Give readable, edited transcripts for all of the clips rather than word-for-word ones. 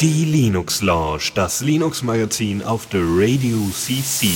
Die Linux Lounge, das Linux-Magazin auf der Radio CC.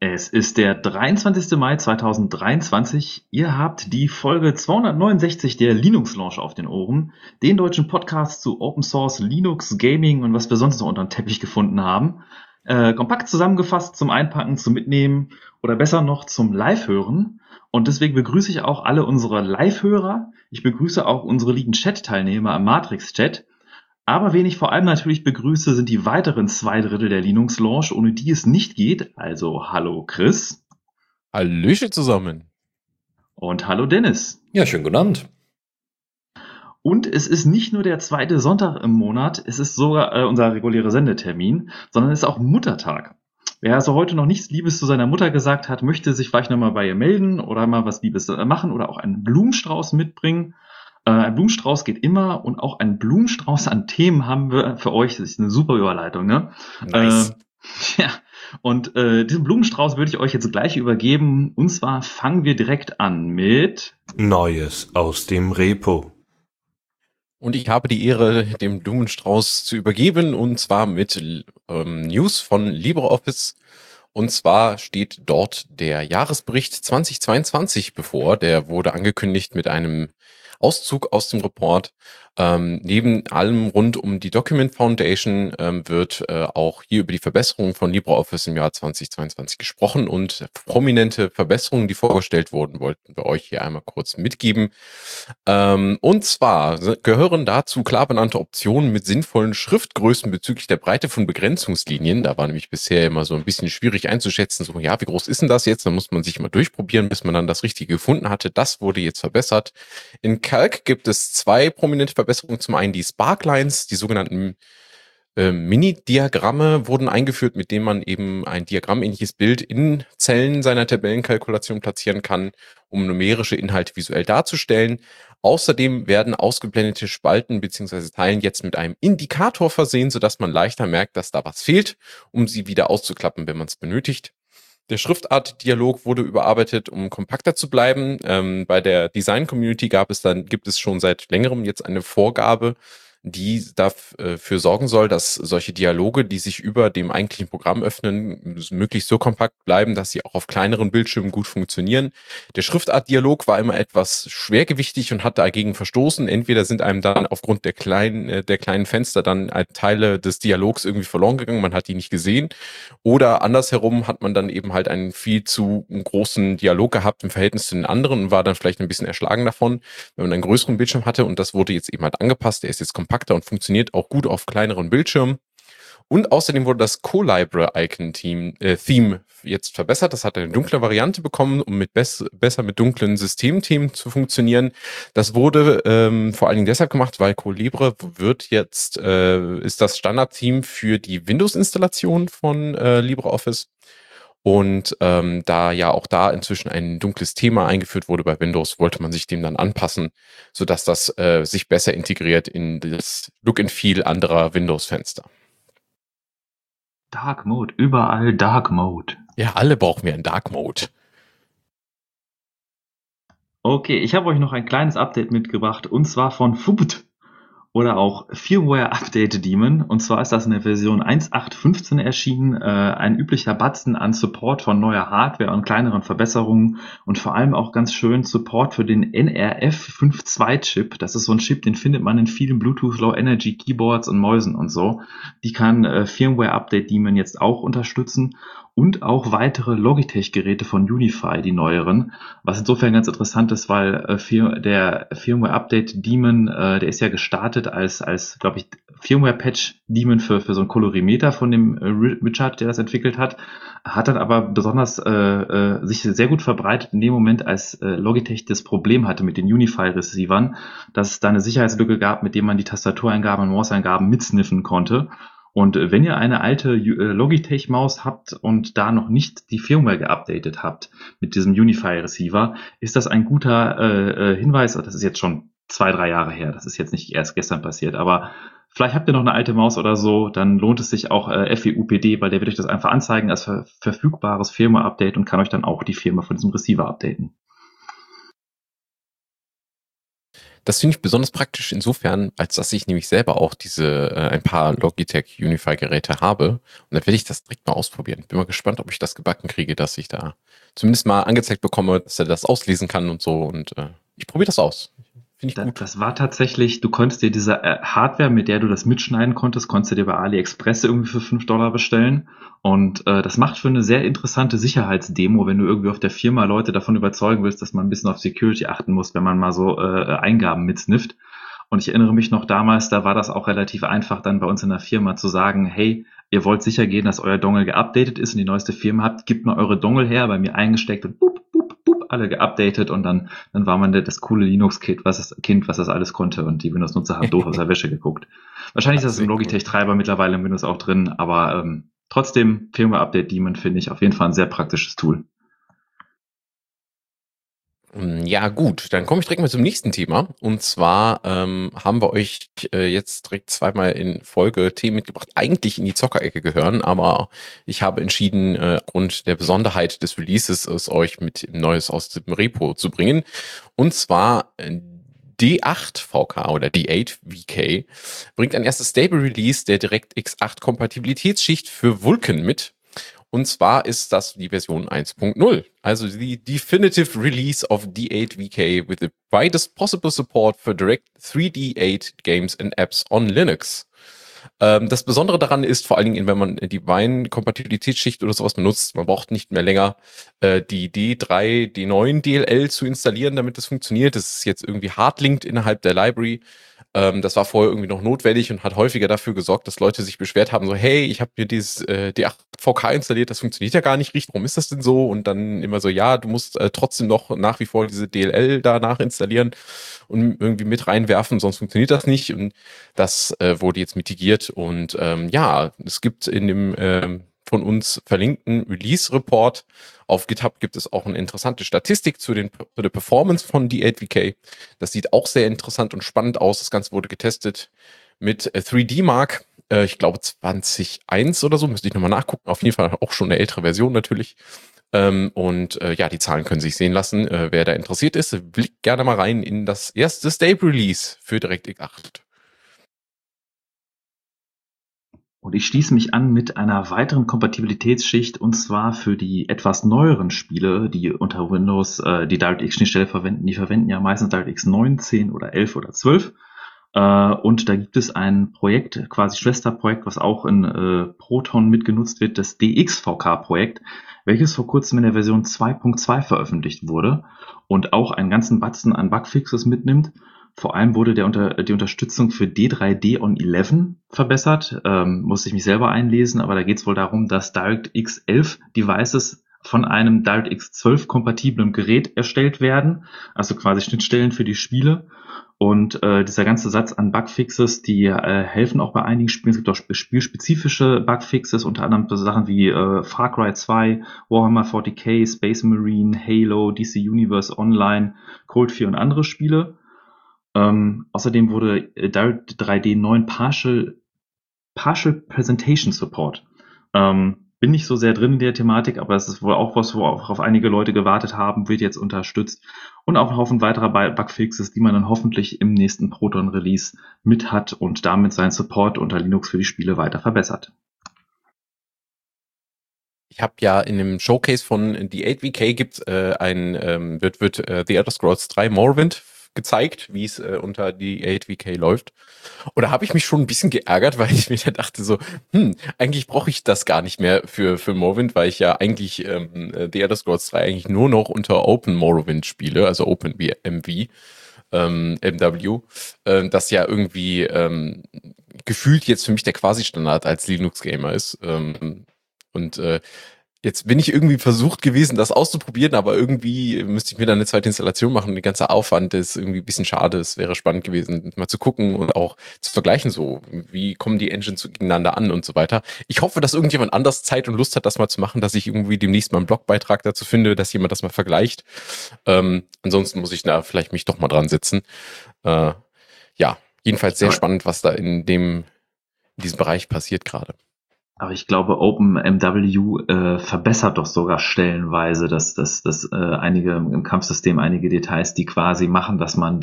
Es ist der 23. Mai 2023. Ihr habt die Folge 269 der Linux Lounge auf den Ohren, den deutschen Podcast zu Open Source, Linux, Gaming und was wir sonst noch unter den Teppich gefunden haben. Kompakt zusammengefasst zum Einpacken, zum Mitnehmen oder besser noch zum Live-Hören. Und deswegen begrüße ich auch alle unsere Live-Hörer. Ich begrüße auch unsere lieben Chat-Teilnehmer am Matrix-Chat. Aber wen ich vor allem natürlich begrüße, sind die weiteren 2/3 der Linux-Lounge, ohne die es nicht geht. Also hallo Chris. Hallöchen zusammen. Und hallo Dennis. Ja, schönen guten Abend. Und es ist nicht nur der zweite Sonntag im Monat, es ist sogar unser regulärer Sendetermin, sondern es ist auch Muttertag. Wer also heute noch nichts Liebes zu seiner Mutter gesagt hat, möchte sich vielleicht nochmal bei ihr melden oder mal was Liebes machen oder auch einen Blumenstrauß mitbringen. Ein Blumenstrauß geht immer und auch einen Blumenstrauß an Themen haben wir für euch. Das ist eine super Überleitung, ne? Nice. Ja. Und diesen Blumenstrauß würde ich euch jetzt gleich übergeben. Und zwar fangen wir direkt an mit Neues aus dem Repo. Und ich habe die Ehre, dem Blumenstrauß zu übergeben, und zwar mit News von LibreOffice. Und zwar steht dort der Jahresbericht 2022 bevor. Der wurde angekündigt mit einem Auszug aus dem Report. Neben allem rund um die Document Foundation wird auch hier über die Verbesserungen von LibreOffice im Jahr 2022 gesprochen, und prominente Verbesserungen, die vorgestellt wurden, wollten wir euch hier einmal kurz mitgeben. Und zwar gehören dazu klar benannte Optionen mit sinnvollen Schriftgrößen bezüglich der Breite von Begrenzungslinien. Da war nämlich bisher immer so ein bisschen schwierig einzuschätzen, so ja, wie groß ist denn das jetzt? Da muss man sich mal durchprobieren, bis man dann das Richtige gefunden hatte. Das wurde jetzt verbessert. In Calc gibt es 2 prominente Verbesserungen. Zum einen die Sparklines, die sogenannten Mini-Diagramme wurden eingeführt, mit denen man eben ein diagrammähnliches Bild in Zellen seiner Tabellenkalkulation platzieren kann, um numerische Inhalte visuell darzustellen. Außerdem werden ausgeblendete Spalten bzw. Teilen jetzt mit einem Indikator versehen, sodass man leichter merkt, dass da was fehlt, um sie wieder auszuklappen, wenn man es benötigt. Der Schriftart-Dialog wurde überarbeitet, um kompakter zu bleiben. Bei der Design-Community gibt es schon seit längerem jetzt eine Vorgabe, die dafür sorgen soll, dass solche Dialoge, die sich über dem eigentlichen Programm öffnen, möglichst so kompakt bleiben, dass sie auch auf kleineren Bildschirmen gut funktionieren. Der Schriftart-Dialog war immer etwas schwergewichtig und hat dagegen verstoßen. Entweder sind einem dann aufgrund der kleinen Fenster dann Teile des Dialogs irgendwie verloren gegangen, man hat die nicht gesehen. Oder andersherum hat man dann eben halt einen viel zu großen Dialog gehabt im Verhältnis zu den anderen und war dann vielleicht ein bisschen erschlagen davon, wenn man einen größeren Bildschirm hatte, und das wurde jetzt eben halt angepasst. Der ist jetzt kompakt und funktioniert auch gut auf kleineren Bildschirmen. Und außerdem wurde das Co-Libre-Icon-Theme jetzt verbessert. Das hat eine dunkle Variante bekommen, um mit besser mit dunklen Systemthemen zu funktionieren. Das wurde vor allen Dingen deshalb gemacht, weil Co-Libre ist das Standard-Theme für die Windows-Installation von LibreOffice. Und da ja auch da inzwischen ein dunkles Thema eingeführt wurde bei Windows, wollte man sich dem dann anpassen, sodass das sich besser integriert in das Look and Feel anderer Windows-Fenster. Dark Mode, überall Dark Mode. Ja, alle brauchen wir einen Dark Mode. Okay, ich habe euch noch ein kleines Update mitgebracht, und zwar von Fubt oder auch Firmware Update Daemon. Und zwar ist das in der Version 1.8.15 erschienen. Ein üblicher Batzen an Support von neuer Hardware und kleineren Verbesserungen. Und vor allem auch ganz schön Support für den NRF52-Chip. Das ist so ein Chip, den findet man in vielen Bluetooth Low Energy Keyboards und Mäusen und so. Die kann Firmware Update Daemon jetzt auch unterstützen. Und auch weitere Logitech-Geräte von Unify, die neueren, was insofern ganz interessant ist, weil der Firmware-Update-Daemon, der ist ja gestartet als glaube ich, Firmware-Patch-Daemon für so einen Kolorimeter von dem Richard, der das entwickelt hat, dann aber besonders sich sehr gut verbreitet in dem Moment, als Logitech das Problem hatte mit den Unify-Receivern, dass es da eine Sicherheitslücke gab, mit dem man die Tastatureingaben und Mauseingaben mitsniffen konnte. Und wenn ihr eine alte Logitech-Maus habt und da noch nicht die Firmware geupdatet habt mit diesem Unify-Receiver, ist das ein guter Hinweis. Das ist jetzt schon 2-3 Jahre her. Das ist jetzt nicht erst gestern passiert. Aber Vielleicht habt ihr noch eine alte Maus oder so, dann lohnt es sich auch FEUPD, weil der wird euch das einfach anzeigen als verfügbares Firmware-Update und kann euch dann auch die Firmware von diesem Receiver updaten. Das finde ich besonders praktisch insofern, als dass ich nämlich selber auch diese ein paar Logitech Unify-Geräte habe. Und dann werde ich das direkt mal ausprobieren. Bin mal gespannt, ob ich das gebacken kriege, dass ich da zumindest mal angezeigt bekomme, dass er das auslesen kann und so. Und ich probiere das aus. Finde ich gut. Das war tatsächlich, du konntest dir diese Hardware, mit der du das mitschneiden konntest, konntest du dir bei AliExpress irgendwie für $5 bestellen. Und das macht für eine sehr interessante Sicherheitsdemo, wenn du irgendwie auf der Firma Leute davon überzeugen willst, dass man ein bisschen auf Security achten muss, wenn man mal so Eingaben mitsnifft. Und ich erinnere mich noch damals, da war das auch relativ einfach, dann bei uns in der Firma zu sagen, hey, ihr wollt sicher gehen, dass euer Dongle geupdatet ist und die neueste Firma habt, gebt mal eure Dongle her, bei mir eingesteckt und bup, bup, bup, alle geupdatet und dann war man das coole Linux-Kind, was das alles konnte und die Windows-Nutzer haben doof aus der Wäsche geguckt. Wahrscheinlich ist das im Logitech-Treiber mittlerweile in Windows auch drin, aber trotzdem, Firmware-Update-Daemon finde ich auf jeden Fall ein sehr praktisches Tool. Ja gut, dann komme ich direkt mal zum nächsten Thema. Und zwar haben wir euch jetzt direkt zweimal in Folge Themen mitgebracht, eigentlich in die Zockerecke gehören, aber ich habe entschieden, aufgrund der Besonderheit des Releases es euch mit Neues aus dem Repo zu bringen. Und zwar D8VK oder D8VK bringt ein erstes Stable Release der DirectX 8 Kompatibilitätsschicht für Vulkan mit. Und zwar ist das die Version 1.0, also die Definitive Release of D8VK with the widest possible support for direct 3D8 games and apps on Linux. Das Besondere daran ist vor allen Dingen, wenn man die Wine-Kompatibilitätsschicht oder sowas benutzt, man braucht nicht mehr länger die D3, D9 DLL zu installieren, damit das funktioniert. Das ist jetzt irgendwie hardlinked innerhalb der Library. Das war vorher irgendwie noch notwendig und hat häufiger dafür gesorgt, dass Leute sich beschwert haben, so hey, ich habe mir dieses D8VK installiert, das funktioniert ja gar nicht richtig, warum ist das denn so? Und dann immer so, ja, du musst trotzdem noch nach wie vor diese DLL danach installieren und irgendwie mit reinwerfen, sonst funktioniert das nicht. Und das wurde jetzt mitigiert und ja, es gibt in dem von uns verlinkten Release-Report auf GitHub gibt es auch eine interessante Statistik zu der Performance von D8VK. Das sieht auch sehr interessant und spannend aus. Das Ganze wurde getestet mit 3D-Mark, ich glaube 20.1 oder so, müsste ich nochmal nachgucken. Auf jeden Fall auch schon eine ältere Version natürlich. Und ja, die Zahlen können sich sehen lassen. Wer da interessiert ist, blickt gerne mal rein in das erste Stable-Release für DirectX 8. Und ich schließe mich an mit einer weiteren Kompatibilitätsschicht und zwar für die etwas neueren Spiele, die unter Windows die DirectX-Schnittstelle verwenden. Die verwenden ja meistens DirectX 9, 10 oder 11 oder 12. Und da gibt es ein Projekt, quasi Schwesterprojekt, was auch in Proton mitgenutzt wird, das DXVK-Projekt, welches vor kurzem in der Version 2.2 veröffentlicht wurde und auch einen ganzen Batzen an Bugfixes mitnimmt. Vor allem wurde die Unterstützung für D3D on 11 verbessert. Musste ich mich selber einlesen, aber da geht es wohl darum, dass DirectX 11 Devices von einem DirectX 12 kompatiblen Gerät erstellt werden, also quasi Schnittstellen für die Spiele. Und dieser ganze Satz an Bugfixes, die helfen auch bei einigen Spielen. Es gibt auch spielspezifische Bugfixes, unter anderem Sachen wie Far Cry 2, Warhammer 40k, Space Marine, Halo, DC Universe Online, Cold 4 und andere Spiele. Außerdem wurde 3D9 Partial Presentation Support. Bin nicht so sehr drin in der Thematik, aber es ist wohl auch was, worauf einige Leute gewartet haben, wird jetzt unterstützt. Und auch ein Haufen weiterer Bugfixes, die man dann hoffentlich im nächsten Proton-Release mit hat und damit seinen Support unter Linux für die Spiele weiter verbessert. Ich habe ja in dem Showcase von D8VK wird The Elder Scrolls 3 Morrowind gezeigt, wie es unter die D8VK läuft. Und da habe ich mich schon ein bisschen geärgert, weil ich mir da dachte so, eigentlich brauche ich das gar nicht mehr für Morrowind, weil ich ja eigentlich The Elder Scrolls 3 eigentlich nur noch unter Open Morrowind spiele, also OpenMW, das ja irgendwie gefühlt jetzt für mich der Quasi-Standard als Linux-Gamer ist. Jetzt bin ich irgendwie versucht gewesen, das auszuprobieren, aber irgendwie müsste ich mir dann eine zweite Installation machen. Der ganze Aufwand ist irgendwie ein bisschen schade. Es wäre spannend gewesen, mal zu gucken und auch zu vergleichen, so wie kommen die Engines gegeneinander an und so weiter. Ich hoffe, dass irgendjemand anders Zeit und Lust hat, das mal zu machen, dass ich irgendwie demnächst mal einen Blogbeitrag dazu finde, dass jemand das mal vergleicht. Ansonsten muss ich da vielleicht mich doch mal dran setzen. Ja. Jedenfalls sehr spannend, was da in diesem Bereich passiert gerade. Aber ich glaube, OpenMW verbessert doch sogar stellenweise dass einige im Kampfsystem einige Details, die quasi machen, dass man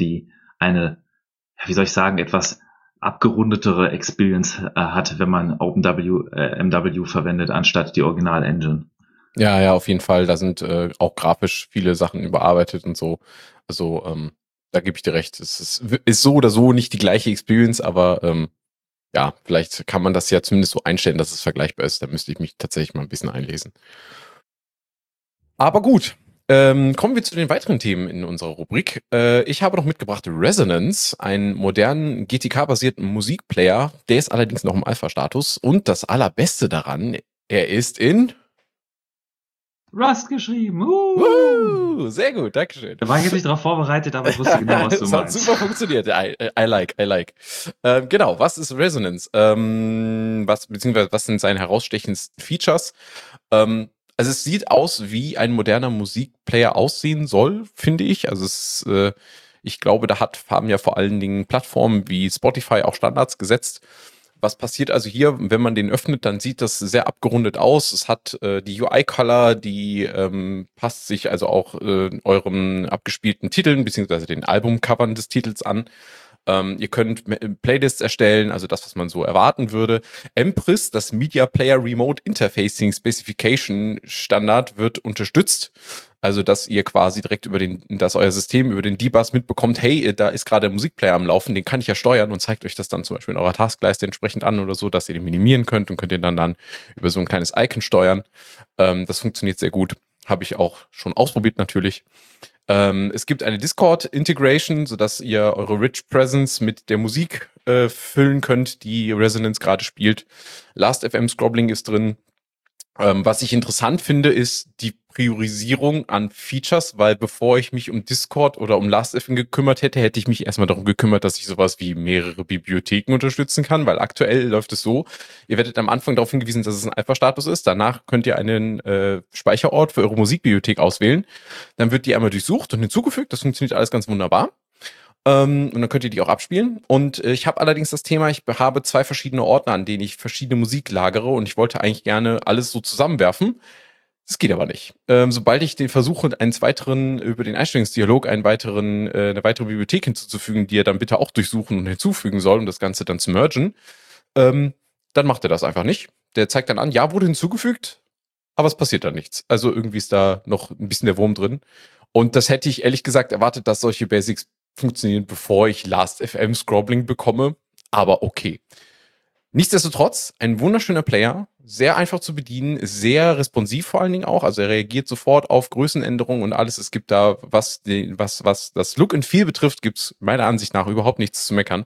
etwas abgerundetere Experience hat, wenn man OpenMW verwendet, anstatt die Original-Engine. Ja, auf jeden Fall. Da sind auch grafisch viele Sachen überarbeitet und so. Also da gebe ich dir recht. Es ist so oder so nicht die gleiche Experience, aber vielleicht kann man das ja zumindest so einstellen, dass es vergleichbar ist. Da müsste ich mich tatsächlich mal ein bisschen einlesen. Aber gut, kommen wir zu den weiteren Themen in unserer Rubrik. Ich habe noch mitgebracht Resonance, einen modernen GTK-basierten Musikplayer. Der ist allerdings noch im Alpha-Status. Und das Allerbeste daran, er ist in Rust geschrieben. Sehr gut, dankeschön. Da war ich jetzt nicht drauf vorbereitet, aber ich wusste genau, was du meinst. Das hat super funktioniert. I like. Genau, was ist Resonance? Was sind seine herausstechendsten Features? Also es sieht aus, wie ein moderner Musikplayer aussehen soll, finde ich. Also ich glaube, da haben ja vor allen Dingen Plattformen wie Spotify auch Standards gesetzt. Was passiert also hier, wenn man den öffnet, dann sieht das sehr abgerundet aus. Es hat die UI-Color, die passt sich also auch euren abgespielten Titeln beziehungsweise den Albumcovern des Titels an. Ihr könnt Playlists erstellen, also das, was man so erwarten würde. MPRIS, das Media Player Remote Interfacing Specification Standard, wird unterstützt. Also, dass ihr quasi direkt dass euer System über den D-Bus mitbekommt, hey, da ist gerade der Musikplayer am Laufen, den kann ich ja steuern, und zeigt euch das dann zum Beispiel in eurer Taskleiste entsprechend an oder so, dass ihr den minimieren könnt und könnt ihn dann über so ein kleines Icon steuern. Das funktioniert sehr gut. Habe ich auch schon ausprobiert natürlich. Es gibt eine Discord-Integration, sodass ihr eure Rich Presence mit der Musik füllen könnt, die Resonance gerade spielt. Last.fm Scrobbling ist drin. Was ich interessant finde, ist die Priorisierung an Features, weil bevor ich mich um Discord oder um Last.fm gekümmert hätte, ich mich erstmal darum gekümmert, dass ich sowas wie mehrere Bibliotheken unterstützen kann, weil aktuell läuft es so, ihr werdet am Anfang darauf hingewiesen, dass es ein Alpha-Status ist, danach könnt ihr einen Speicherort für eure Musikbibliothek auswählen, dann wird die einmal durchsucht und hinzugefügt, das funktioniert alles ganz wunderbar. Und dann könnt ihr die auch abspielen. Und ich habe allerdings das Thema, ich habe zwei verschiedene Ordner, an denen ich verschiedene Musik lagere, und ich wollte eigentlich gerne alles so zusammenwerfen. Das geht aber nicht. Sobald ich den versuche, über den Einstellungsdialog eine weitere Bibliothek hinzuzufügen, die ihr dann bitte auch durchsuchen und hinzufügen soll, um das Ganze dann zu mergen, dann macht er das einfach nicht. Der zeigt dann an, ja, wurde hinzugefügt, aber es passiert dann nichts. Also irgendwie ist da noch ein bisschen der Wurm drin. Und das hätte ich ehrlich gesagt erwartet, dass solche Basics funktionieren, bevor ich Last.fm Scrobbling bekomme, aber okay. Nichtsdestotrotz, ein wunderschöner Player, sehr einfach zu bedienen, sehr responsiv vor allen Dingen auch, also er reagiert sofort auf Größenänderungen und alles. Es gibt da, was das Look and Feel betrifft, gibt es meiner Ansicht nach überhaupt nichts zu meckern.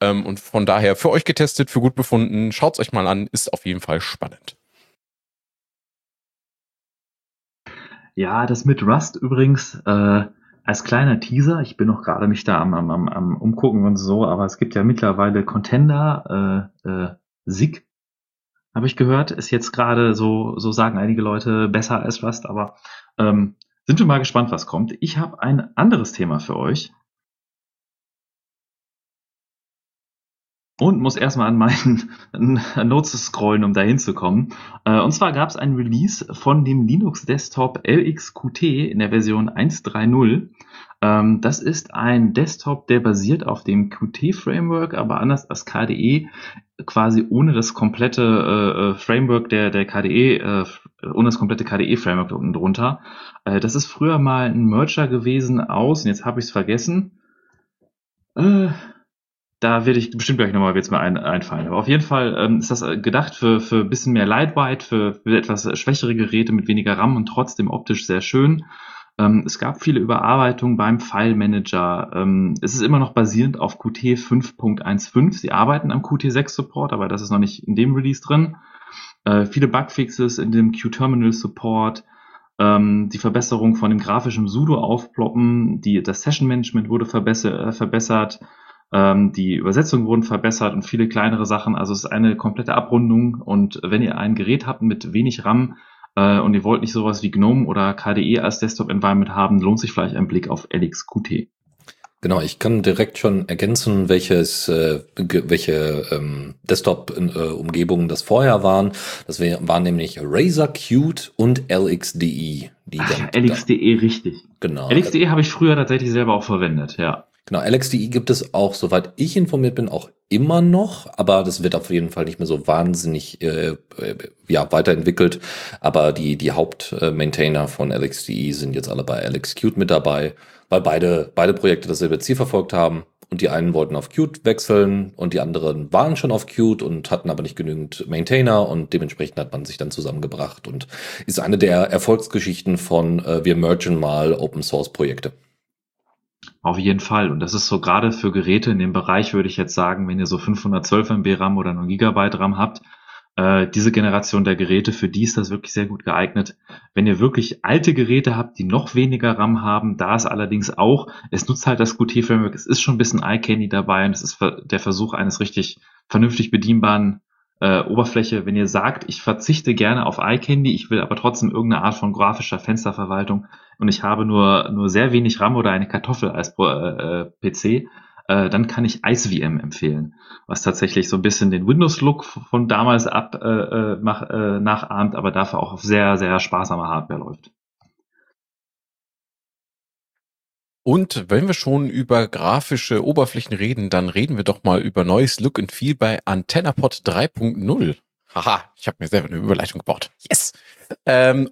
Und von daher für euch getestet, für gut befunden, schaut es euch mal an, ist auf jeden Fall spannend. Ja, das mit Rust übrigens, als kleiner Teaser, ich bin noch gerade mich da am Umgucken und so, aber es gibt ja mittlerweile Contender, SIG, habe ich gehört, ist jetzt gerade so sagen einige Leute, besser als Rust, aber sind wir mal gespannt, was kommt. Ich habe ein anderes Thema für euch und muss erstmal an meinen Notes scrollen, um da hinzukommen. Und zwar gab es ein Release von dem Linux-Desktop LXQt in der Version 1.3.0. Das ist ein Desktop, der basiert auf dem Qt-Framework, aber anders als KDE, quasi ohne das komplette Framework der KDE, ohne das komplette KDE-Framework unten drunter. Das ist früher mal ein Merger gewesen aus, und jetzt habe ich es vergessen, da werde ich bestimmt gleich nochmal einfallen. Aber auf jeden Fall ist das gedacht für ein bisschen mehr Lightweight, für etwas schwächere Geräte mit weniger RAM und trotzdem optisch sehr schön. Es gab viele Überarbeitungen beim File-Manager. Es ist immer noch basierend auf Qt 5.15. Sie arbeiten am Qt 6-Support, aber das ist noch nicht in dem Release drin. Viele Bugfixes in dem Q-Terminal-Support. Die Verbesserung von dem grafischen Sudo-Aufploppen. Das Session-Management wurde verbessert. Die Übersetzungen wurden verbessert und viele kleinere Sachen. Also es ist eine komplette Abrundung. Und wenn ihr ein Gerät habt mit wenig RAM und ihr wollt nicht sowas wie GNOME oder KDE als Desktop-Environment haben, lohnt sich vielleicht ein Blick auf LXQt. Genau, ich kann direkt schon ergänzen, welche Desktop-Umgebungen das vorher waren. Das waren nämlich Qt und LXDE. LXDE, richtig. Genau. LXDE habe ich früher tatsächlich selber auch verwendet, ja. Genau, LXDE gibt es auch, soweit ich informiert bin, auch immer noch, aber das wird auf jeden Fall nicht mehr so wahnsinnig weiterentwickelt, aber die Hauptmaintainer von LXDE sind jetzt alle bei LXQt mit dabei, weil beide Projekte dasselbe Ziel verfolgt haben und die einen wollten auf Qt wechseln und die anderen waren schon auf Qt und hatten aber nicht genügend Maintainer und dementsprechend hat man sich dann zusammengebracht und ist eine der Erfolgsgeschichten von wir mergen mal Open-Source-Projekte. Auf jeden Fall. Und das ist so gerade für Geräte in dem Bereich, würde ich jetzt sagen, wenn ihr so 512 MB RAM oder 1 GB RAM habt, diese Generation der Geräte, für die ist das wirklich sehr gut geeignet. Wenn ihr wirklich alte Geräte habt, die noch weniger RAM haben, da ist allerdings auch, es nutzt halt das Qt-Framework, es ist schon ein bisschen Eye-Candy dabei und es ist der Versuch eines richtig vernünftig bedienbaren Oberfläche. Wenn ihr sagt, ich verzichte gerne auf Eye-Candy, ich will aber trotzdem irgendeine Art von grafischer Fensterverwaltung und ich habe nur sehr wenig RAM oder eine Kartoffel als PC, dann kann ich IceVM empfehlen, was tatsächlich so ein bisschen den Windows-Look von damals nachahmt, aber dafür auch auf sehr, sehr sparsamer Hardware läuft. Und wenn wir schon über grafische Oberflächen reden, dann reden wir doch mal über neues Look and Feel bei AntennaPod 3.0. Haha, ich habe mir selber eine Überleitung gebaut. Yes!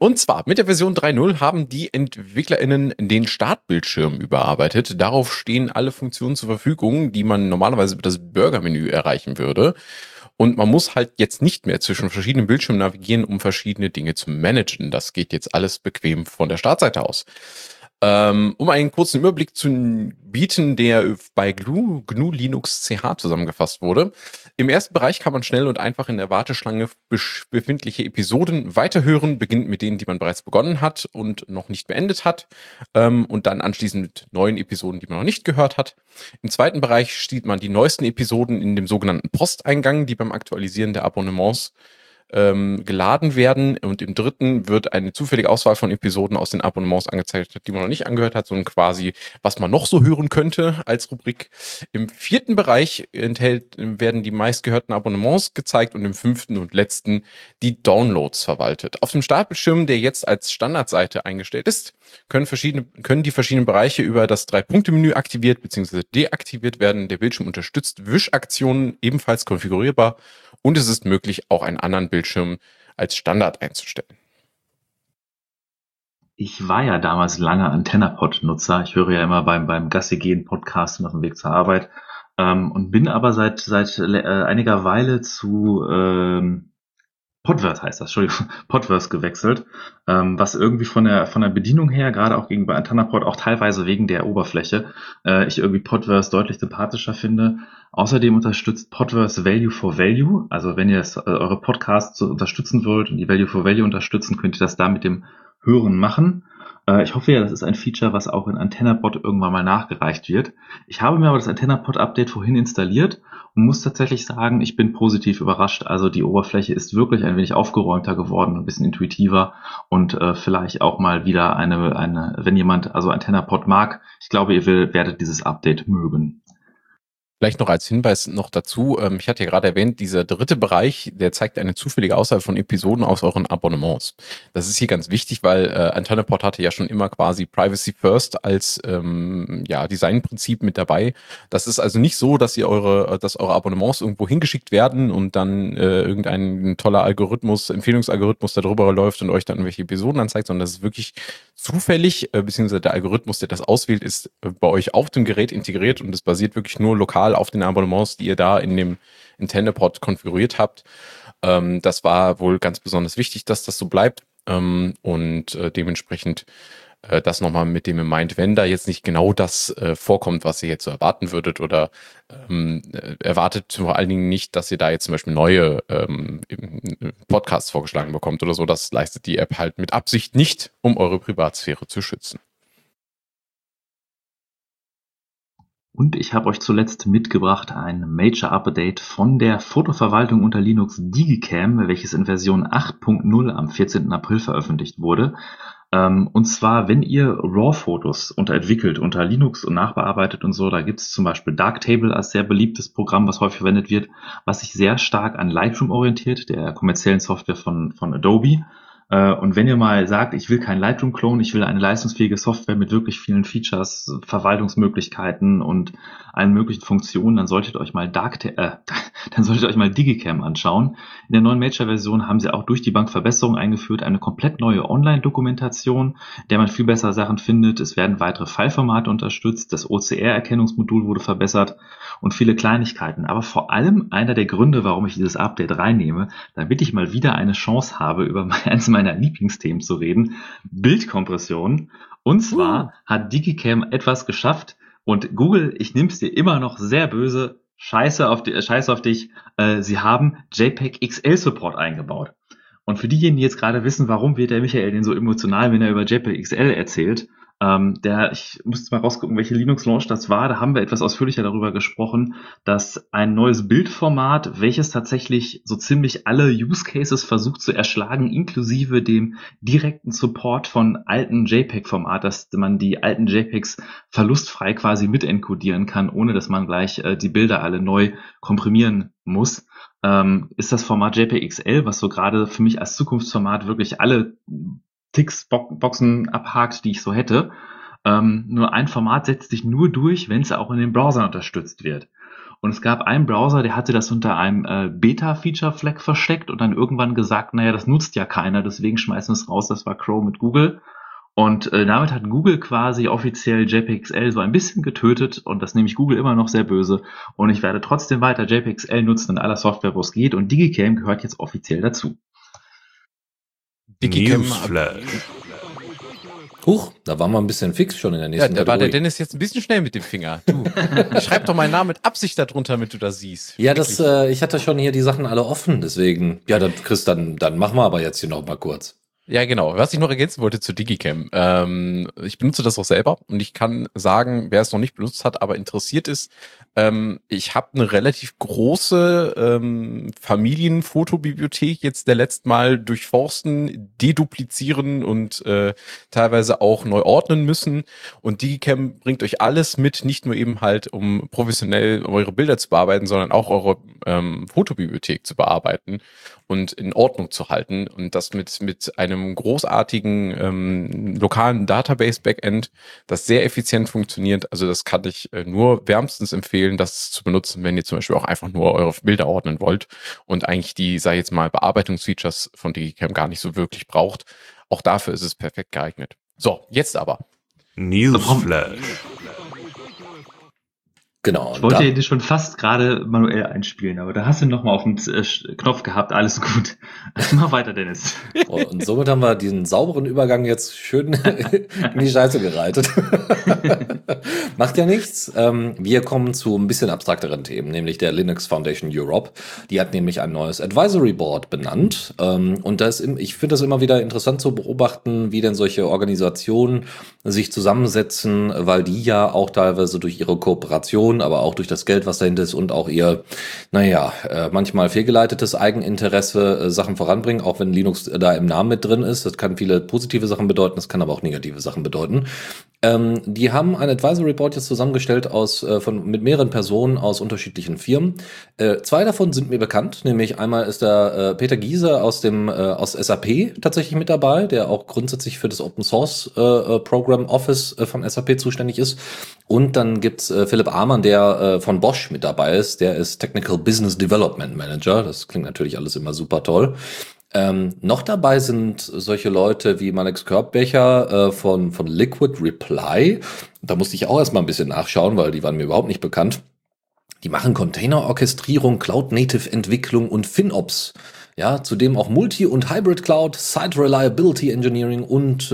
Und zwar mit der Version 3.0 haben die EntwicklerInnen den Startbildschirm überarbeitet. Darauf stehen alle Funktionen zur Verfügung, die man normalerweise über das Burgermenü erreichen würde. Und man muss halt jetzt nicht mehr zwischen verschiedenen Bildschirmen navigieren, um verschiedene Dinge zu managen. Das geht jetzt alles bequem von der Startseite aus. Um einen kurzen Überblick zu bieten, der bei GNU Linux CH zusammengefasst wurde. Im ersten Bereich kann man schnell und einfach in der Warteschlange befindliche Episoden weiterhören, beginnt mit denen, die man bereits begonnen hat und noch nicht beendet hat, und dann anschließend mit neuen Episoden, die man noch nicht gehört hat. Im zweiten Bereich sieht man die neuesten Episoden in dem sogenannten Posteingang, die beim Aktualisieren der Abonnements geladen werden, und im dritten wird eine zufällige Auswahl von Episoden aus den Abonnements angezeigt, die man noch nicht angehört hat, sondern quasi, was man noch so hören könnte als Rubrik. Im vierten Bereich werden die meistgehörten Abonnements gezeigt und im fünften und letzten die Downloads verwaltet. Auf dem Startbildschirm, der jetzt als Standardseite eingestellt ist, können die verschiedenen Bereiche über das 3-Punkte-Menü aktiviert bzw. deaktiviert werden. Der Bildschirm unterstützt Wischaktionen, ebenfalls konfigurierbar. Und es ist möglich, auch einen anderen Bildschirm als Standard einzustellen. Ich war ja damals lange AntennaPod-Nutzer. Ich höre ja immer beim Gassi-Gehen-Podcast und auf dem Weg zur Arbeit. Und bin aber seit einiger Weile zu Podverse Podverse gewechselt. Was irgendwie von der Bedienung her, gerade auch gegenüber AntennaPod, auch teilweise wegen der Oberfläche, ich irgendwie Podverse deutlich sympathischer finde. Außerdem unterstützt Podverse Value for Value. Also wenn ihr eure Podcasts unterstützen wollt und die Value for Value unterstützen, könnt ihr das da mit dem Hören machen. Ich hoffe ja, das ist ein Feature, was auch in AntennaPod irgendwann mal nachgereicht wird. Ich habe mir aber das AntennaPod-Update vorhin installiert und muss tatsächlich sagen, ich bin positiv überrascht. Also die Oberfläche ist wirklich ein wenig aufgeräumter geworden, ein bisschen intuitiver und vielleicht auch mal wieder eine, wenn jemand also AntennaPod mag, ich glaube, ihr werdet dieses Update mögen. Vielleicht noch als Hinweis noch dazu, ich hatte ja gerade erwähnt, dieser dritte Bereich, der zeigt eine zufällige Auswahl von Episoden aus euren Abonnements. Das ist hier ganz wichtig, weil AntennaPod hatte ja schon immer quasi Privacy First als Designprinzip mit dabei. Das ist also nicht so, dass eure Abonnements irgendwo hingeschickt werden und dann irgendein toller Empfehlungsalgorithmus darüber läuft und euch dann welche Episoden anzeigt, sondern das ist wirklich zufällig, beziehungsweise der Algorithmus, der das auswählt, ist bei euch auf dem Gerät integriert und es basiert wirklich nur lokal auf den Abonnements, die ihr da in dem AntennaPod konfiguriert habt. Das war wohl ganz besonders wichtig, dass das so bleibt, und dementsprechend das nochmal mit dem im Mind, wenn da jetzt nicht genau das vorkommt, was ihr jetzt so erwarten würdet, oder erwartet vor allen Dingen nicht, dass ihr da jetzt zum Beispiel neue Podcasts vorgeschlagen bekommt oder so. Das leistet die App halt mit Absicht nicht, um eure Privatsphäre zu schützen. Und ich habe euch zuletzt mitgebracht ein Major-Update von der Fotoverwaltung unter Linux DigiKam, welches in Version 8.0 am 14. April veröffentlicht wurde. Und zwar, wenn ihr RAW-Fotos unterentwickelt, unter Linux und nachbearbeitet und so, da gibt es zum Beispiel Darktable als sehr beliebtes Programm, was häufig verwendet wird, was sich sehr stark an Lightroom orientiert, der kommerziellen Software von Adobe. Und wenn ihr mal sagt, ich will kein Lightroom-Klon, ich will eine leistungsfähige Software mit wirklich vielen Features, Verwaltungsmöglichkeiten und allen möglichen Funktionen, dann solltet ihr euch mal DigiKam anschauen. In der neuen Major-Version haben sie auch durch die Bank Verbesserungen eingeführt, eine komplett neue Online-Dokumentation, in der man viel besser Sachen findet. Es werden weitere File-Formate unterstützt, das OCR-Erkennungsmodul wurde verbessert und viele Kleinigkeiten. Aber vor allem einer der Gründe, warum ich dieses Update reinnehme, damit ich mal wieder eine Chance habe, über meiner Lieblingsthemen zu reden, Bildkompression. Und zwar hat digiKam etwas geschafft und Google, ich nehme es dir immer noch sehr böse, scheiße auf dich, sie haben JPEG XL Support eingebaut. Und für diejenigen, die jetzt gerade wissen, warum wird der Michael denn so emotional, wenn er über JPEG XL erzählt, ich musste mal rausgucken, welche Linux-Launch das war, da haben wir etwas ausführlicher darüber gesprochen, dass ein neues Bildformat, welches tatsächlich so ziemlich alle Use-Cases versucht zu erschlagen, inklusive dem direkten Support von alten JPEG-Format, dass man die alten JPEGs verlustfrei quasi mitenkodieren kann, ohne dass man gleich die Bilder alle neu komprimieren muss, ist das Format JPEG XL, was so gerade für mich als Zukunftsformat wirklich alle Ticks, Boxen abhakt, die ich so hätte. Nur ein Format setzt sich nur durch, wenn es auch in den Browsern unterstützt wird. Und es gab einen Browser, der hatte das unter einem Beta-Feature-Flag versteckt und dann irgendwann gesagt, naja, das nutzt ja keiner, deswegen schmeißen wir es raus. Das war Chrome mit Google. Und damit hat Google quasi offiziell JPEG XL so ein bisschen getötet und das nehme ich Google immer noch sehr böse. Und ich werde trotzdem weiter JPEG XL nutzen in aller Software, wo es geht. Und digiKam gehört jetzt offiziell dazu. Newsflash. Huch, da waren wir ein bisschen fix schon in der nächsten Kategorie. War der Dennis jetzt ein bisschen schnell mit dem Finger. Du, schreib doch meinen Namen mit Absicht darunter, damit du das siehst. Ja, ich hatte schon hier die Sachen alle offen, deswegen. Ja, dann, Chris, dann machen wir aber jetzt hier noch mal kurz. Ja, genau. Was ich noch ergänzen wollte zu digiKam. Ich benutze das auch selber und ich kann sagen, wer es noch nicht benutzt hat, aber interessiert ist, ich habe eine relativ große Familienfotobibliothek jetzt der letzten Mal durchforsten, deduplizieren und teilweise auch neu ordnen müssen. Und digiKam bringt euch alles mit, nicht nur eben halt, um professionell eure Bilder zu bearbeiten, sondern auch eure Fotobibliothek zu bearbeiten und in Ordnung zu halten. Und das mit einem großartigen lokalen Database-Backend, das sehr effizient funktioniert. Also das kann ich nur wärmstens empfehlen, das zu benutzen, wenn ihr zum Beispiel auch einfach nur eure Bilder ordnen wollt und eigentlich die, sag ich jetzt mal, Bearbeitungsfeatures von digiKam gar nicht so wirklich braucht. Auch dafür ist es perfekt geeignet. So, jetzt aber. Newsflash. Genau. Ich wollte dir schon fast gerade manuell einspielen, aber da hast du nochmal auf den Knopf gehabt, alles gut. Mach weiter, Dennis. Und somit haben wir diesen sauberen Übergang jetzt schön in die Scheiße gereitet. Macht ja nichts. Wir kommen zu ein bisschen abstrakteren Themen, nämlich der Linux Foundation Europe. Die hat nämlich ein neues Advisory Board benannt. Und das, ich finde das immer wieder interessant zu beobachten, wie denn solche Organisationen sich zusammensetzen, weil die ja auch teilweise durch ihre Kooperation, aber auch durch das Geld, was dahinter ist und auch ihr, manchmal fehlgeleitetes Eigeninteresse Sachen voranbringen, auch wenn Linux da im Namen mit drin ist. Das kann viele positive Sachen bedeuten, das kann aber auch negative Sachen bedeuten. Die haben ein Advisory Board jetzt zusammengestellt mit mehreren Personen aus unterschiedlichen Firmen. Zwei davon sind mir bekannt, nämlich einmal ist der Peter Giese aus SAP tatsächlich mit dabei, der auch grundsätzlich für das Open Source Program Office von SAP zuständig ist. Und dann gibt's Philipp Amann, der von Bosch mit dabei ist. Der ist Technical Business Development Manager. Das klingt natürlich alles immer super toll. Noch dabei sind solche Leute wie Malex Körbbecher von Liquid Reply. Da musste ich auch erstmal ein bisschen nachschauen, weil die waren mir überhaupt nicht bekannt. Die machen Container-Orchestrierung, Cloud-Native-Entwicklung und FinOps. Ja, zudem auch Multi- und Hybrid-Cloud, Site-Reliability-Engineering und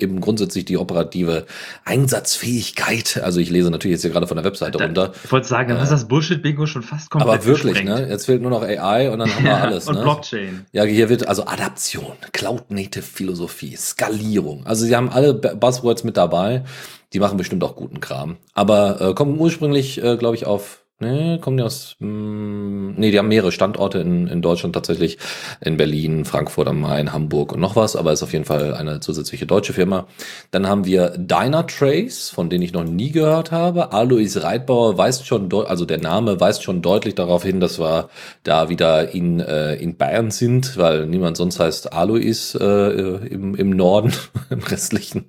eben grundsätzlich die operative Einsatzfähigkeit. Also ich lese natürlich jetzt hier gerade von der Webseite runter. Ich wollte sagen, dann ist das Bullshit-Bingo schon fast komplett aber wirklich, gesprengt. Ne? Jetzt fehlt nur noch AI und dann haben wir alles. Und Blockchain. Ja, hier wird also Adaption, Cloud-Native-Philosophie, Skalierung. Also sie haben alle Buzzwords mit dabei. Die machen bestimmt auch guten Kram. Aber kommen ursprünglich, glaube ich, auf Ne, kommen die aus, die haben mehrere Standorte in Deutschland tatsächlich, in Berlin, Frankfurt am Main, Hamburg und noch was, aber ist auf jeden Fall eine zusätzliche deutsche Firma. Dann haben wir Dynatrace, von denen ich noch nie gehört habe. Alois Reitbauer weist schon, also der Name weist schon deutlich darauf hin, dass wir da wieder in Bayern sind, weil niemand sonst heißt Alois im Norden, im restlichen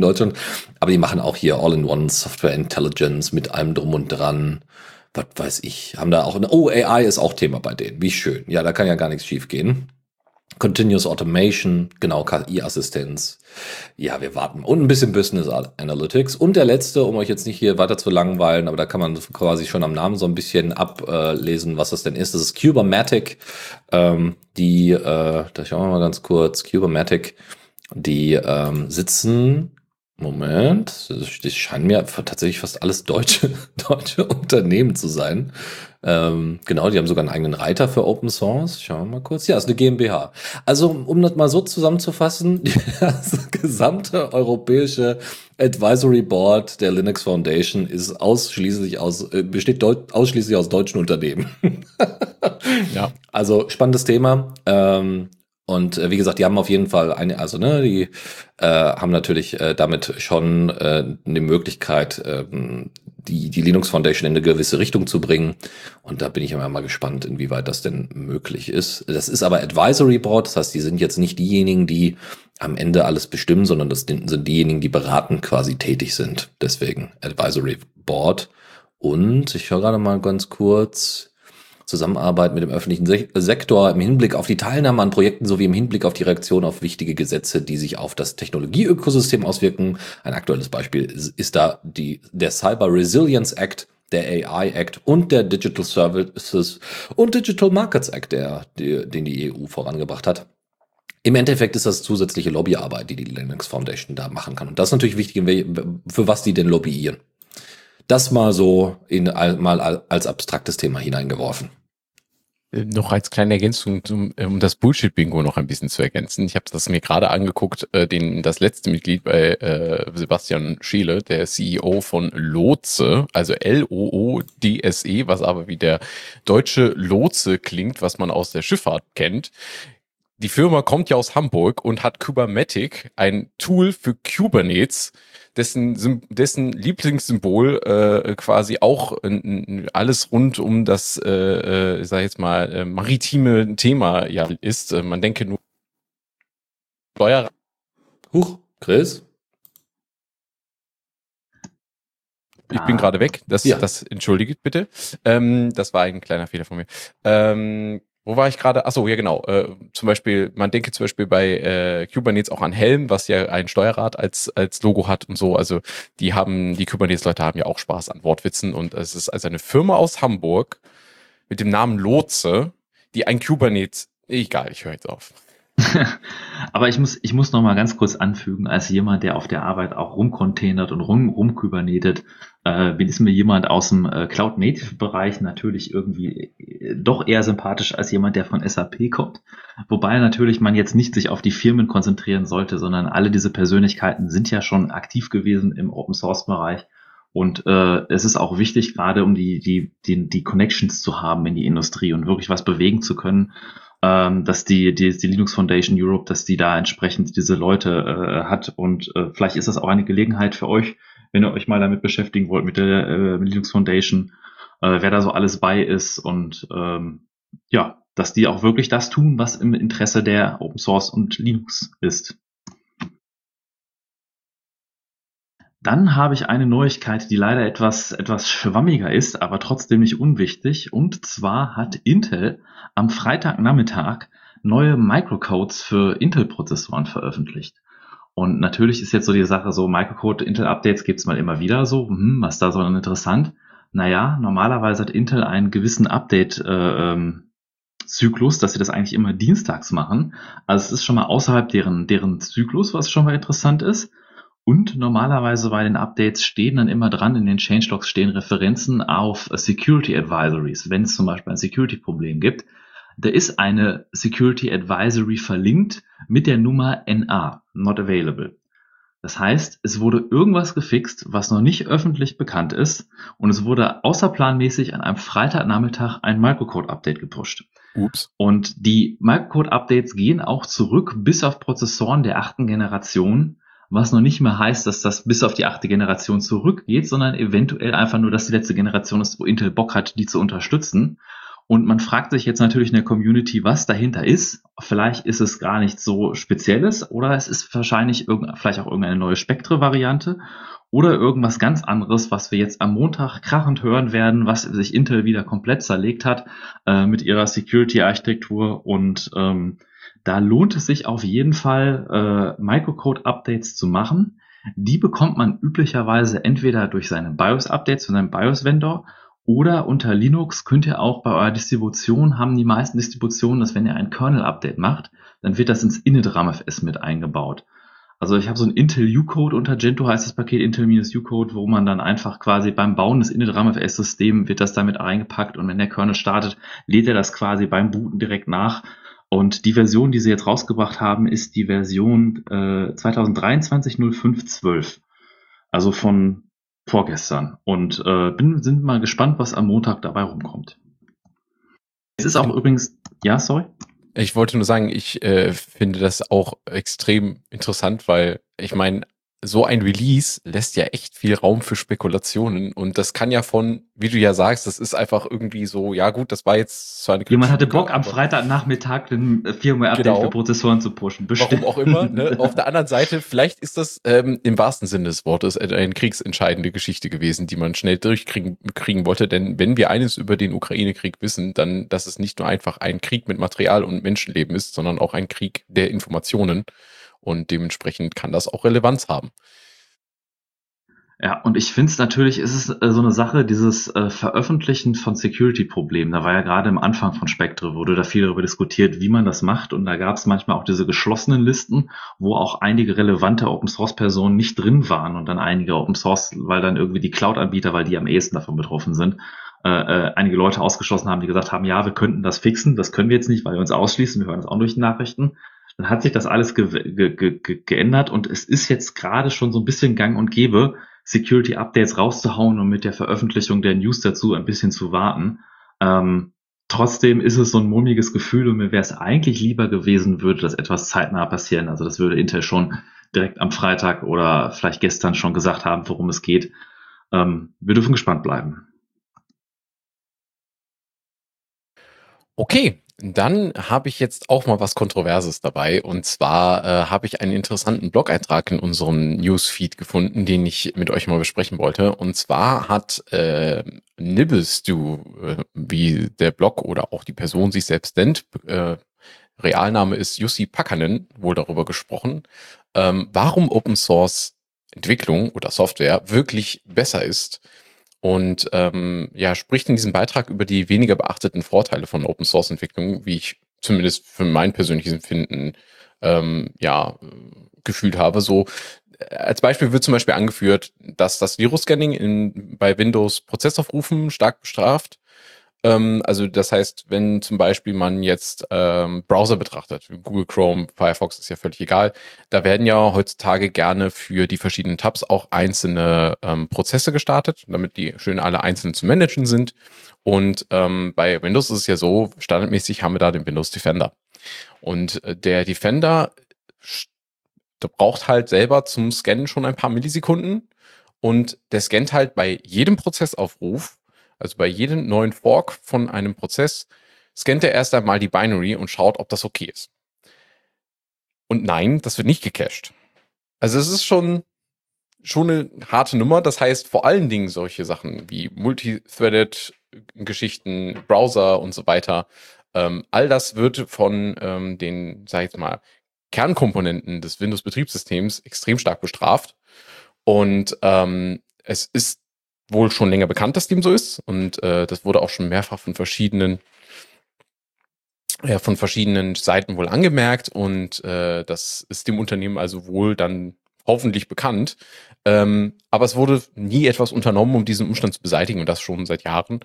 Deutschland. Aber die machen auch hier All-in-One Software Intelligence mit allem drum und dran. Was weiß ich, haben da auch AI ist auch Thema bei denen, wie schön. Ja, da kann ja gar nichts schief gehen. Continuous Automation, genau, KI-Assistenz. Ja, wir warten. Und ein bisschen Business Analytics. Und der letzte, um euch jetzt nicht hier weiter zu langweilen, aber da kann man quasi schon am Namen so ein bisschen ablesen, was das denn ist. Das ist Cubermatic, da schauen wir mal ganz kurz, Cubermatic, die sitzen... Moment, das scheinen mir tatsächlich fast alles deutsche Unternehmen zu sein. Genau, die haben sogar einen eigenen Reiter für Open Source. Schauen wir mal kurz. Ja, ist eine GmbH. Also, um das mal so zusammenzufassen, das gesamte europäische Advisory Board der Linux Foundation ist besteht ausschließlich aus deutschen Unternehmen. Ja. Also, spannendes Thema. Und wie gesagt, die haben auf jeden Fall haben natürlich damit schon eine Möglichkeit, die Linux Foundation in eine gewisse Richtung zu bringen. Und da bin ich immer mal gespannt, inwieweit das denn möglich ist. Das ist aber Advisory Board, das heißt, die sind jetzt nicht diejenigen, die am Ende alles bestimmen, sondern das sind diejenigen, die beratend quasi tätig sind. Deswegen Advisory Board. Und ich höre gerade mal ganz kurz... Zusammenarbeit mit dem öffentlichen Sektor im Hinblick auf die Teilnahme an Projekten sowie im Hinblick auf die Reaktion auf wichtige Gesetze, die sich auf das Technologieökosystem auswirken. Ein aktuelles Beispiel ist da der Cyber Resilience Act, der AI Act und der Digital Services und Digital Markets Act, den die EU vorangebracht hat. Im Endeffekt ist das zusätzliche Lobbyarbeit, die Linux Foundation da machen kann. Und das ist natürlich wichtig, für was die denn lobbyieren. Das mal so mal als abstraktes Thema hineingeworfen. Noch als kleine Ergänzung, um das Bullshit-Bingo noch ein bisschen zu ergänzen. Ich habe das mir gerade angeguckt, das letzte Mitglied bei Sebastian Scheele, der CEO von Lotse, also L-O-O-D-S-E, was aber wie der deutsche Lotse klingt, was man aus der Schifffahrt kennt. Die Firma kommt ja aus Hamburg und hat Cubermatic, ein Tool für Kubernetes, dessen Lieblingssymbol quasi auch alles rund um das, maritime Thema ja ist. Man denke nur... Huch, Chris? Ich bin gerade weg. Das entschuldigt bitte. Das war ein kleiner Fehler von mir. Wo war ich gerade? Achso, ja genau. Man denke zum Beispiel bei Kubernetes auch an Helm, was ja ein Steuerrad als Logo hat und so. Also die Kubernetes-Leute haben ja auch Spaß an Wortwitzen. Und es ist also eine Firma aus Hamburg mit dem Namen Lotse, die ein Kubernetes... Egal, ich höre jetzt auf. Aber ich muss noch mal ganz kurz anfügen, als jemand, der auf der Arbeit auch rumcontainert und rumkubernetet, ist mir jemand aus dem Cloud-Native-Bereich natürlich irgendwie doch eher sympathisch als jemand, der von SAP kommt. Wobei natürlich man jetzt nicht sich auf die Firmen konzentrieren sollte, sondern alle diese Persönlichkeiten sind ja schon aktiv gewesen im Open-Source-Bereich. Und es ist auch wichtig, gerade um die Connections zu haben in die Industrie und wirklich was bewegen zu können, dass die Linux Foundation Europe, dass die da entsprechend diese Leute hat. Und vielleicht ist das auch eine Gelegenheit für euch, wenn ihr euch mal damit beschäftigen wollt, mit der Linux Foundation, wer da so alles bei ist. Und dass die auch wirklich das tun, was im Interesse der Open Source und Linux ist. Dann habe ich eine Neuigkeit, die leider etwas schwammiger ist, aber trotzdem nicht unwichtig. Und zwar hat Intel am Freitagnachmittag neue Microcodes für Intel-Prozessoren veröffentlicht. Und natürlich ist jetzt so die Sache so, Microcode, Intel-Updates gibt es mal immer wieder so, was da so interessant. Naja, normalerweise hat Intel einen gewissen Update-Zyklus, dass sie das eigentlich immer dienstags machen. Also es ist schon mal außerhalb deren Zyklus, was schon mal interessant ist. Und normalerweise bei den Updates stehen dann immer dran, in den Changelogs stehen Referenzen auf Security Advisories, wenn es zum Beispiel ein Security-Problem gibt. Da ist eine Security Advisory verlinkt mit der Nummer NA, not available. Das heißt, es wurde irgendwas gefixt, was noch nicht öffentlich bekannt ist, und es wurde außerplanmäßig an einem Freitagnachmittag ein Microcode-Update gepusht. Ups. Und die Microcode-Updates gehen auch zurück bis auf Prozessoren der 8. Generation, was noch nicht mehr heißt, dass das bis auf die 8. Generation zurückgeht, sondern eventuell einfach nur, dass die letzte Generation ist, wo Intel Bock hat, die zu unterstützen. Und man fragt sich jetzt natürlich in der Community, was dahinter ist. Vielleicht ist es gar nicht so Spezielles oder es ist wahrscheinlich vielleicht auch irgendeine neue Spectre-Variante oder irgendwas ganz anderes, was wir jetzt am Montag krachend hören werden, was sich Intel wieder komplett zerlegt hat mit ihrer Security-Architektur. Und da lohnt es sich auf jeden Fall, Microcode-Updates zu machen. Die bekommt man üblicherweise entweder durch seine BIOS-Updates von seinem BIOS-Vendor oder unter Linux könnt ihr auch bei eurer Distribution, haben die meisten Distributionen, dass wenn ihr ein Kernel-Update macht, dann wird das ins init-ramfs mit eingebaut. Also ich habe so ein Intel-U-Code unter Gentoo, heißt das Paket Intel-U-Code, wo man dann einfach quasi beim Bauen des init-ramfs-Systems wird das damit eingepackt und wenn der Kernel startet, lädt er das quasi beim Booten direkt nach. Und die Version, die sie jetzt rausgebracht haben, ist die Version 2023-05-12. Also von vorgestern und sind mal gespannt, was am Montag dabei rumkommt. Es ist auch übrigens, ja, sorry? Ich wollte nur sagen, ich finde das auch extrem interessant, weil ich meine, so ein Release lässt ja echt viel Raum für Spekulationen und das kann ja von, wie du ja sagst, das ist einfach irgendwie so, ja gut, das war jetzt so eine Kritik. Jemand hatte Bock, am Freitagnachmittag den Firmware-Update für Prozessoren zu pushen. Bestimmt. Warum auch immer. Ne? Auf der anderen Seite, vielleicht ist das im wahrsten Sinne des Wortes eine kriegsentscheidende Geschichte gewesen, die man schnell durchkriegen wollte, denn wenn wir eines über den Ukraine-Krieg wissen, dann, dass es nicht nur einfach ein Krieg mit Material und Menschenleben ist, sondern auch ein Krieg der Informationen. Und dementsprechend kann das auch Relevanz haben. Ja, und ich finde es natürlich, ist es so eine Sache, dieses Veröffentlichen von Security-Problemen. Da war ja gerade im Anfang von Spectre, wurde da viel darüber diskutiert, wie man das macht. Und da gab es manchmal auch diese geschlossenen Listen, wo auch einige relevante Open-Source-Personen nicht drin waren und dann einige Open-Source, weil dann irgendwie die Cloud-Anbieter, weil die am ehesten davon betroffen sind, einige Leute ausgeschlossen haben, die gesagt haben, ja, wir könnten das fixen, das können wir jetzt nicht, weil wir uns ausschließen, wir hören das auch durch die Nachrichten. Dann hat sich das alles geändert und es ist jetzt gerade schon so ein bisschen gang und gäbe, Security-Updates rauszuhauen und mit der Veröffentlichung der News dazu ein bisschen zu warten. Trotzdem ist es so ein mulmiges Gefühl und mir wäre es eigentlich lieber gewesen, würde das etwas zeitnah passieren. Also das würde Intel schon direkt am Freitag oder vielleicht gestern schon gesagt haben, worum es geht. Wir dürfen gespannt bleiben. Okay. Dann habe ich jetzt auch mal was Kontroverses dabei und zwar habe ich einen interessanten Blog-Eintrag in unserem Newsfeed gefunden, den ich mit euch mal besprechen wollte und zwar hat Nibblestu, wie der Blog oder auch die Person sich selbst nennt, Realname ist Jussi Pakkanen, wohl darüber gesprochen, warum Open-Source-Entwicklung oder Software wirklich besser ist. Und spricht in diesem Beitrag über die weniger beachteten Vorteile von Open-Source-Entwicklung, wie ich zumindest für mein persönliches Empfinden gefühlt habe. So als Beispiel wird zum Beispiel angeführt, dass das Virus-Scanning bei Windows-Prozessaufrufen stark bestraft. Also das heißt, wenn zum Beispiel man jetzt Browser betrachtet, Google Chrome, Firefox ist ja völlig egal, da werden ja heutzutage gerne für die verschiedenen Tabs auch einzelne Prozesse gestartet, damit die schön alle einzeln zu managen sind. Und bei Windows ist es ja so, standardmäßig haben wir da den Windows Defender. Und der Defender braucht halt selber zum Scannen schon ein paar Millisekunden und der scannt halt bei jedem Prozessaufruf. Also bei jedem neuen Fork von einem Prozess scannt er erst einmal die Binary und schaut, ob das okay ist. Und nein, das wird nicht gecached. Also es ist schon eine harte Nummer. Das heißt, vor allen Dingen solche Sachen wie Multithreaded-Geschichten, Browser und so weiter, all das wird von den, sag ich jetzt mal, Kernkomponenten des Windows-Betriebssystems extrem stark bestraft. Und es ist wohl schon länger bekannt, dass dem so ist und das wurde auch schon mehrfach von verschiedenen Seiten wohl angemerkt und das ist dem Unternehmen also wohl dann hoffentlich bekannt, aber es wurde nie etwas unternommen, um diesen Umstand zu beseitigen und das schon seit Jahren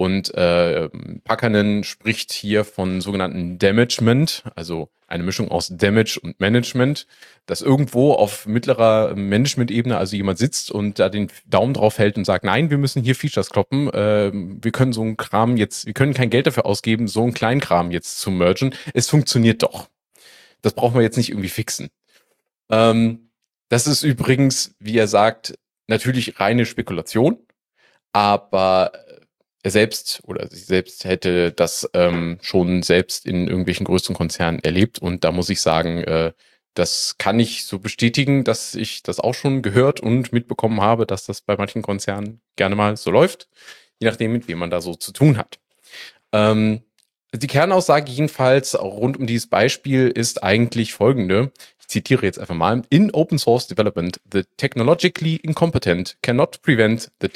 Und Pakkanen spricht hier von sogenannten Damagement, also eine Mischung aus Damage und Management, dass irgendwo auf mittlerer Management-Ebene also jemand sitzt und da den Daumen drauf hält und sagt, nein, wir müssen hier Features kloppen, wir können so einen Kram jetzt, wir können kein Geld dafür ausgeben, so einen kleinen Kram jetzt zu mergen. Es funktioniert doch. Das brauchen wir jetzt nicht irgendwie fixen. Das ist übrigens, wie er sagt, natürlich reine Spekulation, aber er selbst oder sie selbst hätte das schon selbst in irgendwelchen größeren Konzernen erlebt. Und da muss ich sagen, das kann ich so bestätigen, dass ich das auch schon gehört und mitbekommen habe, dass das bei manchen Konzernen gerne mal so läuft, je nachdem, mit wem man da so zu tun hat. Die Kernaussage jedenfalls rund um dieses Beispiel ist eigentlich folgende. Ich zitiere jetzt einfach mal. In Open Source Development, the technologically incompetent cannot prevent the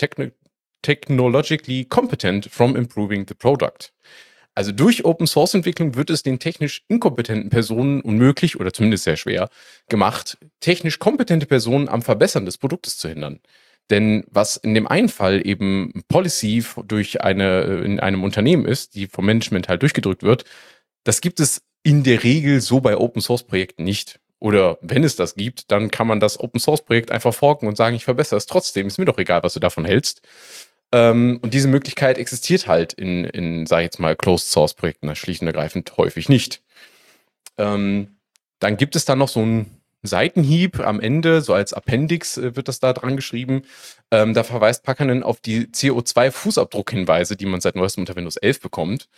technologically competent from improving the product. Also durch Open-Source-Entwicklung wird es den technisch inkompetenten Personen unmöglich oder zumindest sehr schwer gemacht, technisch kompetente Personen am Verbessern des Produktes zu hindern. Denn was in dem einen Fall eben Policy in einem Unternehmen ist, die vom Management halt durchgedrückt wird, das gibt es in der Regel so bei Open-Source-Projekten nicht. Oder wenn es das gibt, dann kann man das Open-Source-Projekt einfach forken und sagen, ich verbessere es trotzdem, ist mir doch egal, was du davon hältst. Und diese Möglichkeit existiert halt in sage ich jetzt mal, Closed-Source-Projekten schlicht und ergreifend häufig nicht. Dann gibt es da noch so einen Seitenhieb am Ende, so als Appendix wird das da dran geschrieben. Da verweist Pakkanen auf die CO2-Fußabdruck-Hinweise, die man seit neuestem unter Windows 11 bekommt,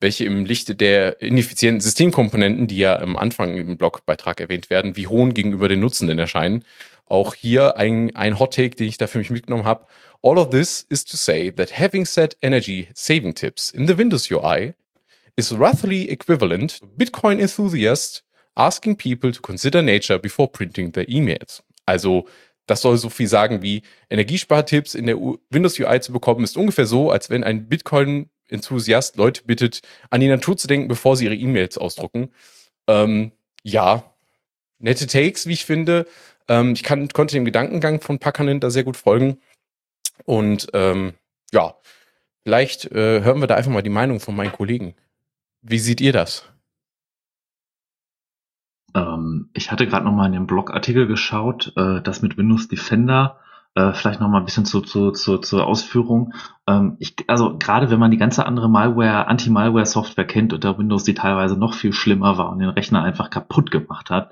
welche im Lichte der ineffizienten Systemkomponenten, die ja am Anfang im Blogbeitrag erwähnt werden, wie hohen gegenüber den Nutzenden erscheinen. Auch hier ein Hot-Take, den ich da für mich mitgenommen habe. All of this is to say that having set energy-saving tips in the Windows UI is roughly equivalent to Bitcoin enthusiasts asking people to consider nature before printing their emails. Also das soll so viel sagen wie, Energiespartipps in der Windows UI zu bekommen, ist ungefähr so, als wenn ein Bitcoin-Enthusiast Leute bittet, an die Natur zu denken, bevor sie ihre E-Mails ausdrucken. Ja, nette Takes, wie ich finde. Ich konnte dem Gedankengang von Pakkanen da sehr gut folgen. Und ja, vielleicht hören wir da einfach mal die Meinung von meinen Kollegen. Wie seht ihr das? Ich hatte gerade nochmal in dem Blogartikel geschaut, das mit Windows Defender. Vielleicht nochmal ein bisschen zur Ausführung. Also gerade wenn man die ganze andere Malware, Anti-Malware-Software kennt unter Windows, die teilweise noch viel schlimmer war und den Rechner einfach kaputt gemacht hat,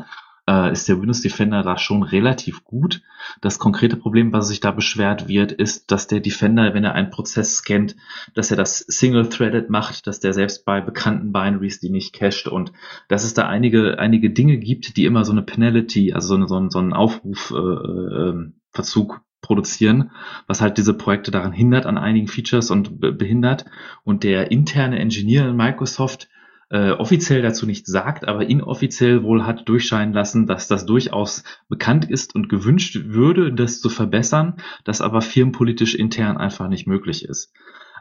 ist der Windows Defender da schon relativ gut. Das konkrete Problem, was sich da beschwert wird, ist, dass der Defender, wenn er einen Prozess scannt, dass er das Single-Threaded macht, dass der selbst bei bekannten Binaries die nicht cached und dass es da einige Dinge gibt, die immer so eine Penalty, also so einen Aufrufverzug produzieren, was halt diese Projekte daran hindert, an einigen Features und behindert. Und der interne Engineer in Microsoft offiziell dazu nichts sagt, aber inoffiziell wohl hat durchscheinen lassen, dass das durchaus bekannt ist und gewünscht würde, das zu verbessern, das aber firmenpolitisch intern einfach nicht möglich ist.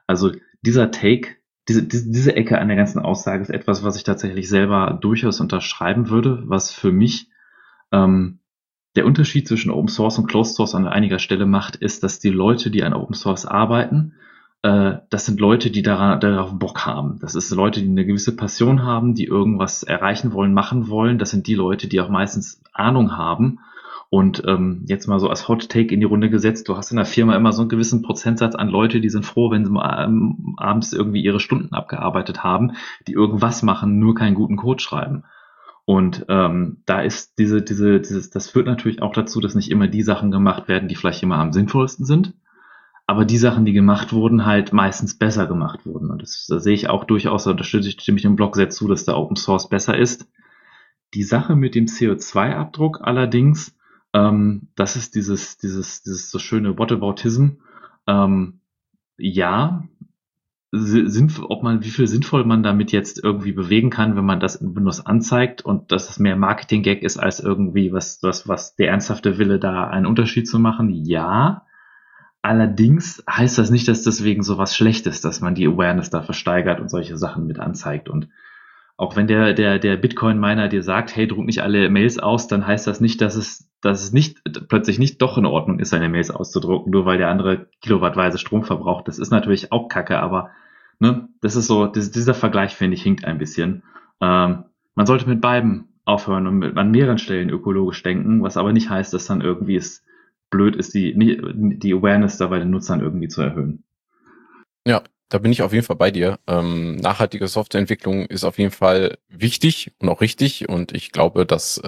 Also dieser Take, diese Ecke an der ganzen Aussage ist etwas, was ich tatsächlich selber durchaus unterschreiben würde, was für mich der Unterschied zwischen Open Source und Closed Source an einiger Stelle macht, ist, dass die Leute, die an Open Source arbeiten, das sind Leute, die darauf Bock haben. Das ist Leute, die eine gewisse Passion haben, die irgendwas erreichen wollen, machen wollen. Das sind die Leute, die auch meistens Ahnung haben. Und jetzt mal so als Hot Take in die Runde gesetzt, du hast in der Firma immer so einen gewissen Prozentsatz an Leute, die sind froh, wenn sie abends irgendwie ihre Stunden abgearbeitet haben, die irgendwas machen, nur keinen guten Code schreiben. Und da ist das führt natürlich auch dazu, dass nicht immer die Sachen gemacht werden, die vielleicht immer am sinnvollsten sind. Aber die Sachen, die gemacht wurden, halt meistens besser gemacht wurden. Und das sehe ich auch durchaus, da stimme ich dem Blog sehr zu, dass der Open Source besser ist. Die Sache mit dem CO2-Abdruck allerdings, das ist dieses so schöne Whataboutism. Ja, wie viel sinnvoll man damit jetzt irgendwie bewegen kann, wenn man das in Windows anzeigt und dass es mehr Marketing-Gag ist, als irgendwie was der ernsthafte Wille, da einen Unterschied zu machen, ja. Allerdings heißt das nicht, dass deswegen sowas schlecht ist, dass man die Awareness da versteigert und solche Sachen mit anzeigt. Und auch wenn der Bitcoin-Miner dir sagt, hey, druck nicht alle Mails aus, dann heißt das nicht, dass es dass es nicht plötzlich nicht doch in Ordnung ist, seine Mails auszudrucken, nur weil der andere kilowattweise Strom verbraucht. Das ist natürlich auch Kacke, aber ne, das ist so, dieser Vergleich, finde ich, hinkt ein bisschen. Man sollte mit beiden aufhören und an mehreren Stellen ökologisch denken, was aber nicht heißt, dass dann irgendwie es blöd ist, die Awareness da bei den Nutzern irgendwie zu erhöhen. Ja, da bin ich auf jeden Fall bei dir. Nachhaltige Softwareentwicklung ist auf jeden Fall wichtig und auch richtig, und ich glaube, dass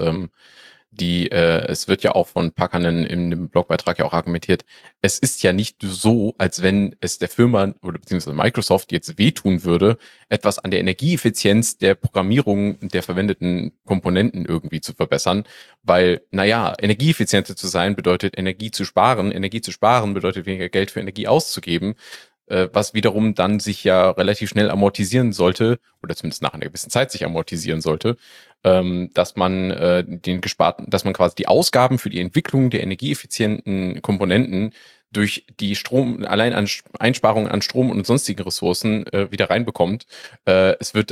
es wird ja auch von Packernen in dem Blogbeitrag ja auch argumentiert, es ist ja nicht so, als wenn es der Firma oder beziehungsweise Microsoft jetzt wehtun würde, etwas an der Energieeffizienz der Programmierung der verwendeten Komponenten irgendwie zu verbessern, weil, naja, energieeffizienter zu sein bedeutet Energie zu sparen. Energie zu sparen bedeutet weniger Geld für Energie auszugeben, was wiederum dann sich ja relativ schnell amortisieren sollte, oder zumindest nach einer gewissen Zeit sich amortisieren sollte, dass man quasi die Ausgaben für die Entwicklung der energieeffizienten Komponenten durch die Einsparungen an Strom und sonstigen Ressourcen wieder reinbekommt. Die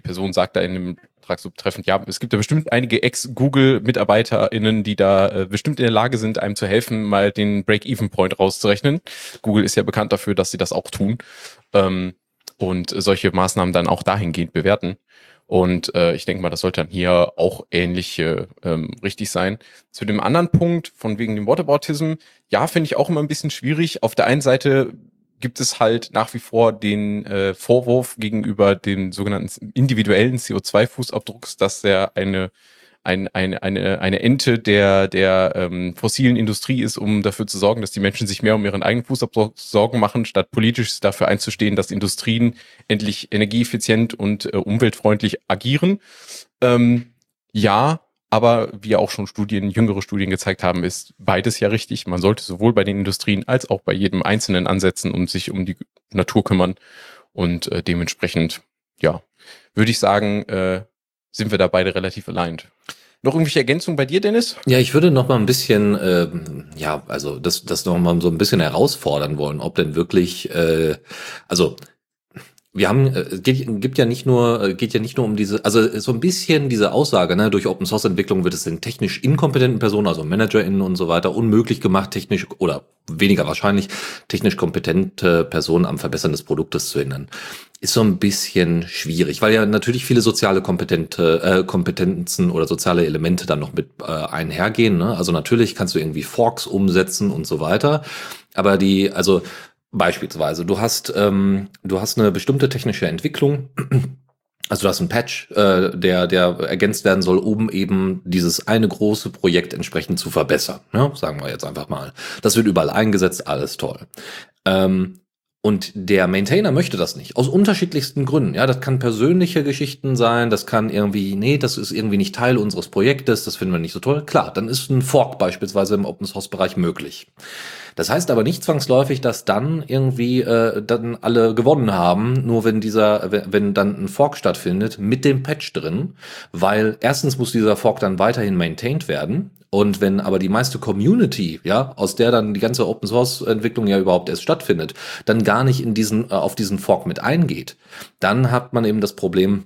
Person sagt da in dem Beitrag so betreffend, ja, es gibt da bestimmt einige Ex-Google-MitarbeiterInnen, die da bestimmt in der Lage sind, einem zu helfen, mal den Break-Even-Point rauszurechnen. Google ist ja bekannt dafür, dass sie das auch tun, und solche Maßnahmen dann auch dahingehend bewerten. Und ich denke mal, das sollte dann hier auch ähnlich richtig sein. Zu dem anderen Punkt, von wegen dem Whataboutism, ja, finde ich auch immer ein bisschen schwierig. Auf der einen Seite gibt es halt nach wie vor den Vorwurf gegenüber dem sogenannten individuellen CO2-Fußabdrucks, dass er eine Ente der fossilen Industrie ist, um dafür zu sorgen, dass die Menschen sich mehr um ihren eigenen Fußabdruck Sorgen machen, statt politisch dafür einzustehen, dass Industrien endlich energieeffizient und umweltfreundlich agieren. Ja, aber wie auch schon jüngere Studien gezeigt haben, ist beides ja richtig. Man sollte sowohl bei den Industrien als auch bei jedem Einzelnen ansetzen und sich um die Natur kümmern. Und dementsprechend, ja, würde ich sagen, sind wir da beide relativ aligned. Noch irgendwelche Ergänzungen bei dir, Dennis? Ja, ich würde noch mal ein bisschen, das noch mal so ein bisschen herausfordern wollen, ob denn wirklich, es geht ja nicht nur um diese, also so ein bisschen diese Aussage, ne, durch Open Source Entwicklung wird es den technisch inkompetenten Personen, also ManagerInnen und so weiter, unmöglich gemacht, technisch oder weniger wahrscheinlich technisch kompetente Personen am Verbessern des Produktes zu hindern. Ist so ein bisschen schwierig, weil ja natürlich viele soziale Kompetenzen oder soziale Elemente dann noch mit einhergehen, ne? Also natürlich kannst du irgendwie Forks umsetzen und so weiter, aber beispielsweise, du hast eine bestimmte technische Entwicklung, also du hast einen Patch, der ergänzt werden soll, um eben dieses eine große Projekt entsprechend zu verbessern, ne? Sagen wir jetzt einfach mal. Das wird überall eingesetzt, alles toll. Und der Maintainer möchte das nicht, aus unterschiedlichsten Gründen. Ja, das kann persönliche Geschichten sein, das kann irgendwie, nee, das ist irgendwie nicht Teil unseres Projektes, das finden wir nicht so toll. Klar, dann ist ein Fork beispielsweise im Open-Source-Bereich möglich. Das heißt aber nicht zwangsläufig, dass dann irgendwie dann alle gewonnen haben, nur wenn dann ein Fork stattfindet, mit dem Patch drin, weil erstens muss dieser Fork dann weiterhin maintained werden. Und wenn aber die meiste Community, ja, aus der dann die ganze Open-Source-Entwicklung ja überhaupt erst stattfindet, dann gar nicht auf diesen Fork mit eingeht, dann hat man eben das Problem,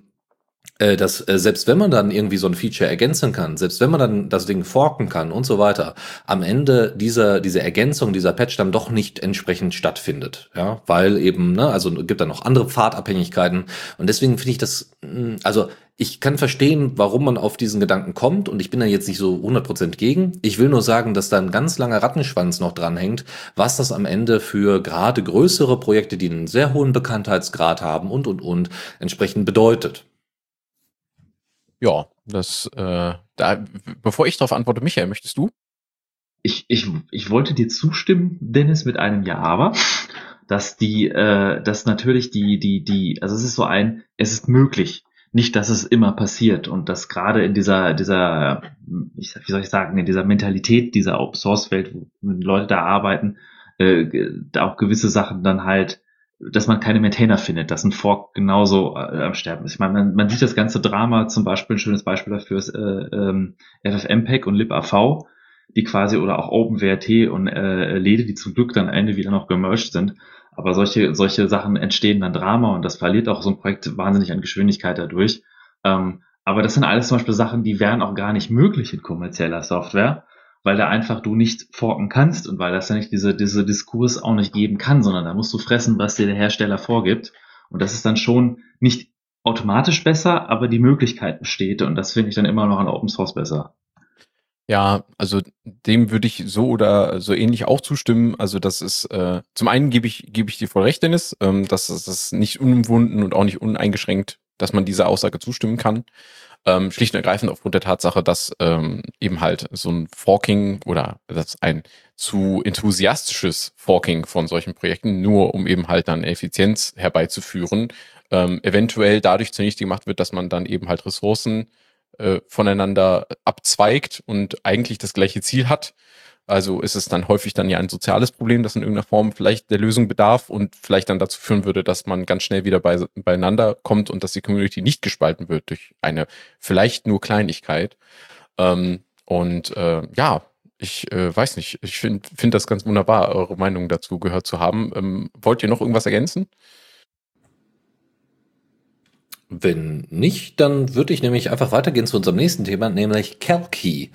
dass selbst wenn man dann irgendwie so ein Feature ergänzen kann, selbst wenn man dann das Ding forken kann und so weiter, am Ende diese Ergänzung, dieser Patch dann doch nicht entsprechend stattfindet, ja, weil eben, ne, also gibt dann noch andere Pfadabhängigkeiten, und deswegen finde ich das, also ich kann verstehen, warum man auf diesen Gedanken kommt, und ich bin da jetzt nicht so 100% gegen. Ich will nur sagen, dass da ein ganz langer Rattenschwanz noch dranhängt, was das am Ende für gerade größere Projekte, die einen sehr hohen Bekanntheitsgrad haben und entsprechend bedeutet. Ja, bevor ich darauf antworte, Michael, möchtest du? Ich wollte dir zustimmen, Dennis, mit einem Ja, aber, dass natürlich also es ist möglich, nicht, dass es immer passiert, und dass gerade in dieser Mentalität dieser Open Source Welt, wo Leute da arbeiten, da auch gewisse Sachen dann halt, dass man keine Maintainer findet, dass ein Fork genauso am Sterben ist. Ich meine, man sieht das ganze Drama, zum Beispiel, ein schönes Beispiel dafür ist FFmpeg und libav, die quasi, oder auch OpenWrt und Lede, die zum Glück dann am Ende wieder noch gemerged sind. Aber solche Sachen entstehen dann Drama, und das verliert auch so ein Projekt wahnsinnig an Geschwindigkeit dadurch. Aber das sind alles zum Beispiel Sachen, die wären auch gar nicht möglich in kommerzieller Software, weil da einfach du nicht forken kannst und weil das ja nicht diese Diskurs auch nicht geben kann, sondern da musst du fressen, was dir der Hersteller vorgibt. Und das ist dann schon nicht automatisch besser, aber die Möglichkeit besteht und das finde ich dann immer noch an Open Source besser. Ja, also dem würde ich so oder so ähnlich auch zustimmen. Also das ist, zum einen gebe ich dir voll recht, Dennis, dass es nicht unumwunden und auch nicht uneingeschränkt, dass man dieser Aussage zustimmen kann. Schlicht und ergreifend aufgrund der Tatsache, dass eben halt so ein Forking oder dass ein zu enthusiastisches Forking von solchen Projekten, nur um eben halt dann Effizienz herbeizuführen, eventuell dadurch zunichte gemacht wird, dass man dann eben halt Ressourcen voneinander abzweigt und eigentlich das gleiche Ziel hat. Also ist es dann häufig dann ja ein soziales Problem, das in irgendeiner Form vielleicht der Lösung bedarf und vielleicht dann dazu führen würde, dass man ganz schnell wieder beieinander kommt und dass die Community nicht gespalten wird durch eine vielleicht nur Kleinigkeit. Ich weiß nicht, ich finde das ganz wunderbar, eure Meinung dazu gehört zu haben. Wollt ihr noch irgendwas ergänzen? Wenn nicht, dann würde ich nämlich einfach weitergehen zu unserem nächsten Thema, nämlich Calky.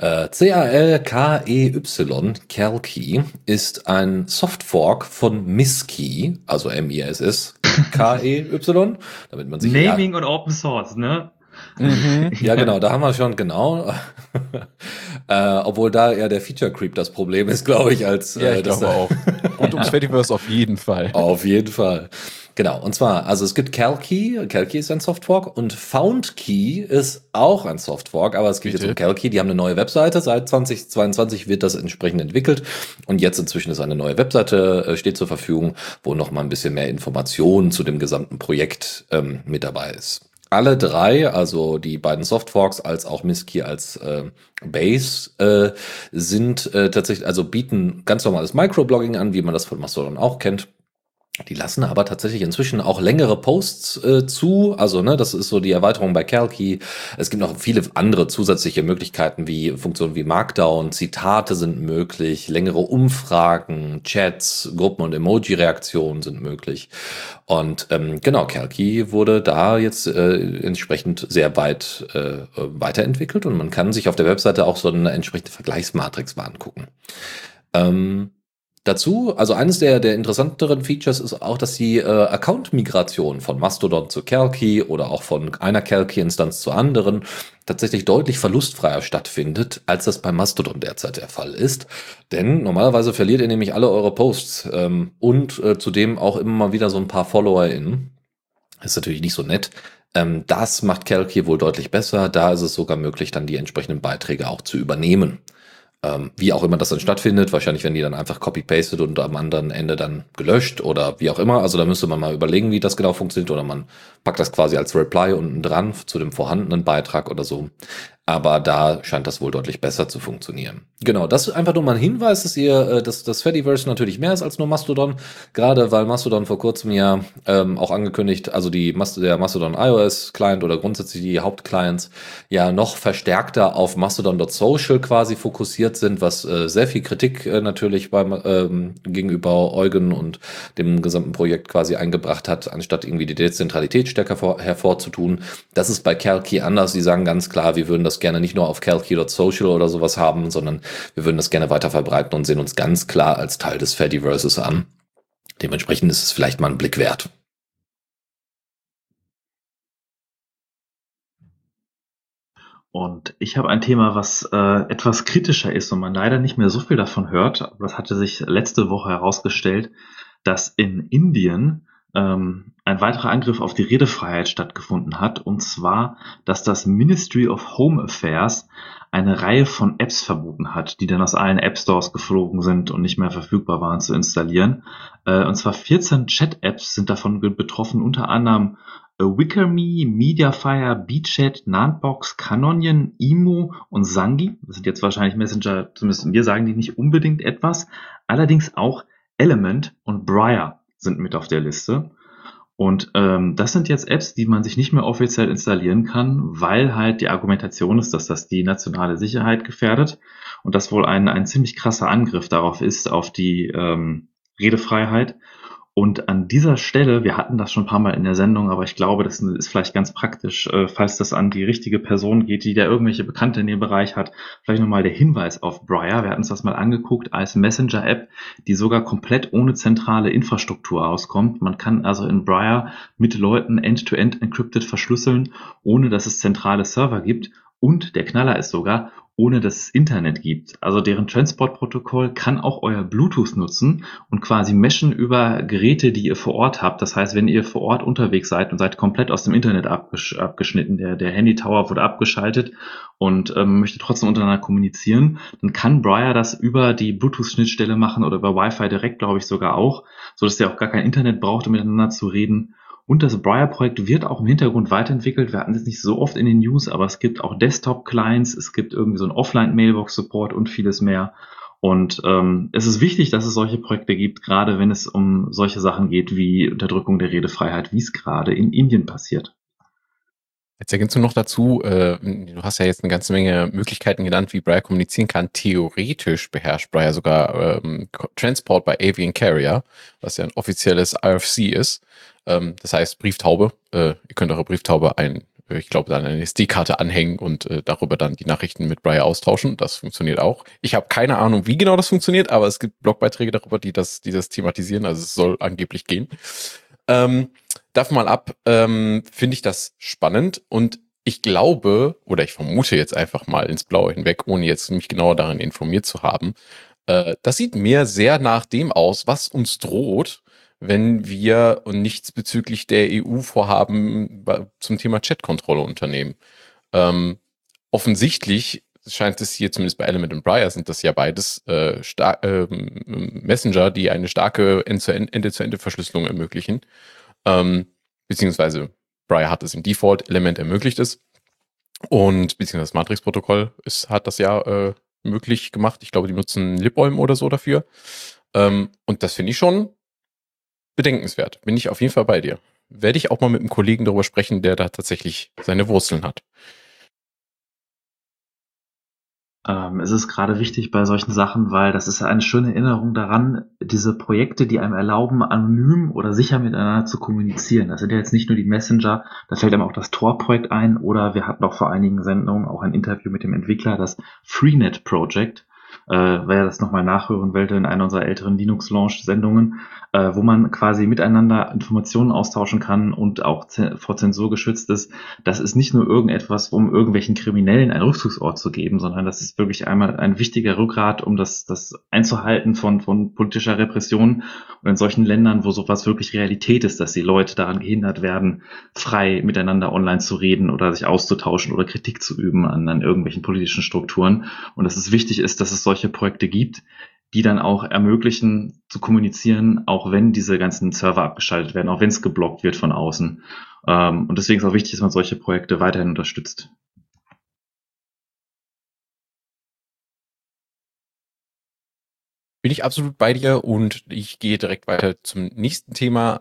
C-A-L-K-E-Y, Calky, ist ein Softfork von Misskey, also M-I-S-S-K-E-Y, damit man sich... Naming und Open Source, ne? Mhm. Ja, genau, da haben wir schon, genau. Obwohl da eher der Feature Creep das Problem ist, glaube ich, als... Ja, ich glaube auch. Und ums Fediverse auf jeden Fall. Auf jeden Fall. Genau, und zwar, also es gibt Calky ist ein Softfork und Foundkey ist auch ein Softfork, aber es geht jetzt um Calky, die haben eine neue Webseite, seit 2022 wird das entsprechend entwickelt und jetzt inzwischen ist eine neue Webseite, steht zur Verfügung, wo nochmal ein bisschen mehr Informationen zu dem gesamten Projekt mit dabei ist. Alle drei, also die beiden Softforks als auch Misskey als Base, sind tatsächlich, also bieten ganz normales Microblogging an, wie man das von Mastodon auch kennt. Die lassen aber tatsächlich inzwischen auch längere Posts zu, also ne, das ist so die Erweiterung bei Calky. Es gibt noch viele andere zusätzliche Möglichkeiten, wie Funktionen wie Markdown, Zitate sind möglich, längere Umfragen, Chats, Gruppen- und Emoji-Reaktionen sind möglich. Und genau, Calky wurde da jetzt entsprechend sehr weit weiterentwickelt und man kann sich auf der Webseite auch so eine entsprechende Vergleichsmatrix mal angucken. Dazu, also eines der interessanteren Features ist auch, dass die Account-Migration von Mastodon zu Calky oder auch von einer Calky-Instanz zur anderen tatsächlich deutlich verlustfreier stattfindet, als das bei Mastodon derzeit der Fall ist. Denn normalerweise verliert ihr nämlich alle eure Posts und zudem auch immer mal wieder so ein paar FollowerInnen. Ist natürlich nicht so nett. Das macht Calky wohl deutlich besser. Da ist es sogar möglich, dann die entsprechenden Beiträge auch zu übernehmen. Wie auch immer das dann stattfindet, wahrscheinlich werden die dann einfach copy-pasted und am anderen Ende dann gelöscht oder wie auch immer. Also da müsste man mal überlegen, wie das genau funktioniert oder man packt das quasi als Reply unten dran zu dem vorhandenen Beitrag oder so. Aber da scheint das wohl deutlich besser zu funktionieren. Genau, das ist einfach nur mal ein Hinweis, dass das Fediverse natürlich mehr ist als nur Mastodon. Gerade weil Mastodon vor kurzem ja auch angekündigt, also der Mastodon iOS Client oder grundsätzlich die Hauptclients ja noch verstärkter auf Mastodon.social quasi fokussiert sind, was sehr viel Kritik natürlich gegenüber Eugen und dem gesamten Projekt quasi eingebracht hat, anstatt irgendwie die Dezentralität stärker hervorzutun. Das ist bei Calky anders. Die sagen ganz klar, wir würden das gerne nicht nur auf calky.social oder sowas haben, sondern wir würden das gerne weiter verbreiten und sehen uns ganz klar als Teil des Fediverses an. Dementsprechend ist es vielleicht mal ein Blick wert. Und ich habe ein Thema, was etwas kritischer ist und man leider nicht mehr so viel davon hört. Aber das hatte sich letzte Woche herausgestellt, dass in Indien ein weiterer Angriff auf die Redefreiheit stattgefunden hat, und zwar, dass das Ministry of Home Affairs eine Reihe von Apps verboten hat, die dann aus allen App-Stores geflogen sind und nicht mehr verfügbar waren zu installieren. Und zwar 14 Chat-Apps sind davon betroffen, unter anderem WickerMe, Mediafire, BChat, Nantbox, Canonian, Imo und Zangi. Das sind jetzt wahrscheinlich Messenger, zumindest wir sagen die nicht unbedingt etwas, allerdings auch Element und Briar sind mit auf der Liste. Und das sind jetzt Apps, die man sich nicht mehr offiziell installieren kann, weil halt die Argumentation ist, dass das die nationale Sicherheit gefährdet und das wohl ein ziemlich krasser Angriff darauf ist, auf die Redefreiheit. Und an dieser Stelle, wir hatten das schon ein paar Mal in der Sendung, aber ich glaube, das ist vielleicht ganz praktisch, falls das an die richtige Person geht, die da irgendwelche Bekannte in dem Bereich hat, vielleicht nochmal der Hinweis auf Briar. Wir hatten uns das mal angeguckt als Messenger-App, die sogar komplett ohne zentrale Infrastruktur auskommt. Man kann also in Briar mit Leuten end-to-end encrypted verschlüsseln, ohne dass es zentrale Server gibt. Und der Knaller ist sogar, ohne dass es Internet gibt. Also deren Transport-Protokoll kann auch euer Bluetooth nutzen und quasi meshen über Geräte, die ihr vor Ort habt. Das heißt, wenn ihr vor Ort unterwegs seid und seid komplett aus dem Internet abgeschnitten, der Handy-Tower wurde abgeschaltet und möchte trotzdem untereinander kommunizieren, dann kann Briar das über die Bluetooth-Schnittstelle machen oder über Wi-Fi direkt, glaube ich, sogar auch, sodass ihr auch gar kein Internet braucht, um miteinander zu reden. Und das Briar-Projekt wird auch im Hintergrund weiterentwickelt. Wir hatten es nicht so oft in den News, aber es gibt auch Desktop-Clients, es gibt irgendwie so einen Offline-Mailbox-Support und vieles mehr. Und es ist wichtig, dass es solche Projekte gibt, gerade wenn es um solche Sachen geht wie Unterdrückung der Redefreiheit, wie es gerade in Indien passiert. Jetzt ergänzt du noch dazu, du hast ja jetzt eine ganze Menge Möglichkeiten genannt, wie Briar kommunizieren kann. Theoretisch beherrscht Briar sogar Transport by Avian Carrier, was ja ein offizielles RFC ist. Das heißt Brieftaube. Ihr könnt eure Brieftaube dann eine SD-Karte anhängen und darüber dann die Nachrichten mit Briar austauschen. Das funktioniert auch. Ich habe keine Ahnung, wie genau das funktioniert, aber es gibt Blogbeiträge darüber, die das thematisieren. Also es soll angeblich gehen. Davon mal ab, finde ich das spannend und ich glaube, oder ich vermute jetzt einfach mal ins Blaue hinweg, ohne jetzt mich genauer darin informiert zu haben, das sieht mir sehr nach dem aus, was uns droht, wenn wir nichts bezüglich der EU-Vorhaben zum Thema Chat-Kontrolle unternehmen. Offensichtlich scheint es hier, zumindest bei Element und Briar, sind das ja beides Messenger, die eine starke Ende-zu-Ende-Verschlüsselung ermöglichen. Beziehungsweise Briar hat es im Default, Element ermöglicht es und beziehungsweise das Matrix-Protokoll hat das ja möglich gemacht. Ich glaube, die nutzen LibOM oder so dafür. Und das finde ich schon bedenkenswert. Bin ich auf jeden Fall bei dir. Werde ich auch mal mit einem Kollegen darüber sprechen, der da tatsächlich seine Wurzeln hat. Es ist gerade wichtig bei solchen Sachen, weil das ist eine schöne Erinnerung daran, diese Projekte, die einem erlauben, anonym oder sicher miteinander zu kommunizieren. Das sind ja jetzt nicht nur die Messenger, da fällt einem auch das Tor-Projekt ein oder wir hatten auch vor einigen Sendungen auch ein Interview mit dem Entwickler, das Freenet-Projekt. Wer das nochmal nachhören wollte in einer unserer älteren Linux-Launch-Sendungen, wo man quasi miteinander Informationen austauschen kann und auch vor Zensur geschützt ist. Das ist nicht nur irgendetwas, um irgendwelchen Kriminellen einen Rückzugsort zu geben, sondern das ist wirklich einmal ein wichtiger Rückgrat, um das einzuhalten von politischer Repression. Und in solchen Ländern, wo sowas wirklich Realität ist, dass die Leute daran gehindert werden, frei miteinander online zu reden oder sich auszutauschen oder Kritik zu üben an irgendwelchen politischen Strukturen. Und dass es wichtig ist, dass es solche Projekte gibt, die dann auch ermöglichen, zu kommunizieren, auch wenn diese ganzen Server abgeschaltet werden, auch wenn es geblockt wird von außen. Und deswegen ist auch wichtig, dass man solche Projekte weiterhin unterstützt. Bin ich absolut bei dir und ich gehe direkt weiter zum nächsten Thema.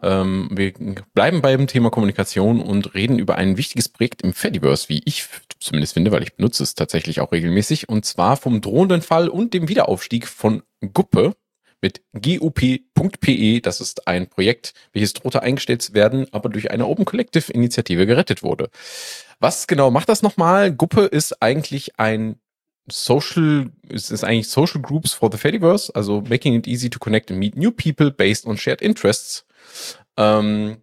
Wir bleiben beim Thema Kommunikation und reden über ein wichtiges Projekt im Fediverse, wie ich zumindest finde, weil ich benutze es tatsächlich auch regelmäßig. Und zwar vom drohenden Fall und dem Wiederaufstieg von Guppe mit gup.pe. Das ist ein Projekt, welches drohte eingestellt zu werden, aber durch eine Open Collective Initiative gerettet wurde. Was genau macht das nochmal? Guppe ist eigentlich Social Groups for the Fediverse, also making it easy to connect and meet new people based on shared interests. Und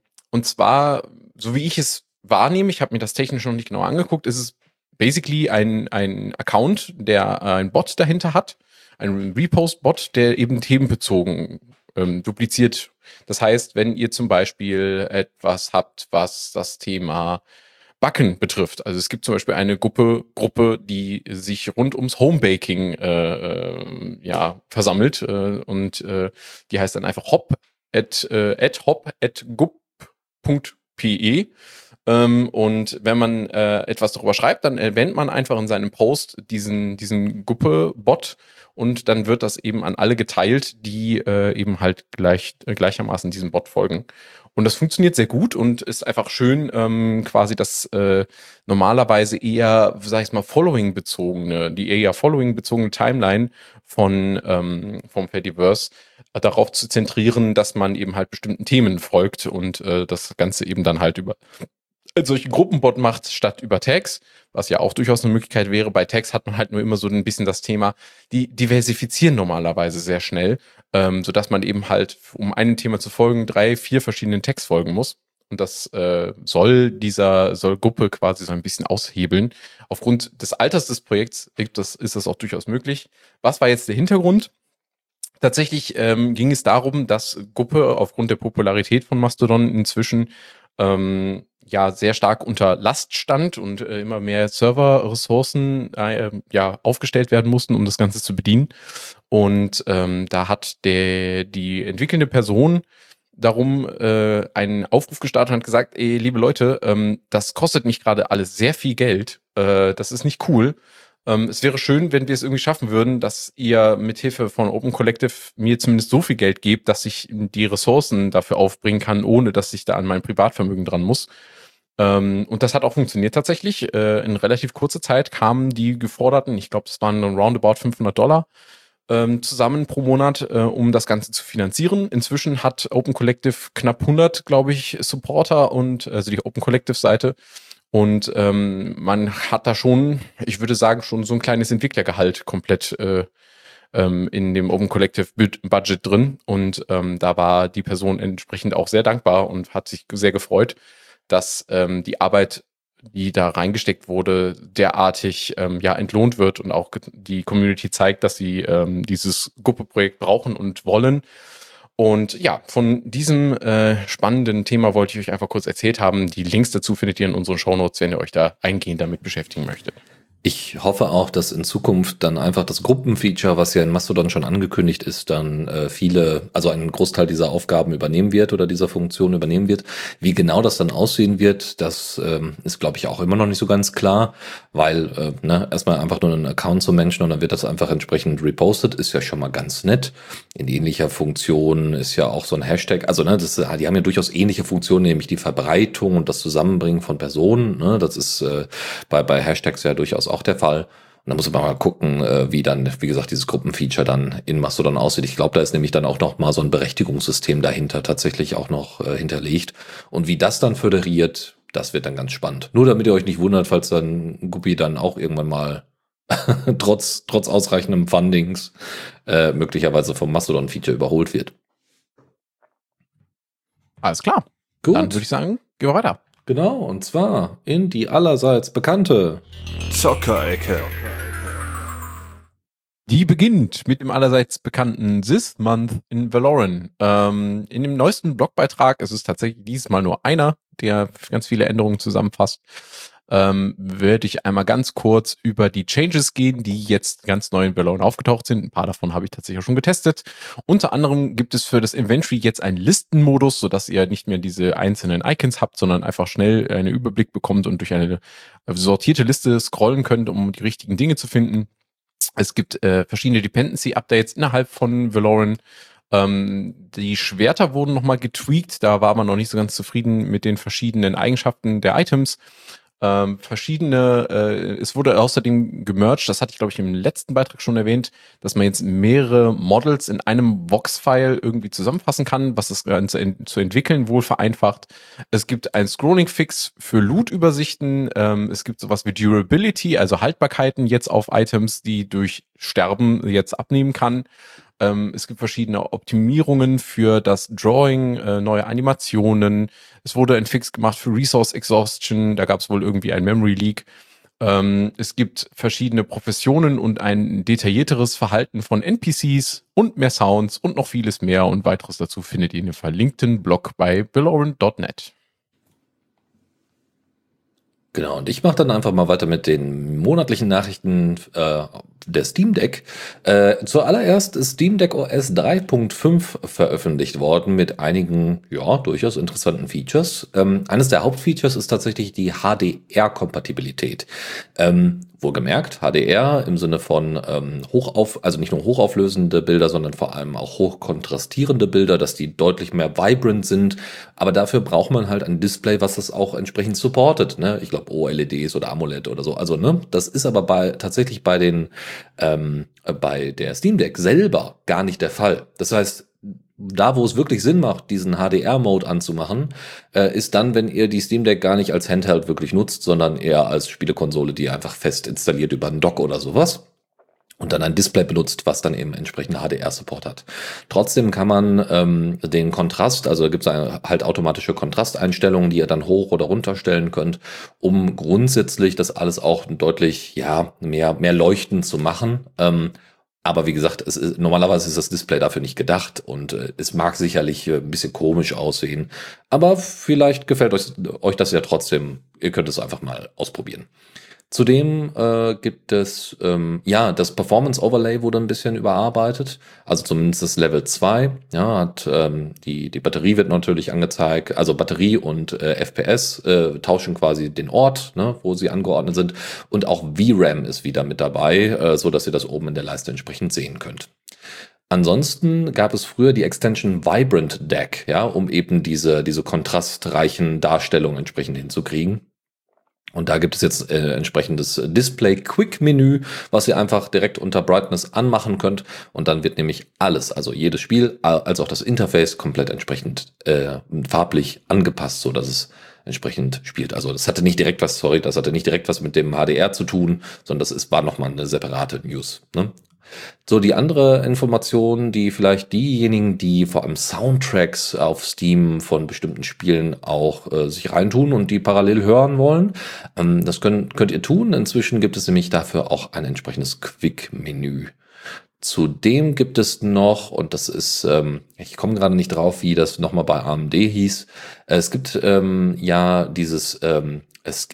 zwar, so wie ich es wahrnehme, ich habe mir das technisch noch nicht genau angeguckt, ist es basically ein Account, der ein Bot dahinter hat, ein Repost-Bot, der eben themenbezogen dupliziert. Das heißt, wenn ihr zum Beispiel etwas habt, was das Thema Backen betrifft. Also es gibt zum Beispiel eine Gruppe, die sich rund ums Homebaking versammelt und die heißt dann einfach hop@gup.pe Und wenn man etwas darüber schreibt, dann erwähnt man einfach in seinem Post diesen Guppe-Bot und dann wird das eben an alle geteilt, die eben halt gleichermaßen diesem Bot folgen. Und das funktioniert sehr gut und ist einfach schön, quasi das normalerweise eher, sag ich mal, following-bezogene Timeline vom Fediverse darauf zu zentrieren, dass man eben halt bestimmten Themen folgt und das Ganze eben dann halt über solche Gruppenbot macht statt über Tags, was ja auch durchaus eine Möglichkeit wäre. Bei Tags hat man halt nur immer so ein bisschen das Thema, die diversifizieren normalerweise sehr schnell, sodass man eben halt, um einem Thema zu folgen, 3-4 verschiedenen Tags folgen muss. Und das soll Gruppe quasi so ein bisschen aushebeln. Aufgrund des Alters des Projekts ist das auch durchaus möglich. Was war jetzt der Hintergrund? Tatsächlich ging es darum, dass Gruppe aufgrund der Popularität von Mastodon inzwischen sehr stark unter Last stand und immer mehr Serverressourcen aufgestellt werden mussten, um das Ganze zu bedienen. Und da hat die entwickelnde Person darum einen Aufruf gestartet und hat gesagt, liebe Leute, das kostet mich gerade alles sehr viel Geld, das ist nicht cool. Es wäre schön, wenn wir es irgendwie schaffen würden, dass ihr mithilfe von Open Collective mir zumindest so viel Geld gebt, dass ich die Ressourcen dafür aufbringen kann, ohne dass ich da an mein Privatvermögen dran muss. Und das hat auch funktioniert tatsächlich. In relativ kurzer Zeit kamen die geforderten, ich glaube, das waren roundabout $500, zusammen pro Monat, um das Ganze zu finanzieren. Inzwischen hat Open Collective knapp 100, glaube ich, Supporter und also die Open Collective Seite. Und man hat da schon, ich würde sagen, schon so ein kleines Entwicklergehalt komplett in dem Open Collective Budget drin. Und da war die Person entsprechend auch sehr dankbar und hat sich sehr gefreut, dass die Arbeit, die da reingesteckt wurde, derartig entlohnt wird und auch die Community zeigt, dass sie dieses Gruppe-Projekt brauchen und wollen. Und ja, von diesem spannenden Thema wollte ich euch einfach kurz erzählt haben. Die Links dazu findet ihr in unseren Shownotes, wenn ihr euch da eingehend damit beschäftigen möchtet. Ich hoffe auch, dass in Zukunft dann einfach das Gruppenfeature, was ja in Mastodon schon angekündigt ist, dann einen Großteil dieser Aufgaben übernehmen wird oder dieser Funktion übernehmen wird. Wie genau das dann aussehen wird, das ist, glaube ich, auch immer noch nicht so ganz klar, weil erstmal einfach nur einen Account zu menschen und dann wird das einfach entsprechend repostet, ist ja schon mal ganz nett. In ähnlicher Funktion ist ja auch so ein Hashtag, die haben ja durchaus ähnliche Funktionen, nämlich die Verbreitung und das Zusammenbringen von Personen, ne? Das ist bei Hashtags ja durchaus auch der Fall. Und da muss man mal gucken, wie dann, wie gesagt, dieses Gruppenfeature dann in Mastodon aussieht. Ich glaube, da ist nämlich dann auch noch mal so ein Berechtigungssystem dahinter tatsächlich auch noch hinterlegt. Und wie das dann föderiert, das wird dann ganz spannend. Nur damit ihr euch nicht wundert, falls dann Guppy dann auch irgendwann mal trotz ausreichendem Fundings möglicherweise vom Mastodon-Feature überholt wird. Alles klar. Gut. Dann würde ich sagen, gehen wir weiter. Genau, und zwar in die allerseits bekannte Zockerecke. Die beginnt mit dem allerseits bekannten This Month in Valorant. In dem neuesten Blogbeitrag, es ist tatsächlich diesmal nur einer, der ganz viele Änderungen zusammenfasst, werde ich einmal ganz kurz über die Changes gehen, die jetzt ganz neu in Valorant aufgetaucht sind. Ein paar davon habe ich tatsächlich auch schon getestet. Unter anderem gibt es für das Inventory jetzt einen Listenmodus, sodass ihr nicht mehr diese einzelnen Icons habt, sondern einfach schnell einen Überblick bekommt und durch eine sortierte Liste scrollen könnt, um die richtigen Dinge zu finden. Es gibt verschiedene Dependency-Updates innerhalb von Valorant. Die Schwerter wurden nochmal getweakt, da war man noch nicht so ganz zufrieden mit den verschiedenen Eigenschaften der Items. Es wurde außerdem gemerged, das hatte ich, glaube ich, im letzten Beitrag schon erwähnt, dass man jetzt mehrere Models in einem Vox-File irgendwie zusammenfassen kann, was das Ganze zu entwickeln wohl vereinfacht. Es gibt ein Scrolling-Fix für Loot-Übersichten, es gibt sowas wie Durability, also Haltbarkeiten jetzt auf Items, die durch Sterben jetzt abnehmen kann. Es gibt verschiedene Optimierungen für das Drawing, neue Animationen. Es wurde ein Fix gemacht für Resource Exhaustion. Da gab es wohl irgendwie ein Memory Leak. Es gibt verschiedene Professionen und ein detaillierteres Verhalten von NPCs und mehr Sounds und noch vieles mehr. Und weiteres dazu findet ihr in dem verlinkten Blog bei valorant.net. Genau, und ich mache dann einfach mal weiter mit den monatlichen Nachrichten der Steam Deck. Zuallererst ist Steam Deck OS 3.5 veröffentlicht worden mit einigen, ja, durchaus interessanten Features. Eines der Hauptfeatures ist tatsächlich die HDR-Kompatibilität. Wohlgemerkt, HDR im Sinne von also nicht nur hochauflösende Bilder, sondern vor allem auch hochkontrastierende Bilder, dass die deutlich mehr vibrant sind. Aber dafür braucht man halt ein Display, was das auch entsprechend supportet. Ne? Ich glaube OLEDs oder AMOLED oder so. Also ne, das ist aber bei der Steam Deck selber gar nicht der Fall. Das heißt, da, wo es wirklich Sinn macht, diesen HDR-Mode anzumachen, ist dann, wenn ihr die Steam Deck gar nicht als Handheld wirklich nutzt, sondern eher als Spielekonsole, die ihr einfach fest installiert über einen Dock oder sowas und dann ein Display benutzt, was dann eben entsprechend HDR-Support hat. Trotzdem kann man den Kontrast, also da gibt es halt automatische Kontrasteinstellungen, die ihr dann hoch oder runter stellen könnt, um grundsätzlich das alles auch deutlich mehr leuchtend zu machen. Aber wie gesagt, normalerweise ist das Display dafür nicht gedacht und es mag sicherlich ein bisschen komisch aussehen. Aber vielleicht gefällt euch das ja trotzdem. Ihr könnt es einfach mal ausprobieren. Zudem gibt es, das Performance Overlay wurde ein bisschen überarbeitet. Also zumindest das Level 2. Ja, hat, die Batterie wird natürlich angezeigt. Also Batterie und FPS tauschen quasi den Ort, ne, wo sie angeordnet sind. Und auch VRAM ist wieder mit dabei, so dass ihr das oben in der Leiste entsprechend sehen könnt. Ansonsten gab es früher die Extension Vibrant Deck, ja, um eben diese kontrastreichen Darstellungen entsprechend hinzukriegen. Und da gibt es jetzt entsprechendes Display-Quick-Menü, was ihr einfach direkt unter Brightness anmachen könnt. Und dann wird nämlich alles, also jedes Spiel, als auch das Interface, komplett entsprechend farblich angepasst, so dass es entsprechend spielt. Also das hatte nicht direkt was mit dem HDR zu tun, sondern das war nochmal eine separate News, ne? So, die andere Information, die vielleicht diejenigen, die vor allem Soundtracks auf Steam von bestimmten Spielen auch sich reintun und die parallel hören wollen, das könnt ihr tun. Inzwischen gibt es nämlich dafür auch ein entsprechendes Quick-Menü. Zudem gibt es noch, und das ist, ich komme gerade nicht drauf, wie das nochmal bei AMD hieß, es gibt dieses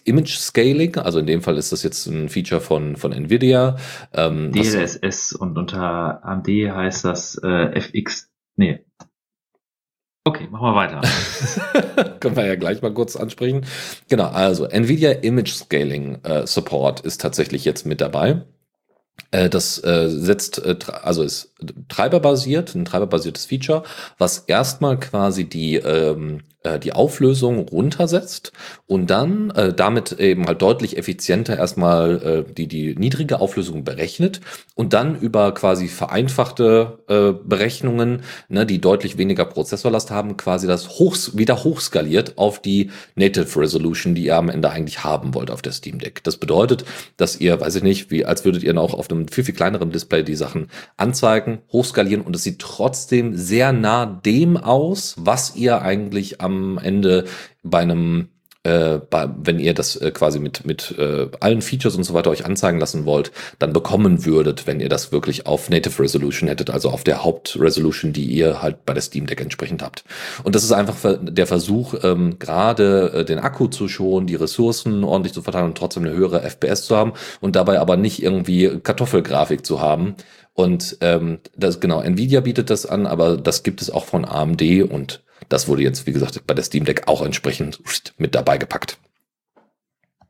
Image Scaling, also in dem Fall ist das jetzt ein Feature von NVIDIA. DLSS und unter AMD heißt das FX, nee. Okay, machen wir weiter. Können wir ja gleich mal kurz ansprechen. Genau, also NVIDIA Image Scaling Support ist tatsächlich jetzt mit dabei. Ist treiberbasiert, ein treiberbasiertes Feature, was erstmal quasi die Auflösung runtersetzt und dann damit eben halt deutlich effizienter erstmal die niedrige Auflösung berechnet und dann über quasi vereinfachte Berechnungen, ne, die deutlich weniger Prozessorlast haben, quasi das wieder hochskaliert auf die Native Resolution, die ihr am Ende eigentlich haben wollt auf der Steam Deck. Das bedeutet, dass ihr, weiß ich nicht, als würdet ihr auch auf einem viel, viel kleineren Display die Sachen anzeigen, hochskalieren und es sieht trotzdem sehr nah dem aus, was ihr eigentlich am Ende wenn ihr das quasi mit allen Features und so weiter euch anzeigen lassen wollt, dann bekommen würdet, wenn ihr das wirklich auf Native Resolution hättet, also auf der Hauptresolution, die ihr halt bei der Steam Deck entsprechend habt. Und das ist einfach der Versuch, gerade den Akku zu schonen, die Ressourcen ordentlich zu verteilen und trotzdem eine höhere FPS zu haben und dabei aber nicht irgendwie Kartoffelgrafik zu haben. Und Nvidia bietet das an, aber das gibt es auch von AMD und das wurde jetzt, wie gesagt, bei der Steam Deck auch entsprechend mit dabei gepackt.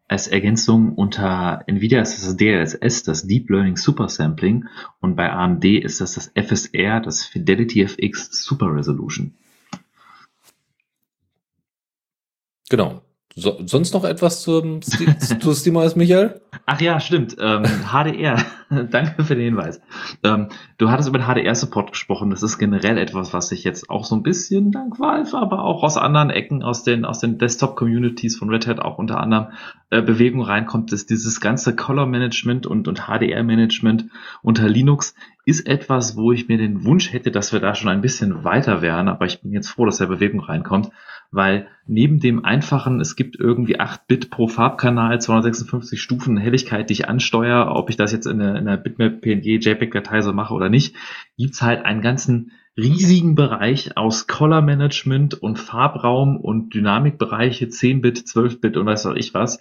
Als Ergänzung unter NVIDIA ist das DLSS, das Deep Learning Super Sampling, und bei AMD ist das FSR, das Fidelity FX Super Resolution. Genau. Sonst noch etwas zu SteamOS, Michael? Ach ja, stimmt. HDR. Danke für den Hinweis. Du hattest über den HDR-Support gesprochen. Das ist generell etwas, was sich jetzt auch so ein bisschen dank Valve, aber auch aus anderen Ecken, aus den Desktop-Communities von Red Hat auch unter anderem Bewegung reinkommt. Dass dieses ganze Color-Management und HDR-Management unter Linux ist etwas, wo ich mir den Wunsch hätte, dass wir da schon ein bisschen weiter wären. Aber ich bin jetzt froh, dass da Bewegung reinkommt. Weil neben dem einfachen, es gibt irgendwie 8 Bit pro Farbkanal, 256 Stufen Helligkeit, die ich ansteuere, ob ich das jetzt in einer Bitmap-PNG, JPEG-Datei so mache oder nicht, gibt's halt einen ganzen riesigen Bereich aus Color-Management und Farbraum und Dynamikbereiche, 10 Bit, 12 Bit und weiß auch ich was.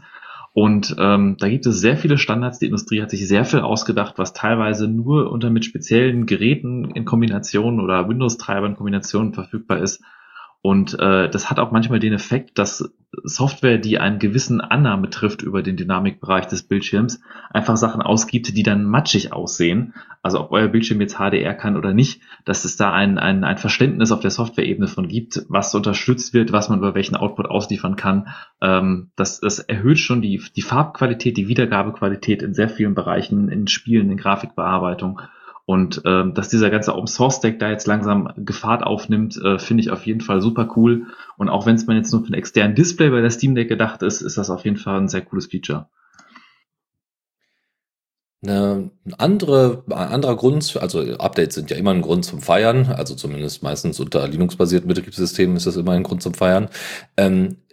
Und da gibt es sehr viele Standards. Die Industrie hat sich sehr viel ausgedacht, was teilweise nur mit speziellen Geräten in Kombination oder Windows-Treibern in Kombination verfügbar ist. Und das hat auch manchmal den Effekt, dass Software, die einen gewissen Annahme trifft über den Dynamikbereich des Bildschirms, einfach Sachen ausgibt, die dann matschig aussehen. Also ob euer Bildschirm jetzt HDR kann oder nicht, dass es da ein Verständnis auf der Softwareebene von gibt, was unterstützt wird, was man über welchen Output ausliefern kann. Das erhöht schon die Farbqualität, die Wiedergabequalität in sehr vielen Bereichen, in Spielen, in Grafikbearbeitung. Und dass dieser ganze Open-Source-Stack da jetzt langsam Gefahrt aufnimmt, finde ich auf jeden Fall super cool. Und auch wenn es man jetzt nur für einen externen Display bei der Steam Deck gedacht ist, ist das auf jeden Fall ein sehr cooles Feature. Ein anderer Grund, also Updates sind ja immer ein Grund zum Feiern, also zumindest meistens unter Linux-basierten Betriebssystemen ist das immer ein Grund zum Feiern.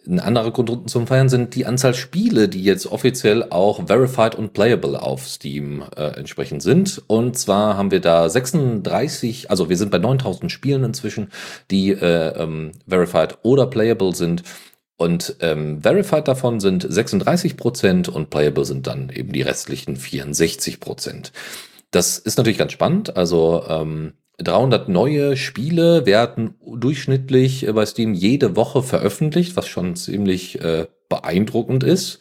Ein anderer Grund zum Feiern sind die Anzahl Spiele, die jetzt offiziell auch verified und playable auf Steam entsprechend sind. Und zwar haben wir da 36, also wir sind bei 9.000 Spielen inzwischen, die verified oder playable sind. Und verified davon sind 36% und playable sind dann eben die restlichen 64%. Das ist natürlich ganz spannend, also 300 neue Spiele werden durchschnittlich bei Steam jede Woche veröffentlicht, was schon ziemlich beeindruckend ist.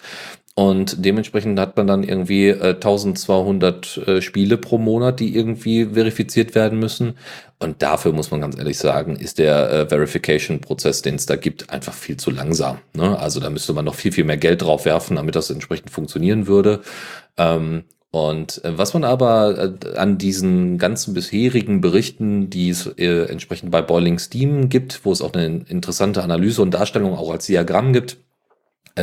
Und dementsprechend hat man dann irgendwie 1200 Spiele pro Monat, die irgendwie verifiziert werden müssen. Und dafür muss man ganz ehrlich sagen, ist der Verification-Prozess, den es da gibt, einfach viel zu langsam, ne? Also da müsste man noch viel, viel mehr Geld drauf werfen, damit das entsprechend funktionieren würde. Und was man aber an diesen ganzen bisherigen Berichten, die es entsprechend bei Boiling Steam gibt, wo es auch eine interessante Analyse und Darstellung auch als Diagramm gibt,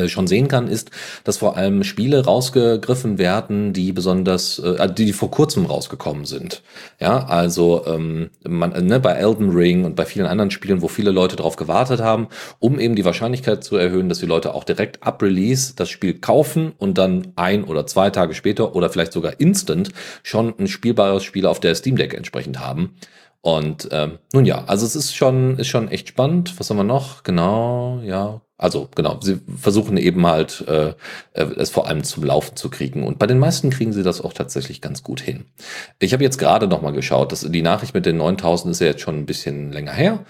schon sehen kann, ist, dass vor allem Spiele rausgegriffen werden, die besonders, die vor kurzem rausgekommen sind. Ja, also bei Elden Ring und bei vielen anderen Spielen, wo viele Leute drauf gewartet haben, um eben die Wahrscheinlichkeit zu erhöhen, dass die Leute auch direkt ab Release das Spiel kaufen und dann ein oder zwei Tage später oder vielleicht sogar instant schon ein spielbares Spiel auf der Steam Deck entsprechend haben. Und nun ja, also es ist schon echt spannend. Was haben wir noch? Genau, ja. Also genau, sie versuchen eben halt es vor allem zum Laufen zu kriegen. Und bei den meisten kriegen sie das auch tatsächlich ganz gut hin. Ich habe jetzt gerade nochmal geschaut, dass die Nachricht mit den 9.000 ist ja jetzt schon ein bisschen länger her.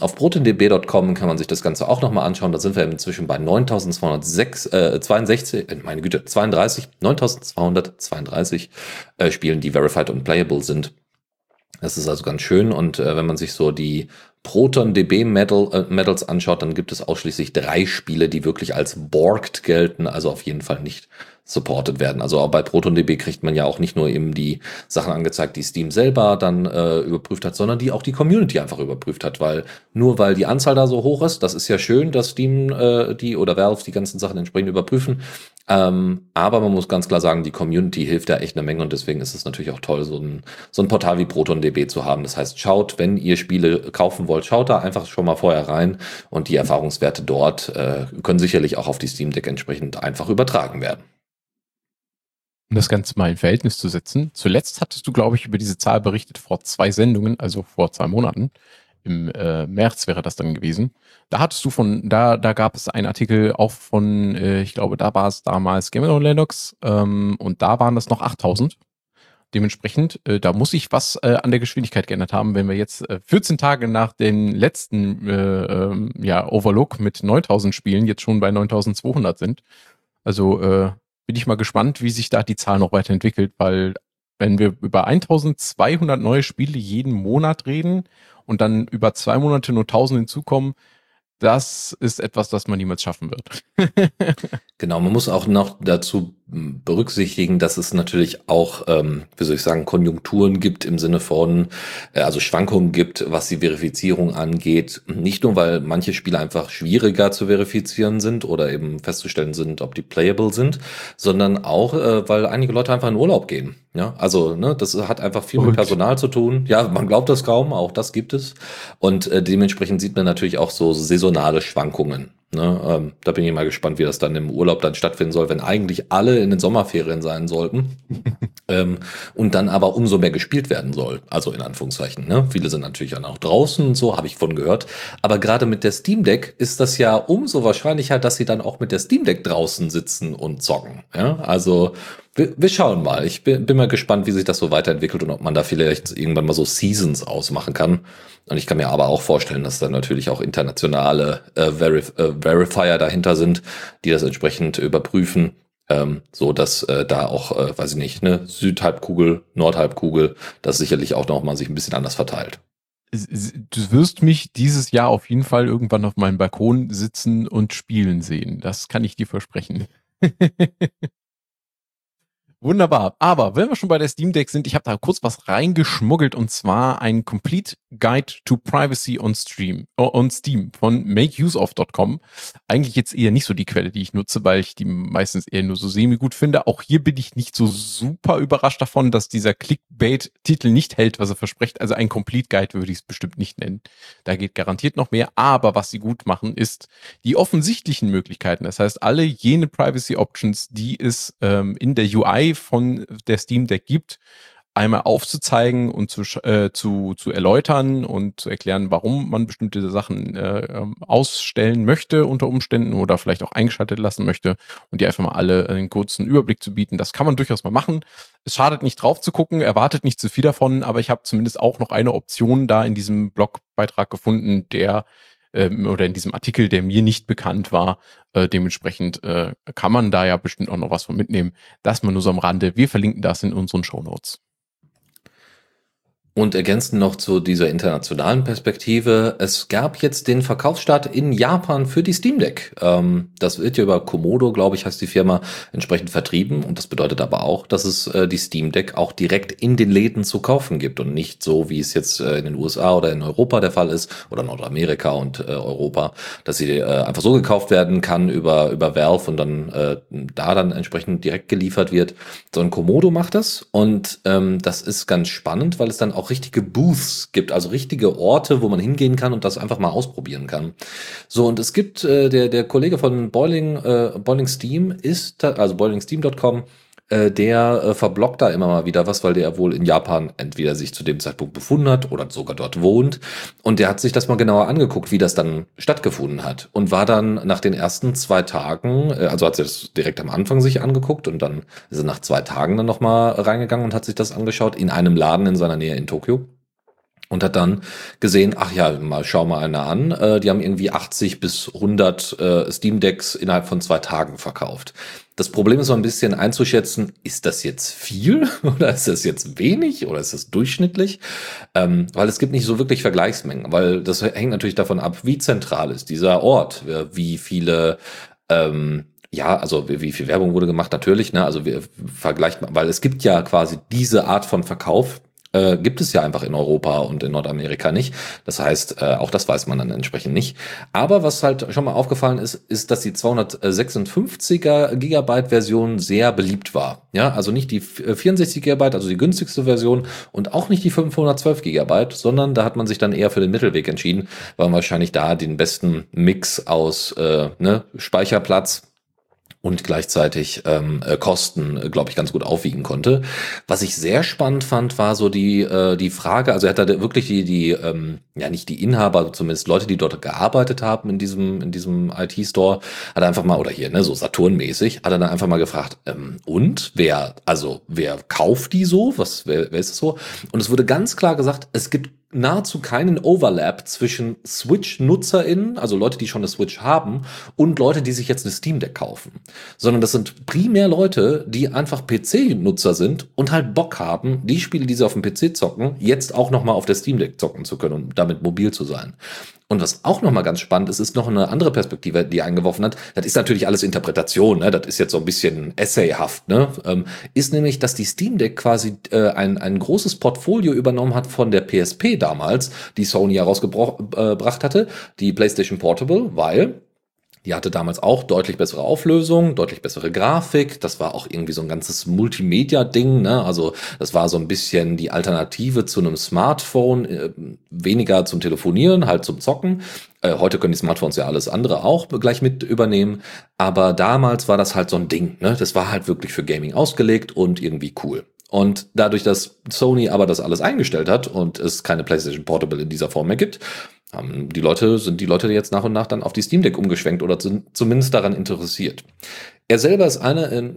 Auf ProtonDB.com kann man sich das Ganze auch nochmal anschauen. Da sind wir inzwischen bei 9.232 Spielen, die verified und playable sind. Das ist also ganz schön. Und wenn man sich so die ProtonDB Medals anschaut, dann gibt es ausschließlich 3 Spiele, die wirklich als borked gelten, also auf jeden Fall nicht supported werden. Also auch bei ProtonDB kriegt man ja auch nicht nur eben die Sachen angezeigt, die Steam selber dann überprüft hat, sondern die auch die Community einfach überprüft hat, weil die Anzahl da so hoch ist, das ist ja schön, dass Steam die oder Valve die ganzen Sachen entsprechend überprüfen, aber man muss ganz klar sagen, die Community hilft da echt eine Menge und deswegen ist es natürlich auch toll, so ein Portal wie ProtonDB zu haben. Das heißt, schaut, wenn ihr Spiele kaufen wollt, schaut da einfach schon mal vorher rein und die Erfahrungswerte dort können sicherlich auch auf die Steam Deck entsprechend einfach übertragen werden. Um das Ganze mal in Verhältnis zu setzen. Zuletzt hattest du, glaube ich, über diese Zahl berichtet vor 2 Sendungen, also vor 2 Monaten. Im März wäre das dann gewesen. Da hattest du da gab es einen Artikel auch von, ich glaube, da war es damals Gamer Linux, und da waren das noch 8000. Dementsprechend, da muss sich was an der Geschwindigkeit geändert haben, wenn wir jetzt 14 Tage nach dem letzten Overlook mit 9000 Spielen jetzt schon bei 9200 sind. Also, bin ich mal gespannt, wie sich da die Zahl noch weiterentwickelt, weil wenn wir über 1200 neue Spiele jeden Monat reden und dann über 2 Monate nur 1000 hinzukommen, das ist etwas, das man niemals schaffen wird. Genau, man muss auch noch dazu berücksichtigen, dass es natürlich auch, Konjunkturen gibt im Sinne von, also Schwankungen gibt, was die Verifizierung angeht. Nicht nur, weil manche Spiele einfach schwieriger zu verifizieren sind oder eben festzustellen sind, ob die playable sind, sondern auch, weil einige Leute einfach in Urlaub gehen. Ja, also das hat einfach viel mit Personal zu tun. Ja, man glaubt das kaum, auch das gibt es. Und dementsprechend sieht man natürlich auch so saisonale Schwankungen. Ne, da bin ich mal gespannt, wie das dann im Urlaub dann stattfinden soll, wenn eigentlich alle in den Sommerferien sein sollten und dann aber umso mehr gespielt werden soll, also in Anführungszeichen. Ne? Viele sind natürlich dann auch draußen und so, habe ich von gehört, aber gerade mit der Steam Deck ist das ja umso wahrscheinlicher, dass sie dann auch mit der Steam Deck draußen sitzen und zocken. Ja? Also wir schauen mal, ich bin mal gespannt, wie sich das so weiterentwickelt und ob man da vielleicht irgendwann mal so Seasons ausmachen kann. Und ich kann mir aber auch vorstellen, dass da natürlich auch internationale Verifier dahinter sind, die das entsprechend überprüfen, so dass da auch, weiß ich nicht, ne, Südhalbkugel, Nordhalbkugel, das sicherlich auch nochmal sich ein bisschen anders verteilt. Du wirst mich dieses Jahr auf jeden Fall irgendwann auf meinem Balkon sitzen und spielen sehen. Das kann ich dir versprechen. Wunderbar. Aber wenn wir schon bei der Steam Deck sind, ich habe da kurz was reingeschmuggelt, und zwar ein Complete Guide to Privacy on Steam von makeuseof.com. Eigentlich jetzt eher nicht so die Quelle, die ich nutze, weil ich die meistens eher nur so semi-gut finde. Auch hier bin ich nicht so super überrascht davon, dass dieser Clickbait-Titel nicht hält, was er verspricht. Also ein Complete Guide würde ich es bestimmt nicht nennen. Da geht garantiert noch mehr. Aber was sie gut machen, ist die offensichtlichen Möglichkeiten. Das heißt, alle jene Privacy Options, die es in der UI von der Steam Deck gibt, einmal aufzuzeigen und zu erläutern und zu erklären, warum man bestimmte Sachen ausstellen möchte unter Umständen oder vielleicht auch eingeschaltet lassen möchte, und die einfach mal alle einen kurzen Überblick zu bieten. Das kann man durchaus mal machen. Es schadet nicht, drauf zu gucken, erwartet nicht zu viel davon, aber ich habe zumindest auch noch eine Option da in diesem Blogbeitrag gefunden, der oder in diesem Artikel, der mir nicht bekannt war. Dementsprechend kann man da ja bestimmt auch noch was von mitnehmen. Das mal nur so am Rande. Wir verlinken das in unseren Shownotes. Und ergänzend noch zu dieser internationalen Perspektive: Es gab jetzt den Verkaufsstart in Japan für die Steam Deck. Das wird ja über Komodo, glaube ich, heißt die Firma, entsprechend vertrieben. Und das bedeutet aber auch, dass es die Steam Deck auch direkt in den Läden zu kaufen gibt und nicht so, wie es jetzt in den USA oder in Europa der Fall ist, oder Nordamerika und Europa, dass sie einfach so gekauft werden kann über Valve und dann dann entsprechend direkt geliefert wird. Sondern Komodo macht das, und das ist ganz spannend, weil es dann auch richtige Booths gibt, also richtige Orte, wo man hingehen kann und das einfach mal ausprobieren kann. So, und es gibt, der Kollege von Boiling Steam ist, also boilingsteam.com, der verbloggt da immer mal wieder was, weil der wohl in Japan entweder sich zu dem Zeitpunkt befunden hat oder sogar dort wohnt. Und der hat sich das mal genauer angeguckt, wie das dann stattgefunden hat. Und war dann nach den ersten 2 Tagen, also hat sie das direkt am Anfang sich angeguckt und dann ist er nach 2 Tagen dann nochmal reingegangen und hat sich das angeschaut in einem Laden in seiner Nähe in Tokio. Und hat dann gesehen, ach ja, mal schau mal einer an, die haben irgendwie 80 bis 100 Steam Decks innerhalb von 2 Tagen verkauft. Das Problem ist so ein bisschen einzuschätzen, ist das jetzt viel oder ist das jetzt wenig oder ist das durchschnittlich? Weil es gibt nicht so wirklich Vergleichsmengen, weil das hängt natürlich davon ab, wie zentral ist dieser Ort, wie viele... Ja, also wie viel Werbung wurde gemacht, natürlich, ne? Also wir vergleichen, weil es gibt ja quasi diese Art von Verkauf, gibt es ja einfach in Europa und in Nordamerika nicht. Das heißt, auch das weiß man dann entsprechend nicht. Aber was halt schon mal aufgefallen ist, dass die 256er Gigabyte Version sehr beliebt war. Ja, also nicht die 64 Gigabyte, also die günstigste Version, und auch nicht die 512 Gigabyte, sondern da hat man sich dann eher für den Mittelweg entschieden, weil man wahrscheinlich da den besten Mix aus Speicherplatz und gleichzeitig Kosten, glaube ich, ganz gut aufwiegen konnte. Was ich sehr spannend fand, war so die Frage, also er hat da wirklich die nicht die Inhaber, also zumindest Leute, die dort gearbeitet haben in diesem IT-Store, hat er einfach mal, oder hier, ne, so Saturn-mäßig, hat er dann einfach mal gefragt, und wer kauft die so? Wer ist das so? Und es wurde ganz klar gesagt, es gibt nahezu keinen Overlap zwischen Switch-NutzerInnen, also Leute, die schon eine Switch haben, und Leute, die sich jetzt eine Steam Deck kaufen. Sondern das sind primär Leute, die einfach PC-Nutzer sind und halt Bock haben, die Spiele, die sie auf dem PC zocken, jetzt auch nochmal auf der Steam Deck zocken zu können und damit mobil zu sein. Und was auch nochmal ganz spannend ist, ist noch eine andere Perspektive, die er eingeworfen hat. Das ist natürlich alles Interpretation, ne? Das ist jetzt so ein bisschen essayhaft, ne? Ist nämlich, dass die Steam Deck quasi ein großes Portfolio übernommen hat von der PSP damals, die Sony herausgebracht hatte, die PlayStation Portable, weil Die hatte damals auch deutlich bessere Auflösung, deutlich bessere Grafik. Das war auch irgendwie so ein ganzes Multimedia-Ding, ne? Also das war so ein bisschen die Alternative zu einem Smartphone, weniger zum Telefonieren, halt zum Zocken. Heute können die Smartphones ja alles andere auch gleich mit übernehmen. Aber damals war das halt so ein Ding, ne? Das war halt wirklich für Gaming ausgelegt und irgendwie cool. Und dadurch, dass Sony aber das alles eingestellt hat und es keine PlayStation Portable in dieser Form mehr gibt, sind die Leute jetzt nach und nach dann auf die Steam Deck umgeschwenkt oder zumindest daran interessiert. Er selber ist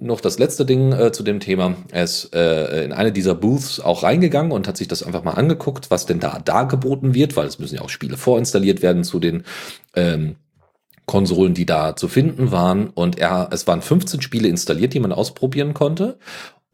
noch das letzte Ding zu dem Thema. Er ist in eine dieser Booths auch reingegangen und hat sich das einfach mal angeguckt, was denn da geboten wird, weil es müssen ja auch Spiele vorinstalliert werden zu den Konsolen, die da zu finden waren. Und es waren 15 Spiele installiert, die man ausprobieren konnte.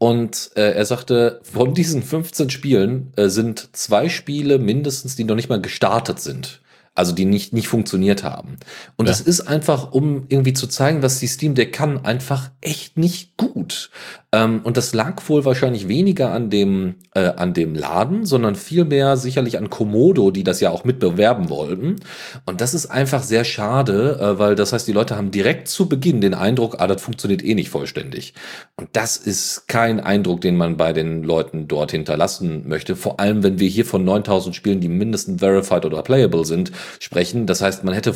Und er sagte, von diesen 15 Spielen sind 2 Spiele mindestens, die noch nicht mal gestartet sind. Also die nicht funktioniert haben. Und ja, das ist einfach, um irgendwie zu zeigen, was die Steam Deck kann, einfach echt nicht gut. Und das lag wohl wahrscheinlich weniger an dem Laden, sondern vielmehr sicherlich an Komodo, die das ja auch mitbewerben wollten. Und das ist einfach sehr schade, weil das heißt, die Leute haben direkt zu Beginn den Eindruck, das funktioniert eh nicht vollständig. Und das ist kein Eindruck, den man bei den Leuten dort hinterlassen möchte. Vor allem, wenn wir hier von 9000 Spielen, die mindestens verified oder playable sind, sprechen. Das heißt, man hätte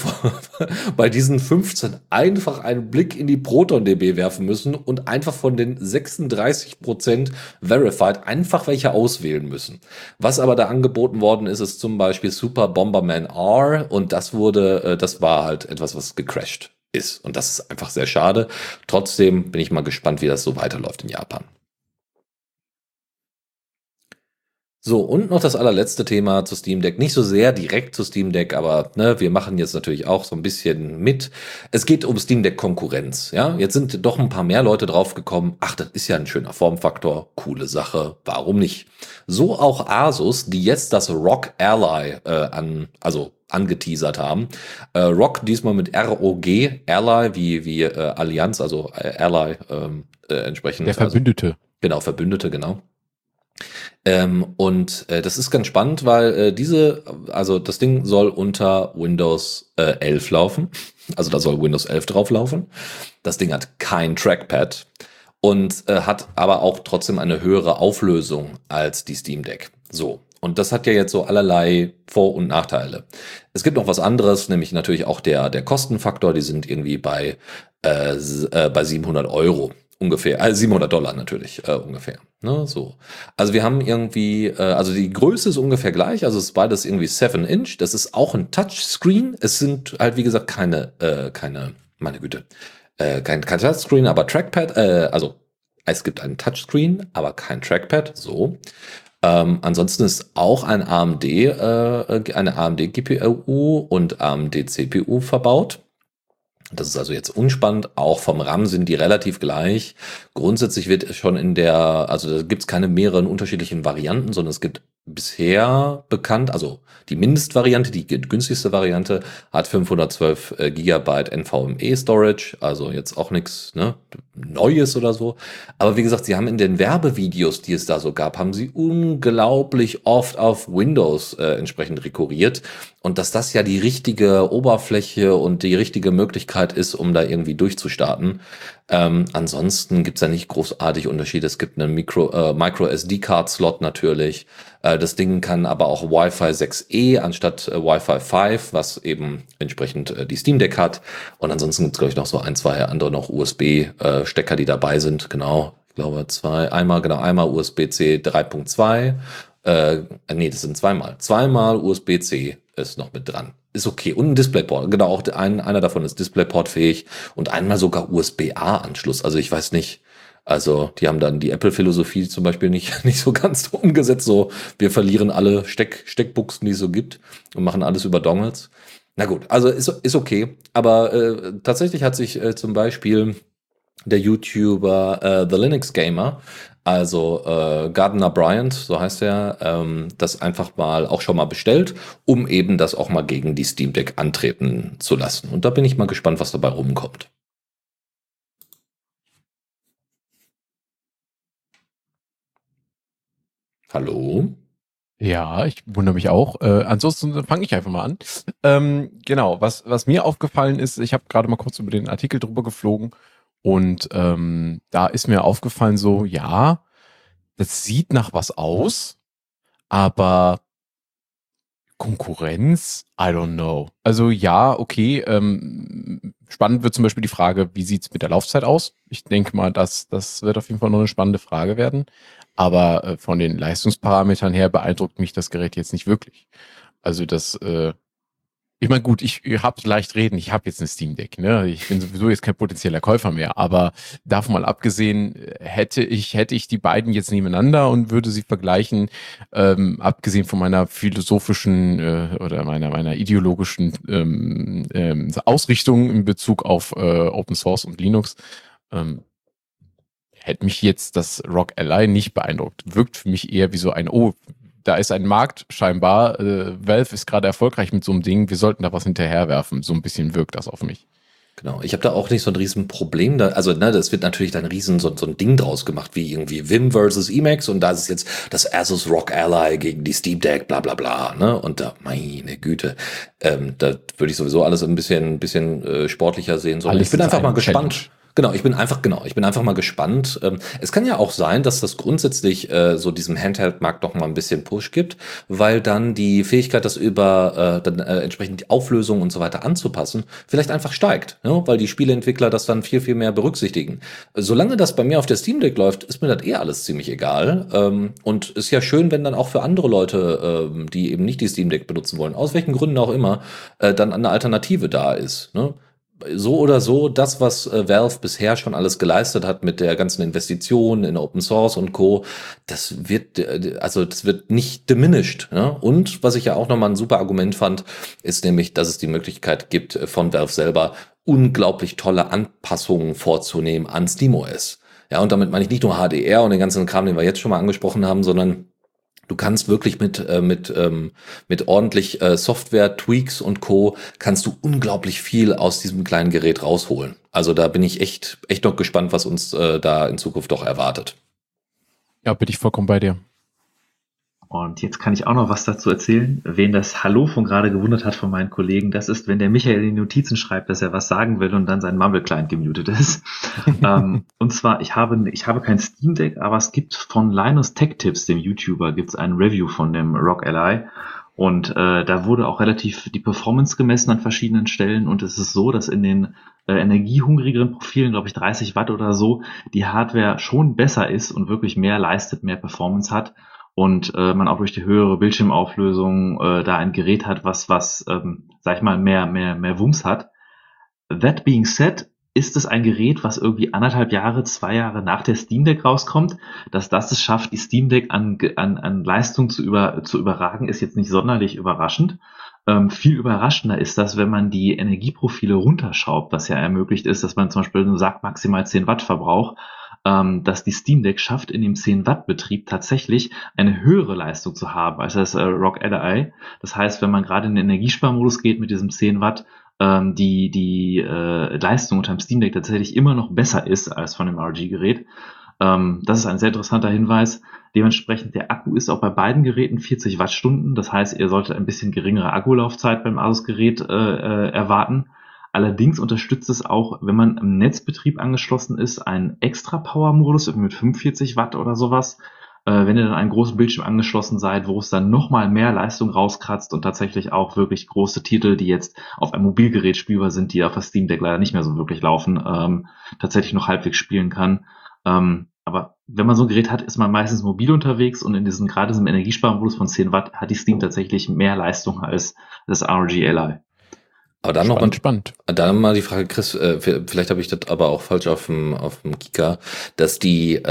bei diesen 15 einfach einen Blick in die ProtonDB werfen müssen und einfach von den 36% verified einfach welche auswählen müssen. Was aber da angeboten worden ist, ist zum Beispiel Super Bomberman R, und das war halt etwas, was gecrashed ist. Und das ist einfach sehr schade. Trotzdem bin ich mal gespannt, wie das so weiterläuft in Japan. So, und noch das allerletzte Thema zu Steam Deck. Nicht so sehr direkt zu Steam Deck, aber ne, wir machen jetzt natürlich auch so ein bisschen mit. Es geht um Steam Deck Konkurrenz. Ja, jetzt sind doch ein paar mehr Leute draufgekommen. Ach, das ist ja ein schöner Formfaktor. Coole Sache. Warum nicht? So auch Asus, die jetzt das ROG Ally angeteasert haben. ROG diesmal mit ROG, Ally wie Allianz, also Ally entsprechend. Der Verbündete. Also, genau, Verbündete, genau. Das ist ganz spannend, weil das Ding soll unter Windows 11 laufen. Also da soll Windows 11 drauf laufen. Das Ding hat kein Trackpad und hat aber auch trotzdem eine höhere Auflösung als die Steam Deck. So. Und das hat ja jetzt so allerlei Vor- und Nachteile. Es gibt noch was anderes, nämlich natürlich auch der Kostenfaktor. Die sind irgendwie bei 700 Euro. Ungefähr, also $700 natürlich, ungefähr. Ne, so. Also wir haben irgendwie, die Größe ist ungefähr gleich, also es ist beides irgendwie 7-inch, das ist auch ein Touchscreen, es sind halt wie gesagt kein Touchscreen, aber Trackpad, es gibt einen Touchscreen, aber kein Trackpad, so. Ansonsten ist auch eine AMD-GPU und AMD-CPU verbaut. Das ist also jetzt unspannend. Auch vom RAM sind die relativ gleich. Grundsätzlich wird schon da gibt es keine mehreren unterschiedlichen Varianten, sondern es gibt bisher bekannt, also die Mindestvariante, die günstigste Variante, hat 512 GB NVMe-Storage, also jetzt auch nichts Neues oder so. Aber wie gesagt, sie haben in den Werbevideos, die es da so gab, haben sie unglaublich oft auf Windows entsprechend rekurriert. Und dass das ja die richtige Oberfläche und die richtige Möglichkeit ist, um da irgendwie durchzustarten. Ansonsten gibt's da nicht großartig Unterschiede. Es gibt einen Micro-SD-Card-Slot natürlich. Das Ding kann aber auch Wi-Fi 6E anstatt Wi-Fi 5, was eben entsprechend die Steam Deck hat. Und ansonsten gibt's, glaube ich, noch so 1, 2 andere noch USB-Stecker, die dabei sind. Genau, ich glaube einmal USB-C 3.2. Das sind zweimal. Zweimal USB-C ist noch mit dran. Ist okay. Und ein DisplayPort. Genau, auch einer davon ist DisplayPort-fähig und einmal sogar USB-A-Anschluss. Also ich weiß nicht. Also die haben dann die Apple-Philosophie zum Beispiel nicht so ganz umgesetzt. So, wir verlieren alle Steckbuchsen, die es so gibt und machen alles über Dongles. Na gut, also ist okay. Aber tatsächlich hat sich zum Beispiel der YouTuber The Linux Gamer, also Gardner Bryant, so heißt er, das einfach mal auch schon mal bestellt, um eben das auch mal gegen die Steam Deck antreten zu lassen. Und da bin ich mal gespannt, was dabei rumkommt. Hallo? Ja, ich wundere mich auch. Ansonsten fange ich einfach mal an. Genau, was mir aufgefallen ist, ich habe gerade mal kurz über den Artikel drüber geflogen und da ist mir aufgefallen so, ja, das sieht nach was aus, aber Konkurrenz? I don't know. Also ja, okay. Spannend wird zum Beispiel die Frage, wie sieht es mit der Laufzeit aus? Ich denke mal, das wird auf jeden Fall noch eine spannende Frage werden. Aber von den Leistungsparametern her beeindruckt mich das Gerät jetzt nicht wirklich. Also das, ich meine gut, ich hab's leicht reden, ich habe jetzt eine Steam Deck, ne? Ich bin sowieso jetzt kein potenzieller Käufer mehr, aber davon mal abgesehen, hätte ich die beiden jetzt nebeneinander und würde sie vergleichen, abgesehen von meiner philosophischen oder meiner ideologischen Ausrichtung in Bezug auf Open Source und Linux, hätte mich jetzt das ROG Ally nicht beeindruckt. Wirkt für mich eher wie so ein, oh, da ist ein Markt scheinbar, Valve ist gerade erfolgreich mit so einem Ding, wir sollten da was hinterherwerfen. So ein bisschen wirkt das auf mich. Genau, ich habe da auch nicht so ein riesen Problem. Das wird natürlich dann riesen so ein Ding draus gemacht, wie irgendwie Vim versus Emacs und da ist es jetzt das Asus ROG Ally gegen die Steam Deck, bla bla bla. Ne? Und da, meine Güte, da würde ich sowieso alles ein bisschen sportlicher sehen. So. Ich bin einfach mal gespannt. Genau, ich bin einfach mal gespannt. Es kann ja auch sein, dass das grundsätzlich so diesem Handheld-Markt noch mal ein bisschen Push gibt, weil dann die Fähigkeit, das über entsprechend die Auflösung und so weiter anzupassen, vielleicht einfach steigt, ne? Weil die Spieleentwickler das dann viel, viel mehr berücksichtigen. Solange das bei mir auf der Steam Deck läuft, ist mir das alles ziemlich egal. Und ist ja schön, wenn dann auch für andere Leute, die eben nicht die Steam Deck benutzen wollen, aus welchen Gründen auch immer, dann eine Alternative da ist, ne? So oder so, das, was Valve bisher schon alles geleistet hat mit der ganzen Investition in Open Source und Co., das wird nicht diminished. Ne? Und was ich ja auch nochmal ein super Argument fand, ist nämlich, dass es die Möglichkeit gibt, von Valve selber unglaublich tolle Anpassungen vorzunehmen an SteamOS. Ja, und damit meine ich nicht nur HDR und den ganzen Kram, den wir jetzt schon mal angesprochen haben, sondern du kannst wirklich mit ordentlich Software-Tweaks und Co. kannst du unglaublich viel aus diesem kleinen Gerät rausholen. Also da bin ich echt noch gespannt, was uns da in Zukunft doch erwartet. Ja, bin ich vollkommen bei dir. Und jetzt kann ich auch noch was dazu erzählen. Wen das Hallo von gerade gewundert hat von meinen Kollegen, das ist, wenn der Michael in die Notizen schreibt, dass er was sagen will und dann sein Mumble-Client gemutet ist. Und zwar, ich habe kein Steam Deck, aber es gibt von Linus Tech Tips, dem YouTuber, gibt es ein Review von dem ROG Ally. Und da wurde auch relativ die Performance gemessen an verschiedenen Stellen. Und es ist so, dass in den energiehungrigeren Profilen, glaube ich 30 Watt oder so, die Hardware schon besser ist und wirklich mehr leistet, mehr Performance hat. Und man auch durch die höhere Bildschirmauflösung da ein Gerät hat, was sag ich mal, mehr Wumms hat. That being said, ist es ein Gerät, was irgendwie 1,5 Jahre, 2 Jahre nach der Steam Deck rauskommt, dass es schafft, die Steam Deck an Leistung zu überragen, ist jetzt nicht sonderlich überraschend. Viel überraschender ist das, wenn man die Energieprofile runterschraubt, was ja ermöglicht ist, dass man zum Beispiel sagt, maximal 10 Watt Verbrauch, dass die Steam Deck schafft, in dem 10 Watt Betrieb tatsächlich eine höhere Leistung zu haben als das ROG Ally. Das heißt, wenn man gerade in den Energiesparmodus geht mit diesem 10 Watt, die Leistung unter dem Steam Deck tatsächlich immer noch besser ist als von dem ROG-Gerät. Das ist ein sehr interessanter Hinweis. Dementsprechend, der Akku ist auch bei beiden Geräten 40 Wattstunden. Das heißt, ihr solltet ein bisschen geringere Akkulaufzeit beim Asus-Gerät erwarten. Allerdings unterstützt es auch, wenn man im Netzbetrieb angeschlossen ist, einen Extra-Power-Modus mit 45 Watt oder sowas. Wenn ihr dann einen großen Bildschirm angeschlossen seid, wo es dann nochmal mehr Leistung rauskratzt und tatsächlich auch wirklich große Titel, die jetzt auf einem Mobilgerät spielbar sind, die auf der Steam Deck leider nicht mehr so wirklich laufen, tatsächlich noch halbwegs spielen kann. Aber wenn man so ein Gerät hat, ist man meistens mobil unterwegs und in diesem, gerade diesem Energiesparmodus von 10 Watt hat die Steam tatsächlich mehr Leistung als das ROG Ally. Aber dann nochmal die Frage, Chris, vielleicht habe ich das aber auch falsch auf dem Kika, dass die,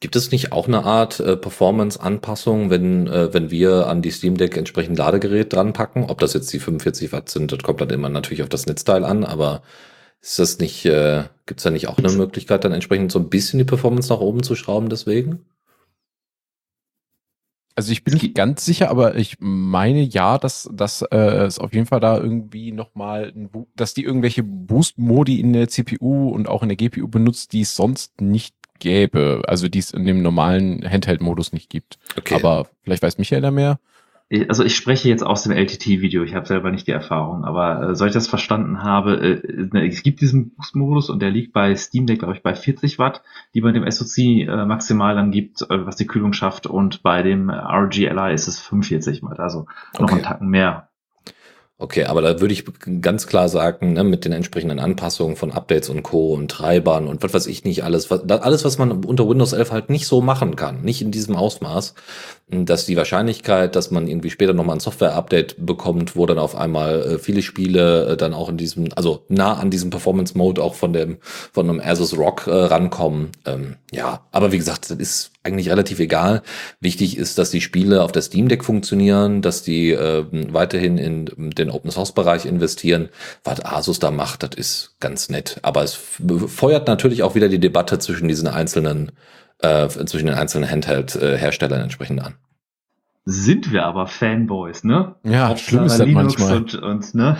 gibt es nicht auch eine Art Performance-Anpassung, wenn wir an die Steam Deck entsprechend Ladegerät dran packen? Ob das jetzt die 45 Watt sind, das kommt dann immer natürlich auf das Netzteil an, aber ist das nicht, gibt's da nicht auch eine Möglichkeit, dann entsprechend so ein bisschen die Performance nach oben zu schrauben deswegen? Also ich bin nicht ganz sicher, aber ich meine ja, dass es auf jeden Fall da irgendwie nochmal, dass die irgendwelche Boost-Modi in der CPU und auch in der GPU benutzt, die es sonst nicht gäbe, also die es in dem normalen Handheld-Modus nicht gibt. Okay. Aber vielleicht weiß Michael da mehr. Also ich spreche jetzt aus dem LTT-Video, ich habe selber nicht die Erfahrung, aber so ich das verstanden habe, es gibt diesen Boost-Modus und der liegt bei Steam Deck, glaube ich, bei 40 Watt, die man dem SoC maximal dann gibt, was die Kühlung schafft, und bei dem ROG Ally ist es 45 Watt, also noch einen Tacken mehr. Okay, aber da würde ich ganz klar sagen, ne, mit den entsprechenden Anpassungen von Updates und Co. und Treibern und was weiß ich nicht alles, was man unter Windows 11 halt nicht so machen kann, nicht in diesem Ausmaß, dass die Wahrscheinlichkeit, dass man irgendwie später nochmal ein Software-Update bekommt, wo dann auf einmal viele Spiele dann auch in diesem, also nah an diesem Performance-Mode auch von einem ASUS ROG rankommen. Ja, aber wie gesagt, das ist eigentlich relativ egal. Wichtig ist, dass die Spiele auf der Steam Deck funktionieren, dass die weiterhin in den Open-Source-Bereich investieren. Was Asus da macht, das ist ganz nett. Aber es feuert natürlich auch wieder die Debatte zwischen den einzelnen Handheld-Herstellern entsprechend an. Sind wir aber Fanboys, ne? Ja, schlimm ist das manchmal. Und ne?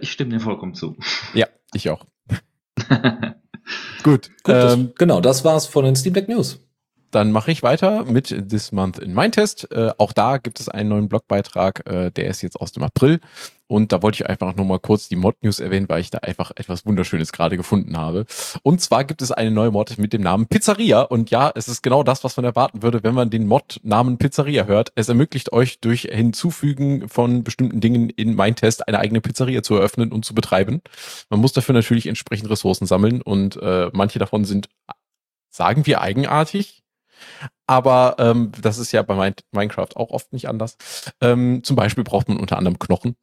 Ich stimme dir vollkommen zu. Ja, ich auch. Gut, das war's von den Steam Deck News. Dann mache ich weiter mit This Month in Minetest. Auch da gibt es einen neuen Blogbeitrag, der ist jetzt aus dem April. Und da wollte ich einfach noch mal kurz die Mod-News erwähnen, weil ich da einfach etwas Wunderschönes gerade gefunden habe. Und zwar gibt es eine neue Mod mit dem Namen Pizzeria. Und ja, es ist genau das, was man erwarten würde, wenn man den Mod-Namen Pizzeria hört. Es ermöglicht euch, durch Hinzufügen von bestimmten Dingen in Minetest eine eigene Pizzeria zu eröffnen und zu betreiben. Man muss dafür natürlich entsprechend Ressourcen sammeln. Und manche davon sind, sagen wir, eigenartig. Aber das ist ja bei Minecraft auch oft nicht anders. Zum Beispiel braucht man unter anderem Knochen.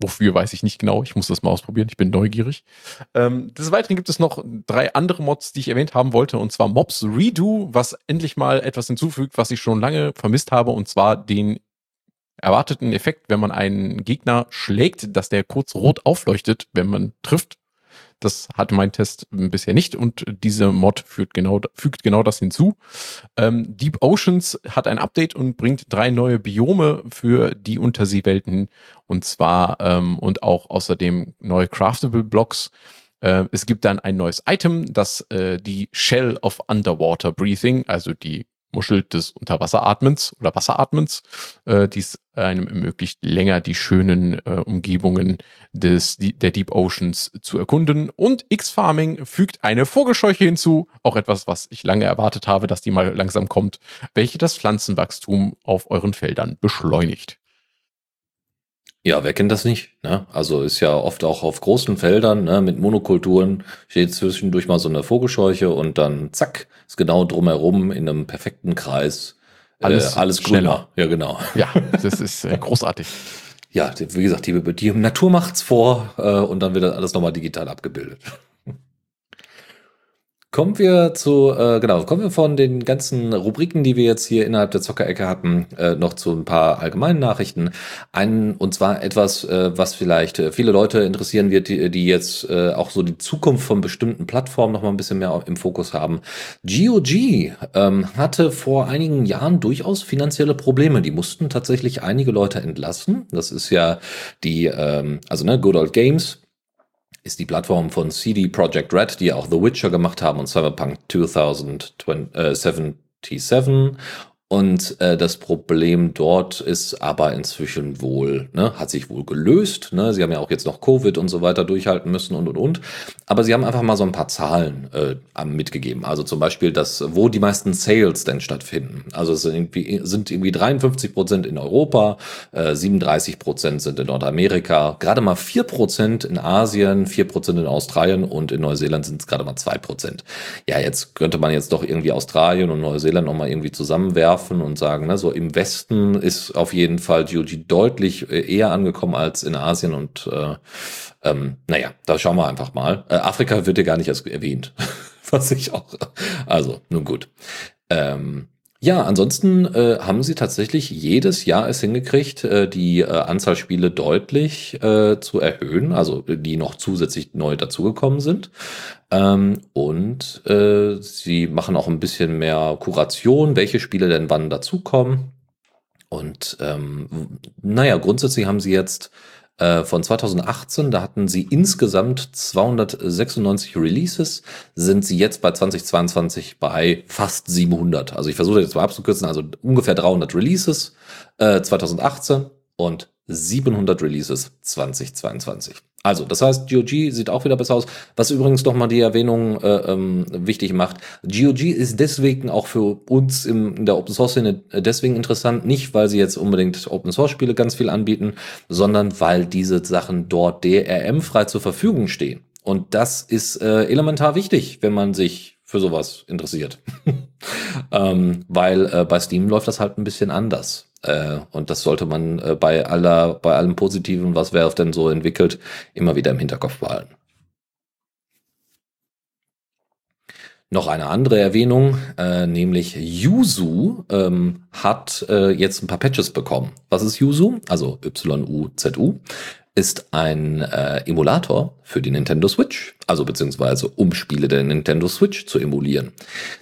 Wofür, weiß ich nicht genau. Ich muss das mal ausprobieren. Ich bin neugierig. Des Weiteren gibt es noch 3 andere Mods, die ich erwähnt haben wollte. Und zwar Mobs Redo, was endlich mal etwas hinzufügt, was ich schon lange vermisst habe. Und zwar den erwarteten Effekt, wenn man einen Gegner schlägt, dass der kurz rot aufleuchtet, wenn man trifft. Das hatte mein Test bisher nicht und diese Mod fügt genau das hinzu. Deep Oceans hat ein Update und bringt 3 neue Biome für die Unterseewelten und zwar und auch außerdem neue Craftable Blocks. Es gibt dann ein neues Item, das die Shell of Underwater Breathing, also die Muschel des Unterwasseratmens oder Wasseratmens, die es einem ermöglicht, länger die schönen Umgebungen der Deep Oceans zu erkunden. Und X-Farming fügt eine Vogelscheuche hinzu, auch etwas, was ich lange erwartet habe, dass die mal langsam kommt, welche das Pflanzenwachstum auf euren Feldern beschleunigt. Ja, wer kennt das nicht? Ne? Also ist ja oft auch auf großen Feldern, ne, mit Monokulturen steht zwischendurch mal so eine Vogelscheuche und dann zack, ist genau drumherum in einem perfekten Kreis alles schneller. Grüner. Ja, genau. Ja, das ist großartig. Ja, wie gesagt, die Natur macht's vor und dann wird das alles nochmal digital abgebildet. Kommen wir von den ganzen Rubriken, die wir jetzt hier innerhalb der Zockerecke hatten, noch zu ein paar allgemeinen Nachrichten. Und zwar etwas, was vielleicht viele Leute interessieren wird, die jetzt auch so die Zukunft von bestimmten Plattformen noch mal ein bisschen mehr im Fokus haben. GOG hatte vor einigen Jahren durchaus finanzielle Probleme. Die mussten tatsächlich einige Leute entlassen. Das ist ja die, Good Old Games. Ist die Plattform von CD Projekt Red, die auch The Witcher gemacht haben und Cyberpunk 2077. Und das Problem dort ist aber inzwischen wohl, ne, hat sich wohl gelöst. Ne? Sie haben ja auch jetzt noch Covid und so weiter durchhalten müssen und. Aber sie haben einfach mal so ein paar Zahlen mitgegeben. Also zum Beispiel, wo die meisten Sales denn stattfinden. Also es sind irgendwie 53% in Europa, 37% sind in Nordamerika, gerade mal 4% in Asien, 4% in Australien und in Neuseeland sind es gerade mal 2%. Ja, jetzt könnte man jetzt doch irgendwie Australien und Neuseeland nochmal irgendwie zusammenwerfen und sagen, ne, so im Westen ist auf jeden Fall GOG deutlich eher angekommen als in Asien und da schauen wir einfach mal. Afrika wird ja gar nicht erst erwähnt, was ich auch, also nun gut. Ansonsten haben sie tatsächlich jedes Jahr es hingekriegt, die Anzahl Spiele deutlich zu erhöhen, also die noch zusätzlich neu dazugekommen sind. Sie machen auch ein bisschen mehr Kuration, welche Spiele denn wann dazukommen. Und grundsätzlich haben sie jetzt von 2018, da hatten sie insgesamt 296 Releases, sind sie jetzt bei 2022 bei fast 700. Also ich versuche jetzt mal abzukürzen, also ungefähr 300 Releases 2018 und 700 Releases 2022. Also, das heißt, GOG sieht auch wieder besser aus. Was übrigens nochmal die Erwähnung wichtig macht. GOG ist deswegen auch für uns in der Open-Source-Szene deswegen interessant. Nicht, weil sie jetzt unbedingt Open-Source-Spiele ganz viel anbieten, sondern weil diese Sachen dort DRM-frei zur Verfügung stehen. Und das ist elementar wichtig, wenn man sich für sowas interessiert. Weil bei Steam läuft das halt ein bisschen anders. Und das sollte man bei allem Positiven, was Valve denn so entwickelt, immer wieder im Hinterkopf behalten. Noch eine andere Erwähnung, nämlich Yuzu hat jetzt ein paar Patches bekommen. Was ist Yuzu? Also Y-U-Z-U ist ein Emulator für die Nintendo Switch, also beziehungsweise um Spiele der Nintendo Switch zu emulieren.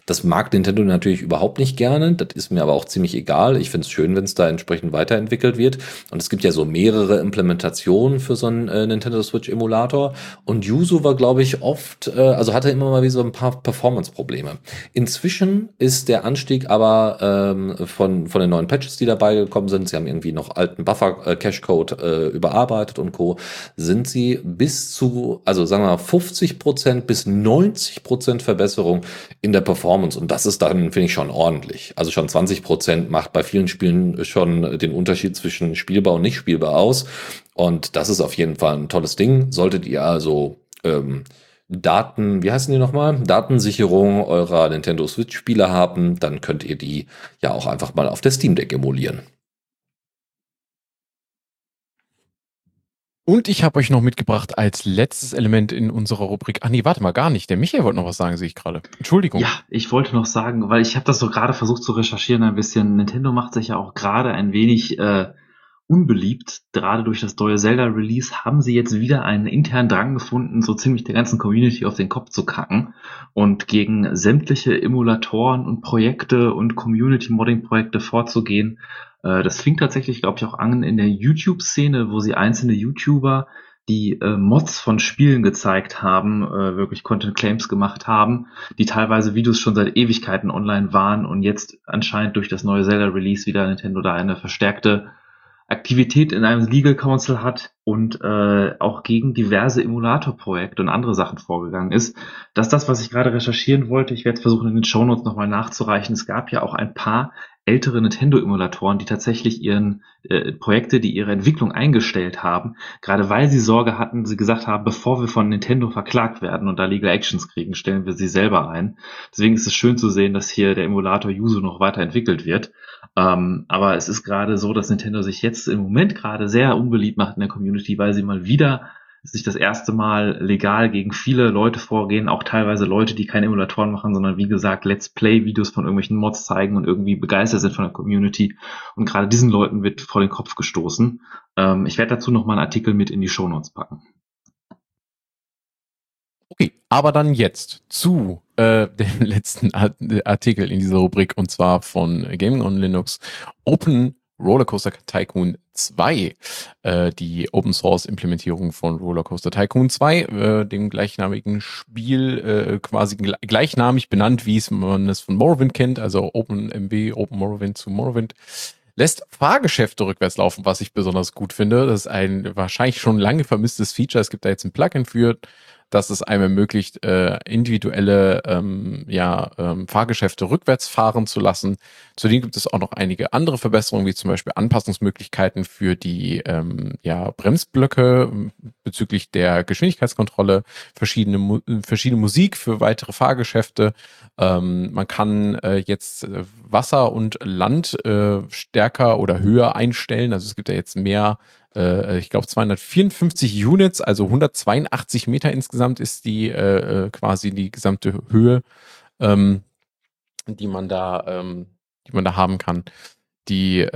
Das mag Nintendo natürlich überhaupt nicht gerne, das ist mir aber auch ziemlich egal. Ich finde es schön, wenn es da entsprechend weiterentwickelt wird. Und es gibt ja so mehrere Implementationen für so einen Nintendo Switch Emulator. Und Yuzu war, glaube ich, oft, also hatte immer mal wieder so ein paar Performance-Probleme. Inzwischen ist der Anstieg aber von den neuen Patches, die dabei gekommen sind, sie haben irgendwie noch alten Buffer-Cache-Code überarbeitet und Co., sind sie bis zu, also sagen wir mal, 50% bis 90% Verbesserung in der Performance. Und das ist dann, finde ich, schon ordentlich. Also schon 20% macht bei vielen Spielen schon den Unterschied zwischen spielbar und nicht spielbar aus. Und das ist auf jeden Fall ein tolles Ding. Solltet ihr also Datensicherung eurer Nintendo Switch-Spiele haben, dann könnt ihr die ja auch einfach mal auf der Steam Deck emulieren. Und ich habe euch noch mitgebracht als letztes Element in unserer Rubrik. Ach nee, warte mal, gar nicht. Der Michael wollte noch was sagen, sehe ich gerade. Entschuldigung. Ja, ich wollte noch sagen, weil ich habe das so gerade versucht zu recherchieren ein bisschen. Nintendo macht sich ja auch gerade ein wenig unbeliebt. Gerade durch das neue Zelda-Release haben sie jetzt wieder einen internen Drang gefunden, so ziemlich der ganzen Community auf den Kopf zu kacken. Und gegen sämtliche Emulatoren und Projekte und Community-Modding-Projekte vorzugehen. Das fing tatsächlich, glaube ich, auch an in der YouTube-Szene, wo sie einzelne YouTuber, die Mods von Spielen gezeigt haben, wirklich Content-Claims gemacht haben, die teilweise Videos schon seit Ewigkeiten online waren und jetzt anscheinend durch das neue Zelda-Release wieder Nintendo da eine verstärkte Aktivität in einem Legal Counsel hat und auch gegen diverse Emulator-Projekte und andere Sachen vorgegangen ist. Das ist das, was ich gerade recherchieren wollte. Ich werde versuchen, in den Shownotes nochmal nachzureichen. Es gab ja auch ein paar ältere Nintendo-Emulatoren, die tatsächlich ihren Projekte, die ihre Entwicklung eingestellt haben, gerade weil sie Sorge hatten, sie gesagt haben, bevor wir von Nintendo verklagt werden und da Legal Actions kriegen, stellen wir sie selber ein. Deswegen ist es schön zu sehen, dass hier der Emulator Yuzu noch weiterentwickelt wird. Aber es ist gerade so, dass Nintendo sich jetzt im Moment gerade sehr unbeliebt macht in der Community, weil sie mal wieder sich das erste Mal legal gegen viele Leute vorgehen, auch teilweise Leute, die keine Emulatoren machen, sondern wie gesagt Let's Play-Videos von irgendwelchen Mods zeigen und irgendwie begeistert sind von der Community. Und gerade diesen Leuten wird vor den Kopf gestoßen. Ich werde dazu nochmal einen Artikel mit in die Shownotes packen. Okay, aber dann jetzt zu dem letzten Artikel in dieser Rubrik und zwar von Gaming on Linux, Open Rollercoaster Tycoon 2, die Open-Source-Implementierung von Rollercoaster Tycoon 2, dem gleichnamigen Spiel, quasi gleichnamig benannt, wie es man es von Morrowind kennt, also OpenMW, Open Morrowind zu Morrowind, lässt Fahrgeschäfte rückwärts laufen, was ich besonders gut finde. Das ist ein wahrscheinlich schon lange vermisstes Feature. Es gibt da jetzt ein Plugin für, dass es einem ermöglicht, individuelle Fahrgeschäfte rückwärts fahren zu lassen. Zudem gibt es auch noch einige andere Verbesserungen, wie zum Beispiel Anpassungsmöglichkeiten für die Bremsblöcke bezüglich der Geschwindigkeitskontrolle, verschiedene Musik für weitere Fahrgeschäfte. Man kann jetzt Wasser und Land stärker oder höher einstellen. Also es gibt ja jetzt mehr, ich glaube 254 Units, also 182 Meter insgesamt ist die quasi die gesamte Höhe, die man da haben kann. Die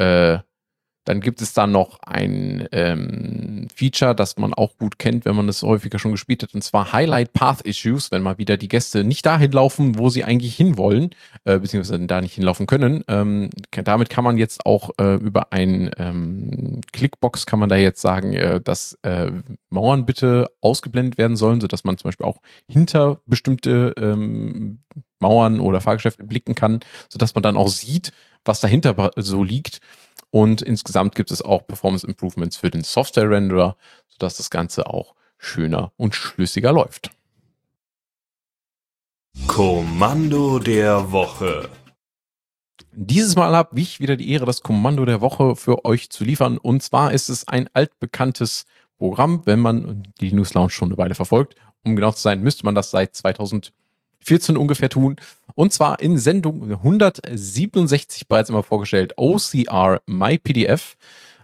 Dann gibt es da noch ein Feature, das man auch gut kennt, wenn man es häufiger schon gespielt hat, und zwar Highlight Path Issues, wenn mal wieder die Gäste nicht dahin laufen, wo sie eigentlich hinwollen, beziehungsweise da nicht hinlaufen können. Damit kann man jetzt auch über ein Clickbox kann man da jetzt sagen, dass Mauern bitte ausgeblendet werden sollen, sodass man zum Beispiel auch hinter bestimmte Mauern oder Fahrgeschäfte blicken kann, sodass man dann auch sieht, was dahinter so liegt. Und insgesamt gibt es auch Performance Improvements für den Software-Renderer, sodass das Ganze auch schöner und schlüssiger läuft. Kommando der Woche. Dieses Mal habe ich wieder die Ehre, das Kommando der Woche für euch zu liefern. Und zwar ist es ein altbekanntes Programm, wenn man die Linux Lounge schon eine Weile verfolgt. Um genau zu sein, müsste man das seit 2014 ungefähr tun. Und zwar in Sendung 167 bereits immer vorgestellt. OCR MyPDF.